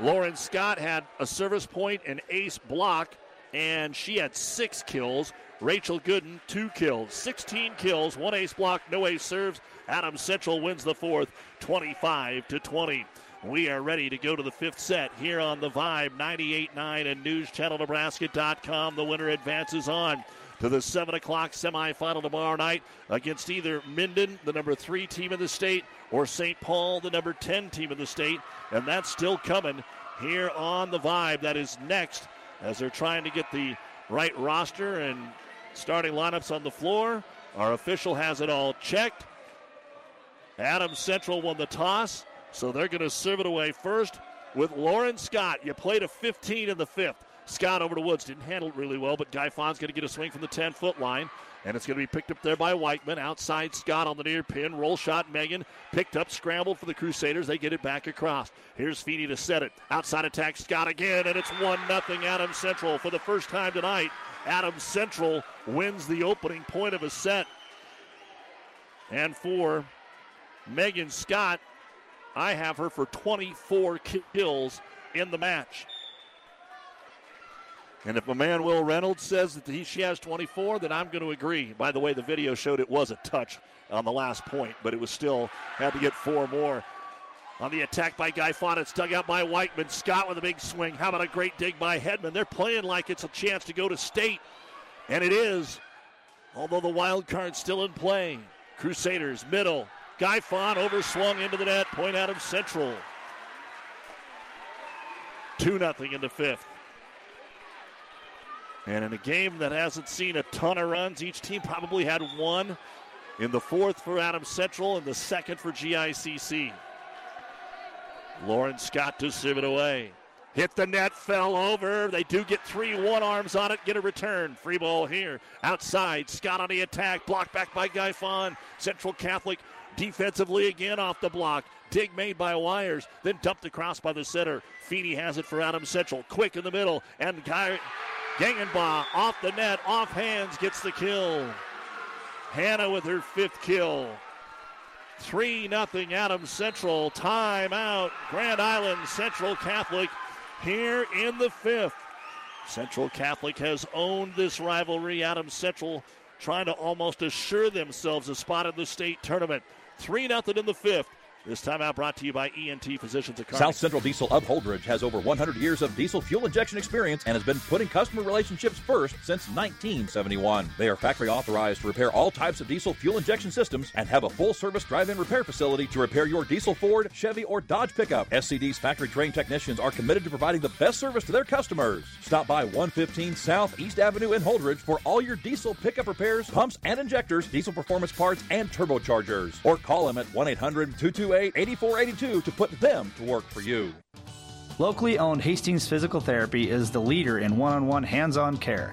Lauren Scott had a service point, an ace block, and she had six kills. Rachel Gooden, two kills. sixteen kills, one ace block, no ace serves. Adams Central wins the fourth, twenty-five to twenty. We are ready to go to the fifth set here on the Vibe ninety-eight point nine and news channel nebraska dot com. The winner advances on to the seven o'clock semifinal tomorrow night against either Minden, the number three team in the state, or Saint Paul, the number ten team in the state. And that's still coming here on the Vibe. That is next as they're trying to get the right roster and starting lineups on the floor. Our official has it all checked. Adams Central won the toss. So they're going to serve it away first with Lauren Scott. You played a fifteen in the fifth. Scott over to Woods. Didn't handle it really well, but Guyfon's going to get a swing from the ten-foot line, and it's going to be picked up there by Weichmann. Outside Scott on the near pin. Roll shot Megan. Picked up, scrambled for the Crusaders. They get it back across. Here's Feeney to set it. Outside attack Scott again, and it's one nothing Adams Central. For the first time tonight, Adams Central wins the opening point of a set. And for Megan Scott, I have her for twenty-four kills in the match. And if my man Will Reynolds says that he, she has twenty-four, then I'm going to agree. By the way, the video showed it was a touch on the last point, but it was still, had to get four more. On the attack by Guyfon, it's dug out by Weichmann. Scott with a big swing. How about a great dig by Hedman? They're playing like it's a chance to go to state, and it is, although the wild card's still in play. Crusaders, middle. Guyfon overswung into the net. Point Adams Central. two nothing in the fifth. And in a game that hasn't seen a ton of runs, each team probably had one in the fourth for Adams Central and the second for G I C C. Lauren Scott to serve it away. Hit the net, fell over. They do get three one-arms on it, get a return. Free ball here. Outside, Scott on the attack. Blocked back by Guyfon. Central Catholic Defensively again off the block. Dig made by Wires, then dumped across by the center. Feeney has it for Adam Central. Quick in the middle, and Ky- Gengenbaugh off the net, off hands, gets the kill. Hannah with her fifth kill. three nothing Adam Central. Timeout, Grand Island Central Catholic here in the fifth. Central Catholic has owned this rivalry. Adam Central trying to almost assure themselves a spot in the state tournament. three nothing in the fifth. This timeout brought to you by E N T Physicians of Kearney. South Central Diesel of Holdridge has over one hundred years of diesel fuel injection experience and has been putting customer relationships first since nineteen seventy-one. They are factory authorized to repair all types of diesel fuel injection systems and have a full-service drive-in repair facility to repair your diesel Ford, Chevy, or Dodge pickup. S C D's factory-trained technicians are committed to providing the best service to their customers. Stop by one fifteen South East Avenue in Holdridge for all your diesel pickup repairs, pumps and injectors, diesel performance parts, and turbochargers. Or call them at one eight hundred two two eight eight four eight two to put them to work for you. Locally owned Hastings Physical Therapy is the leader in one-on-one hands-on care.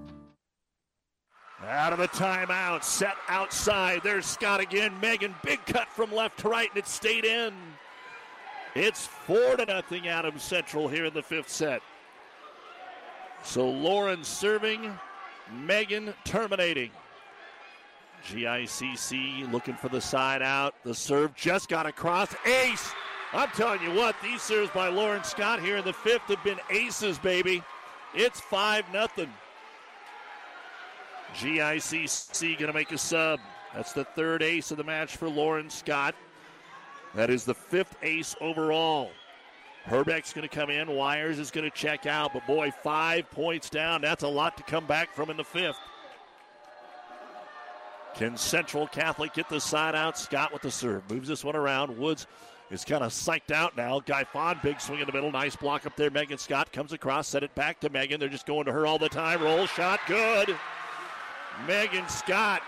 Out of the timeout, set outside. There's Scott again. Megan, big cut from left to right, and it stayed in. It's four to nothing Adam Central here in the fifth set. So Lauren serving, Megan terminating. G I C C looking for the side out. The serve just got across. Ace! I'm telling you what, these serves by Lauren Scott here in the fifth have been aces, baby. It's five nothing. G I C C going to make a sub. That's the third ace of the match for Lauren Scott. That is the fifth ace overall. Herbeck's going to come in. Wires is going to check out. But, boy, five points down. That's a lot to come back from in the fifth. Can Central Catholic get the side out? Scott with the serve. Moves this one around. Woods is kind of psyched out now. Guyfon, big swing in the middle. Nice block up there. Megan Scott comes across. Set it back to Megan. They're just going to her all the time. Roll shot. Good. Megan Scott,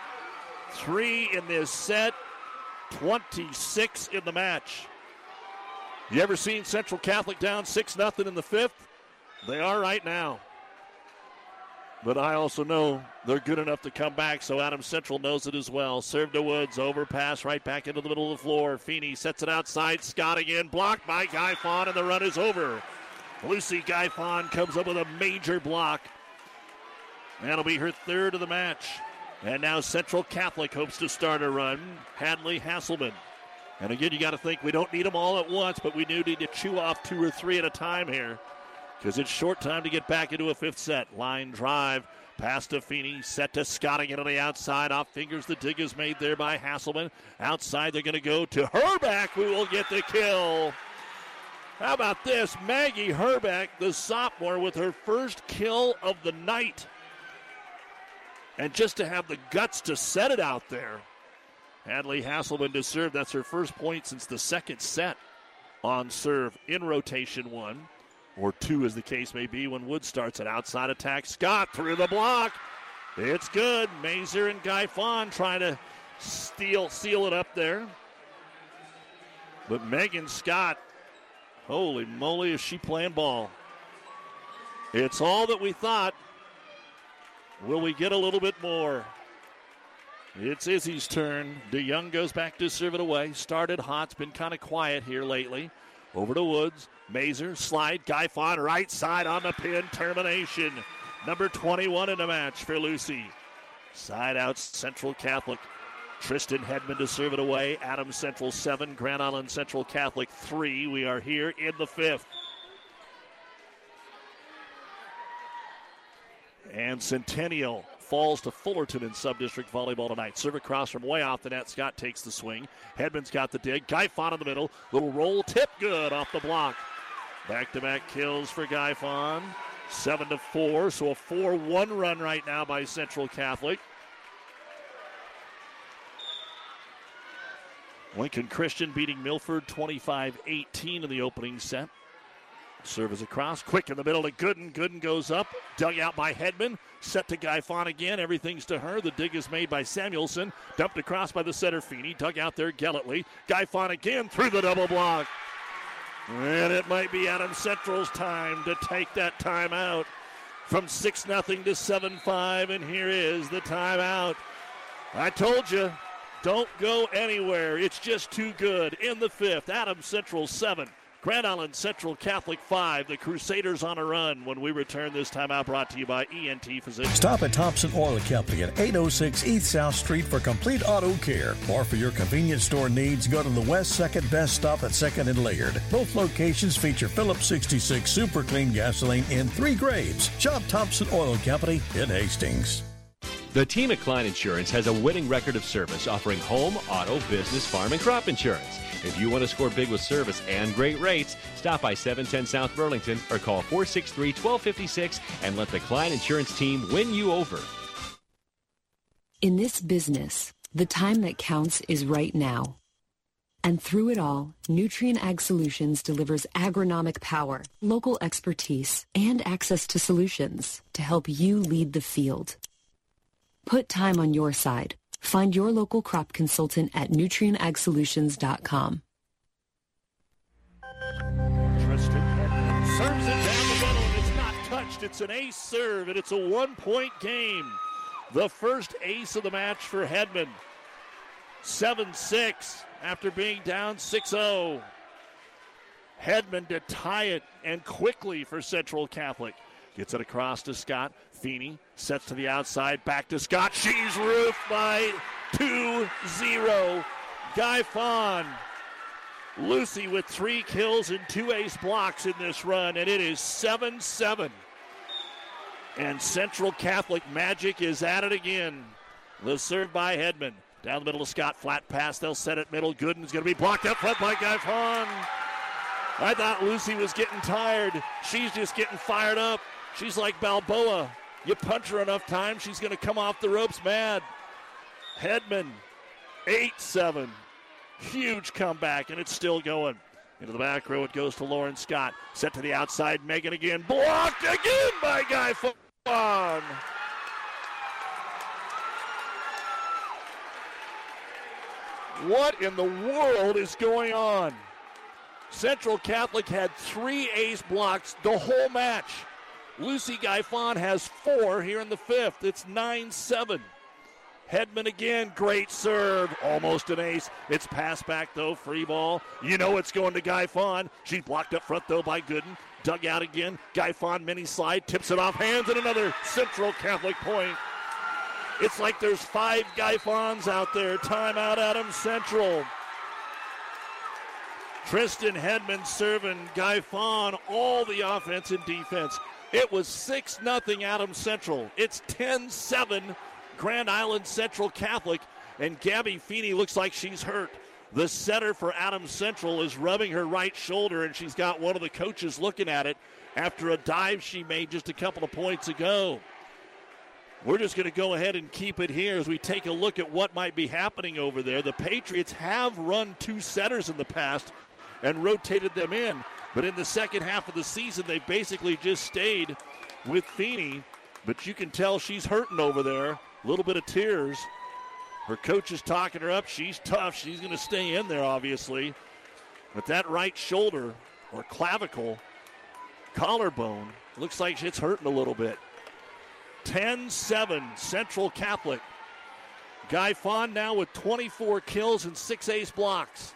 three in this set, twenty-six in the match. You ever seen Central Catholic down six nothing in the fifth? They are right now. But I also know they're good enough to come back, so Adam Central knows it as well. Serve to Woods, overpass right back into the middle of the floor. Feeney sets it outside. Scott again, blocked by Guyfon, and the run is over. Lucy Guyfon comes up with a major block. That'll be her third of the match. And now Central Catholic hopes to start a run. Hadley Hasselman. And again, you got to think we don't need them all at once, but we do need to chew off two or three at a time here because it's short time to get back into a fifth set. Line drive, pass to Feeney, set to Scott again on the outside. Off fingers, the dig is made there by Hasselman. Outside, they're going to go to Herbeck, who will get the kill. How about this? Maggie Herbeck, the sophomore, with her first kill of the night. And just to have the guts to set it out there. Hadley Hasselman to serve. That's her first point since the second set on serve in rotation one. Or two, as the case may be, when Wood starts an outside attack. Scott through the block. It's good. Mazur and Guyfon trying to steal, seal it up there. But Megan Scott, holy moly, is she playing ball. It's all that we thought. Will we get a little bit more? It's Izzy's turn. DeYoung goes back to serve it away. Started hot. It's been kind of quiet here lately. Over to Woods. Mazur, slide. Guyfon, right side on the pin. Termination. Number twenty-one in the match for Lucy. Side out Central Catholic. Tristan Hedman to serve it away. Adam Central seven. Grand Island Central Catholic three. We are here in the fifth. And Centennial falls to Fullerton in sub-district volleyball tonight. Serve across from way off the net. Scott takes the swing. Hedman's got the dig. Guyfon in the middle. Little roll tip. Good off the block. Back-to-back kills for Guyfon. Seven to four. So a four one run right now by Central Catholic. Lincoln Christian beating Milford twenty-five eighteen in the opening set. Serve is across, quick in the middle to Gooden. Gooden goes up, dug out by Hedman. Set to Guyfon again, everything's to her. The dig is made by Samuelson. Dumped across by the setter, Feeney. Dug out there, Gellatley. Guyfon again through the double block. And it might be Adam Central's time to take that timeout. From six nothing to seven five, and here is the timeout. I told you, don't go anywhere. It's just too good. In the fifth, Adam Central seven. Grand Island Central Catholic five, the Crusaders on a run. When we return, this timeout brought to you by E N T Physicians. Stop at Thompson Oil Company at eight oh six East South Street for complete auto care. Or for your convenience store needs, go to the West second Best Stop at second and Laird. Both locations feature Phillips sixty-six Super Clean gasoline in three grades. Shop Thompson Oil Company in Hastings. The team at Klein Insurance has a winning record of service, offering home, auto, business, farm, and crop insurance. If you want to score big with service and great rates, stop by seven ten South Burlington or call four six three, one two five six and let the Klein Insurance team win you over. In this business, the time that counts is right now. And through it all, Nutrien Ag Solutions delivers agronomic power, local expertise, and access to solutions to help you lead the field. Put time on your side. Find your local crop consultant at Nutrien Ag Solutions dot com. Tristan Hedman serves it down the middle, and it's not touched. It's an ace serve, and it's a one-point game. The first ace of the match for Hedman. seven six after being down six oh. Hedman to tie it, and quickly for Central Catholic. Gets it across to Scott. Feeney sets to the outside. Back to Scott. She's roofed by two zero. Guyfon. Lucy with three kills and two ace blocks in this run, and it is seven seven. And Central Catholic magic is at it again. The serve by Hedman. Down the middle to Scott. Flat pass. They'll set it middle. Gooden's going to be blocked up front by Guyfon. I thought Lucy was getting tired. She's just getting fired up. She's like Balboa. You punch her enough time, she's going to come off the ropes mad. Hedman, eight seven. Huge comeback, and it's still going. Into the back row, it goes to Lauren Scott. Set to the outside, Megan again. Blocked again by Guyfon. What in the world is going on? Central Catholic had three ace blocks the whole match. Lucy Guyfon has four here in the fifth. It's nine seven. Hedman again, great serve. Almost an ace. It's passed back, though, free ball. You know it's going to Guyfon. She's blocked up front, though, by Gooden. Dug out again. Guyfon mini slide, tips it off hands, and another Central Catholic point. It's like there's five Guyfons out there. Timeout, Adam Central. Tristan Hedman serving Guyfon all the offense and defense. It was six nothing Adam Central. It's ten seven Grand Island Central Catholic, and Gabby Feeney looks like she's hurt. The setter for Adam Central is rubbing her right shoulder, and she's got one of the coaches looking at it after a dive she made just a couple of points ago. We're just going to go ahead and keep it here as we take a look at what might be happening over there. The Patriots have run two setters in the past and rotated them in. But in the second half of the season, they basically just stayed with Feeney. But you can tell she's hurting over there. A little bit of tears. Her coach is talking her up. She's tough. She's going to stay in there, obviously. But that right shoulder or clavicle, collarbone, looks like it's hurting a little bit. ten seven, Central Catholic. Guyfon now with twenty-four kills and six ace blocks.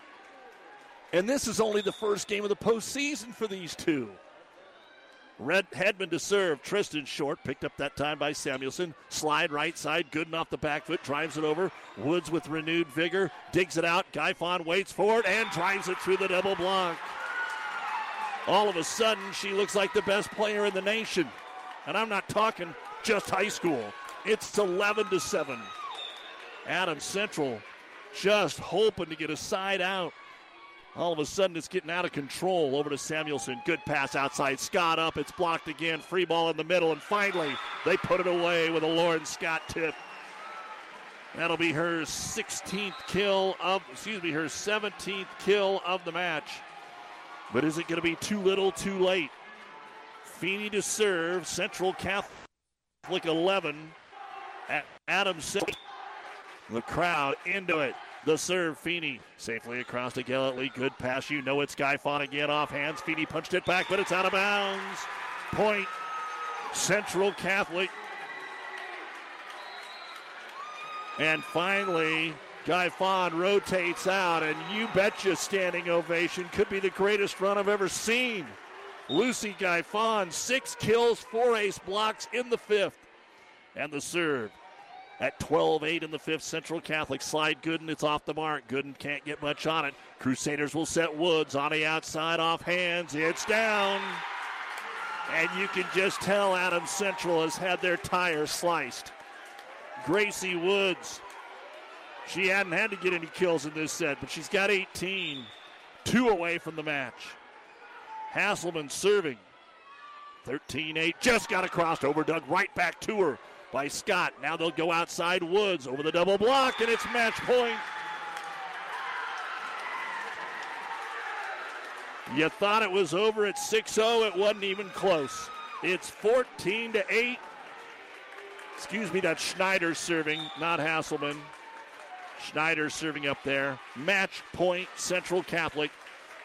And this is only the first game of the postseason for these two. Red Hedman to serve. Tristan short. Picked up that time by Samuelson. Slide right side. Gooden off the back foot. Drives it over. Woods with renewed vigor. Digs it out. Guyfon waits for it and drives it through the double block. All of a sudden, she looks like the best player in the nation. And I'm not talking just high school. It's eleven to seven. Adam Central just hoping to get a side out. All of a sudden, it's getting out of control. Over to Samuelson. Good pass outside. Scott up. It's blocked again. Free ball in the middle. And finally, they put it away with a Lauren Scott tip. That'll be her sixteenth kill of, excuse me, her seventeenth kill of the match. But is it going to be too little, too late? Feeney to serve. Central Catholic eleven at Adams City. The crowd into it. The serve, Feeney. Safely across to Gillitly. Good pass. You know it's Guyfon again off hands. Feeney punched it back, but it's out of bounds. Point. Central Catholic. And finally, Guyfon rotates out, and you betcha standing ovation. Could be the greatest run I've ever seen. Lucy Guyfon, six kills, four ace blocks in the fifth. And the serve at twelve eight in the fifth. Central Catholic slide Gooden. It's off the mark. Gooden can't get much on it. Crusaders will set Woods on the outside off hands. It's down. And you can just tell Adams Central has had their tire sliced. Gracie Woods, she hadn't had to get any kills in this set, but she's got eighteen, two away from the match. Hasselman serving, thirteen eight, just got across to Overdug, right back to her by Scott. Now they'll go outside Woods over the double block, and it's match point. You thought it was over at six oh, it wasn't even close. It's fourteen to eight. Excuse me, that's Schneider serving, not Hasselman. Schneider serving up there. Match point, Central Catholic.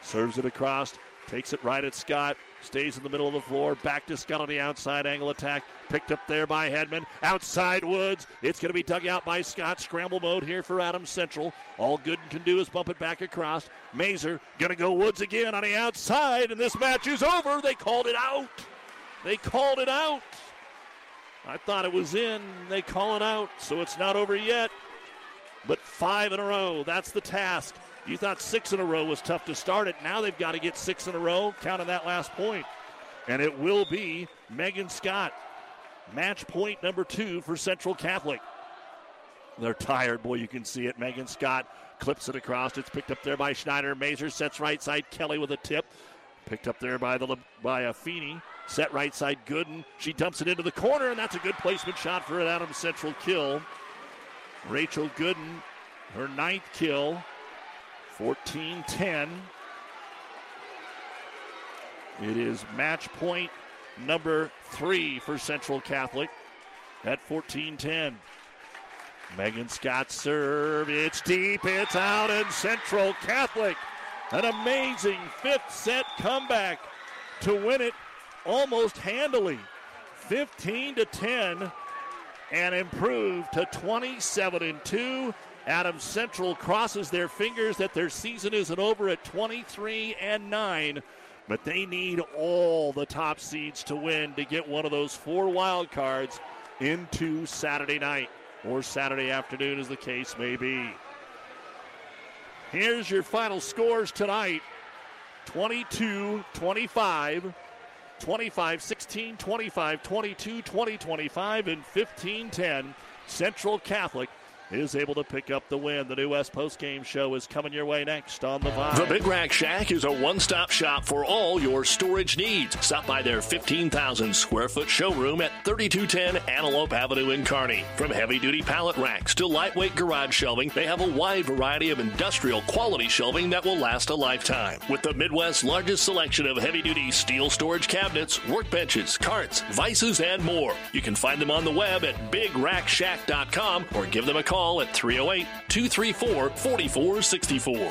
Serves it across, takes it right at Scott, stays in the middle of the floor, back to Scott on the outside angle attack. Picked up there by Hedman. Outside Woods. It's going to be dug out by Scott. Scramble mode here for Adams Central. All Gooden can do is bump it back across. Mazur going to go Woods again on the outside, and this match is over. They called it out. They called it out. I thought it was in. They call it out, so it's not over yet. But five in a row, that's the task. You thought six in a row was tough to start it. Now they've got to get six in a row, counting that last point. And it will be Megan Scott. Match point number two for Central Catholic. They're tired, boy, you can see it. Megan Scott clips it across. It's picked up there by Schneider. Mazur sets right side. Kelly with a tip. Picked up there by the by a Feeney. Set right side, Gooden. She dumps it into the corner, and that's a good placement shot for an Adams Central kill. Rachel Gooden, her ninth kill, fourteen ten. It is match point number three for Central Catholic at fourteen ten. Megan Scott serve. It's deep. It's out, and Central Catholic, an amazing fifth set comeback to win it. Almost handily, fifteen to ten, and improved to twenty-seven and two. Adams Central crosses their fingers that their season isn't over at twenty-three and nine, but they need all the top seeds to win to get one of those four wild cards into Saturday night or Saturday afternoon, as the case may be. Here's your final scores tonight: twenty-two twenty-five. twenty-five sixteen, twenty-five twenty-two, twenty twenty-five, and fifteen ten. Central Catholic is able to pick up the win. The new West Postgame Show is coming your way next on The Vibe. The Big Rack Shack is a one-stop shop for all your storage needs. Stop by their fifteen thousand square foot showroom at thirty-two ten Antelope Avenue in Kearney. From heavy-duty pallet racks to lightweight garage shelving, they have a wide variety of industrial quality shelving that will last a lifetime. With the Midwest's largest selection of heavy-duty steel storage cabinets, workbenches, carts, vices, and more. You can find them on the web at big rack shack dot com or give them a call at three oh eight, two three four, four four six four.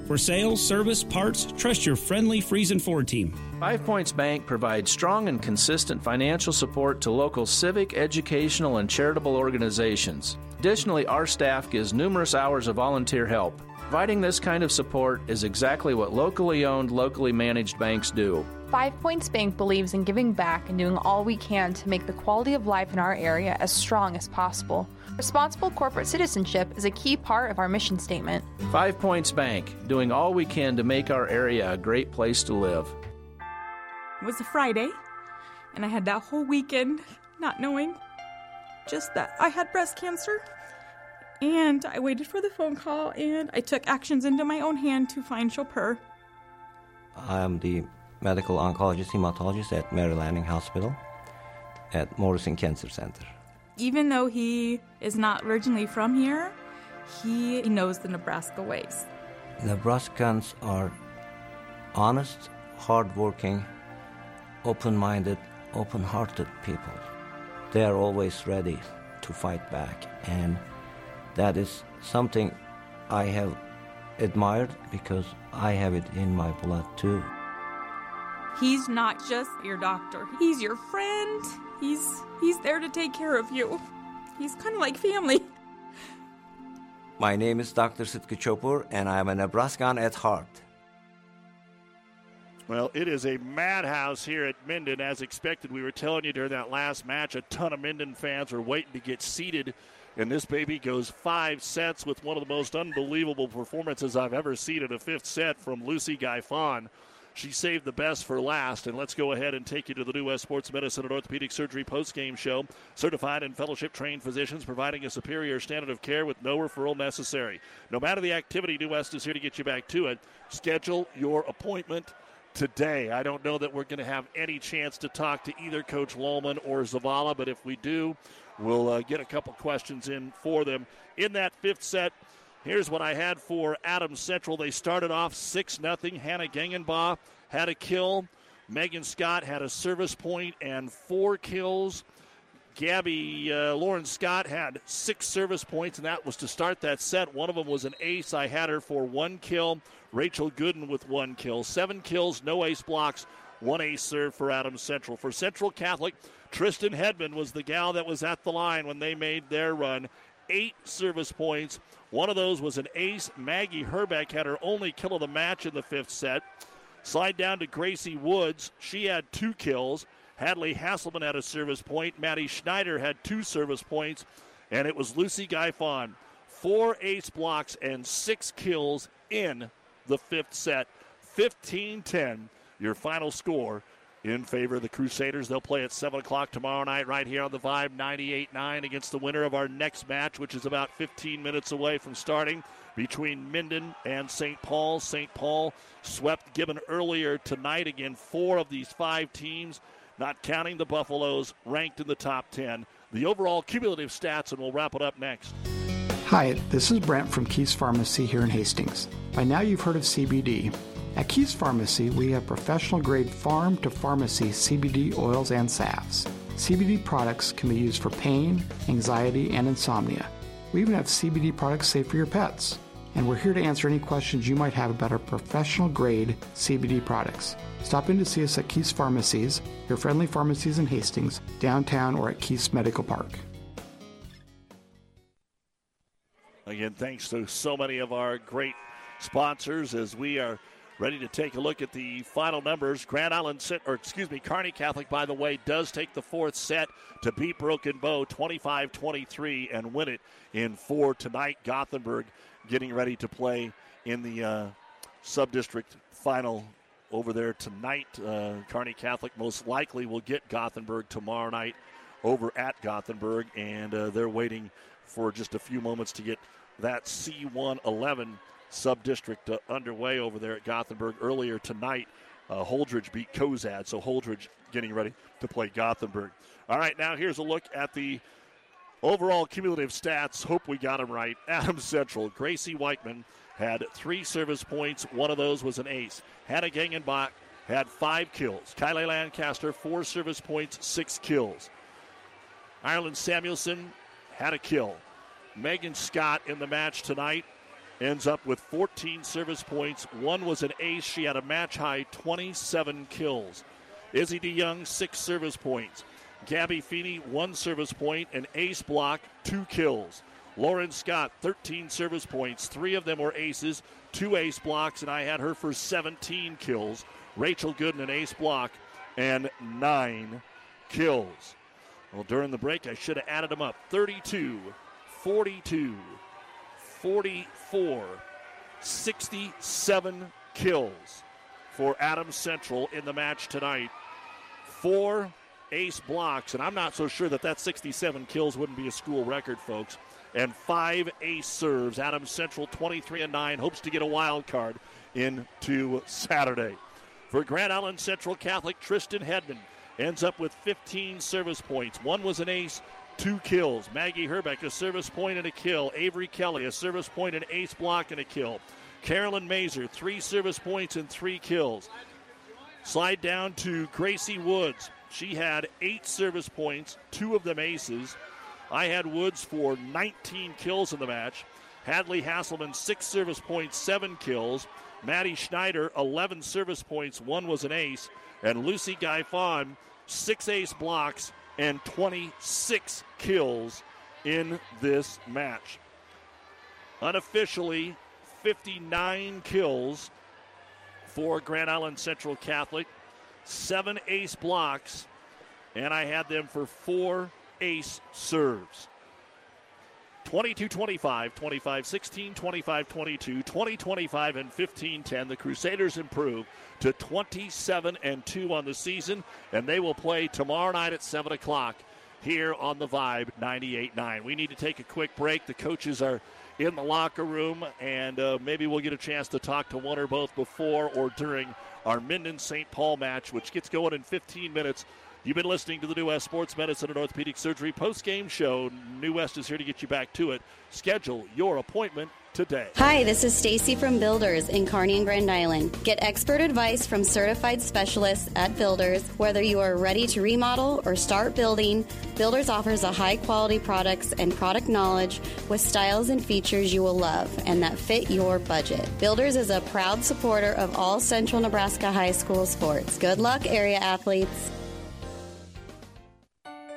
For sales, service, parts, trust your friendly Friesen Ford team. Five Points Bank provides strong and consistent financial support to local civic, educational, and charitable organizations. Additionally, our staff gives numerous hours of volunteer help. Providing this kind of support is exactly what locally owned, locally managed banks do. Five Points Bank believes in giving back and doing all we can to make the quality of life in our area as strong as possible. Responsible corporate citizenship is a key part of our mission statement. Five Points Bank, doing all we can to make our area a great place to live. It was a Friday, and I had that whole weekend not knowing just that I had breast cancer. And I waited for the phone call, and I took actions into my own hand to find Chopur. I'm the medical oncologist hematologist at Mary Lanning Hospital at Morrison Cancer Center. Even though he is not originally from here, he knows the Nebraska ways. Nebraskans are honest, hardworking, open-minded, open-hearted people. They are always ready to fight back, and that is something I have admired because I have it in my blood too. He's not just your doctor. He's your friend. He's he's there to take care of you. He's kind of like family. My name is Doctor Sitka Chopur, and I am a Nebraskan at heart. Well, it is a madhouse here at Minden, as expected. We were telling you during that last match, a ton of Minden fans were waiting to get seated, and this baby goes five sets with one of the most unbelievable performances I've ever seen in a fifth set from Lucy Guyfon. She saved the best for last, and let's go ahead and take you to the New West Sports Medicine and Orthopedic Surgery postgame show. Certified and fellowship-trained physicians providing a superior standard of care with no referral necessary. No matter the activity, New West is here to get you back to it. Schedule your appointment today. I don't know that we're going to have any chance to talk to either Coach Lohman or Zavala, but if we do, we'll uh, get a couple questions in for them. In that fifth set, here's what I had for Adams Central. They started off six nothing. Hannah Gengenbaugh had a kill. Megan Scott had a service point and four kills. Gabby, uh, Lauren Scott had six service points, and that was to start that set. One of them was an ace. I had her for one kill. Rachel Gooden with one kill. Seven kills, no ace blocks, one ace serve for Adams Central. For Central Catholic, Tristan Hedman was the gal that was at the line when they made their run. Eight service points. One of those was an ace. Maggie Herbeck had her only kill of the match in the fifth set. Slide down to Gracie Woods. She had two kills. Hadley Hasselman had a service point. Maddie Schneider had two service points. And it was Lucy Guyfon. Four ace blocks and six kills in the fifth set. fifteen ten, your final score in favor of the Crusaders. They'll play at seven o'clock tomorrow night right here on the Vibe ninety-eight nine against the winner of our next match, which is about fifteen minutes away from starting, between Minden and Saint Paul. Saint Paul swept Gibbon earlier tonight. Again, four of these five teams, not counting the Buffaloes, ranked in the top ten. The overall cumulative stats, and we'll wrap it up next. Hi, this is Brent from Keith's Pharmacy here in Hastings. By now you've heard of C B D. At Keys Pharmacy, we have professional-grade farm-to-pharmacy C B D oils and salves. C B D products can be used for pain, anxiety, and insomnia. We even have C B D products safe for your pets. And we're here to answer any questions you might have about our professional-grade C B D products. Stop in to see us at Keys Pharmacies, your friendly pharmacies in Hastings, downtown, or at Keys Medical Park. Again, thanks to so many of our great sponsors as we are ready to take a look at the final numbers. Grand Island, or excuse me, Kearney Catholic, by the way, does take the fourth set to beat Broken Bow twenty-five twenty-three and win it in four tonight. Gothenburg getting ready to play in the uh, sub-district final over there tonight. Uh, Kearney Catholic most likely will get Gothenburg tomorrow night over at Gothenburg, and uh, they're waiting for just a few moments to get that C one eleven sub-district uh, underway over there at Gothenburg. Earlier tonight, uh, Holdridge beat Cozad, so Holdridge getting ready to play Gothenburg. All right, now here's a look at the overall cumulative stats. Hope we got them right. Adams Central, Gracie Weichmann had three service points. One of those was an ace. Hannah Gengenbach had five kills. Kylie Lancaster, four service points, six kills. Ireland Samuelson had a kill. Megan Scott in the match tonight ends up with fourteen service points. One was an ace. She had a match-high twenty-seven kills. Izzy DeYoung, six service points. Gabby Feeney, one service point. An ace block, two kills. Lauren Scott, thirteen service points. Three of them were aces, two ace blocks, and I had her for seventeen kills. Rachel Gooden, an ace block, and nine kills. Well, during the break, I should have added them up. thirty-two, forty-two, forty-four, sixty-seven kills for Adams Central in the match tonight four ace blocks, and I'm not so sure that that sixty-seven kills wouldn't be a school record, folks. And five ace serves. Adams Central twenty-three and nine hopes to get a wild card into Saturday. For Grand Island Central Catholic, Tristan Hedman ends up with fifteen service points. One was an ace, two kills. Maggie Herbeck, a service point and a kill. Avery Kelly, a service point, an ace block, and a kill. Carolyn Mazur, three service points and three kills. Slide down to Gracie Woods. She had eight service points, two of them aces. I had Woods for nineteen kills in the match. Hadley Hasselman, six service points, seven kills. Maddie Schneider, eleven service points, one was an ace. And Lucy Guyfon, six ace blocks and twenty-six kills in this match. Unofficially, fifty-nine kills for Grand Island Central Catholic, seven ace blocks, and I had them for four ace serves. twenty-two twenty-five, twenty-five sixteen, twenty-five twenty-two, twenty twenty-five, and fifteen ten. The Crusaders improve to twenty-seven and two on the season, and they will play tomorrow night at seven o'clock here on the Vibe ninety-eight point nine. We need to take a quick break. The coaches are in the locker room, and uh, maybe we'll get a chance to talk to one or both before or during our Minden-Saint Paul match, which gets going in fifteen minutes. You've been listening to the New West Sports Medicine and Orthopedic Surgery post-game show. New West is here to get you back to it. Schedule your appointment today. Hi, this is Stacy from Builders in Kearney and Grand Island. Get expert advice from certified specialists at Builders. Whether you are ready to remodel or start building, Builders offers a high-quality products and product knowledge with styles and features you will love and that fit your budget. Builders is a proud supporter of all Central Nebraska high school sports. Good luck, area athletes.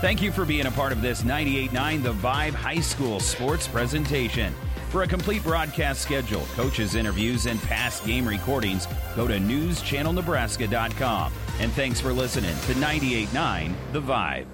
Thank you for being a part of this ninety-eight point nine The Vibe High School Sports presentation. For a complete broadcast schedule, coaches' interviews, and past game recordings, go to news channel nebraska dot com. And thanks for listening to ninety-eight point nine The Vibe.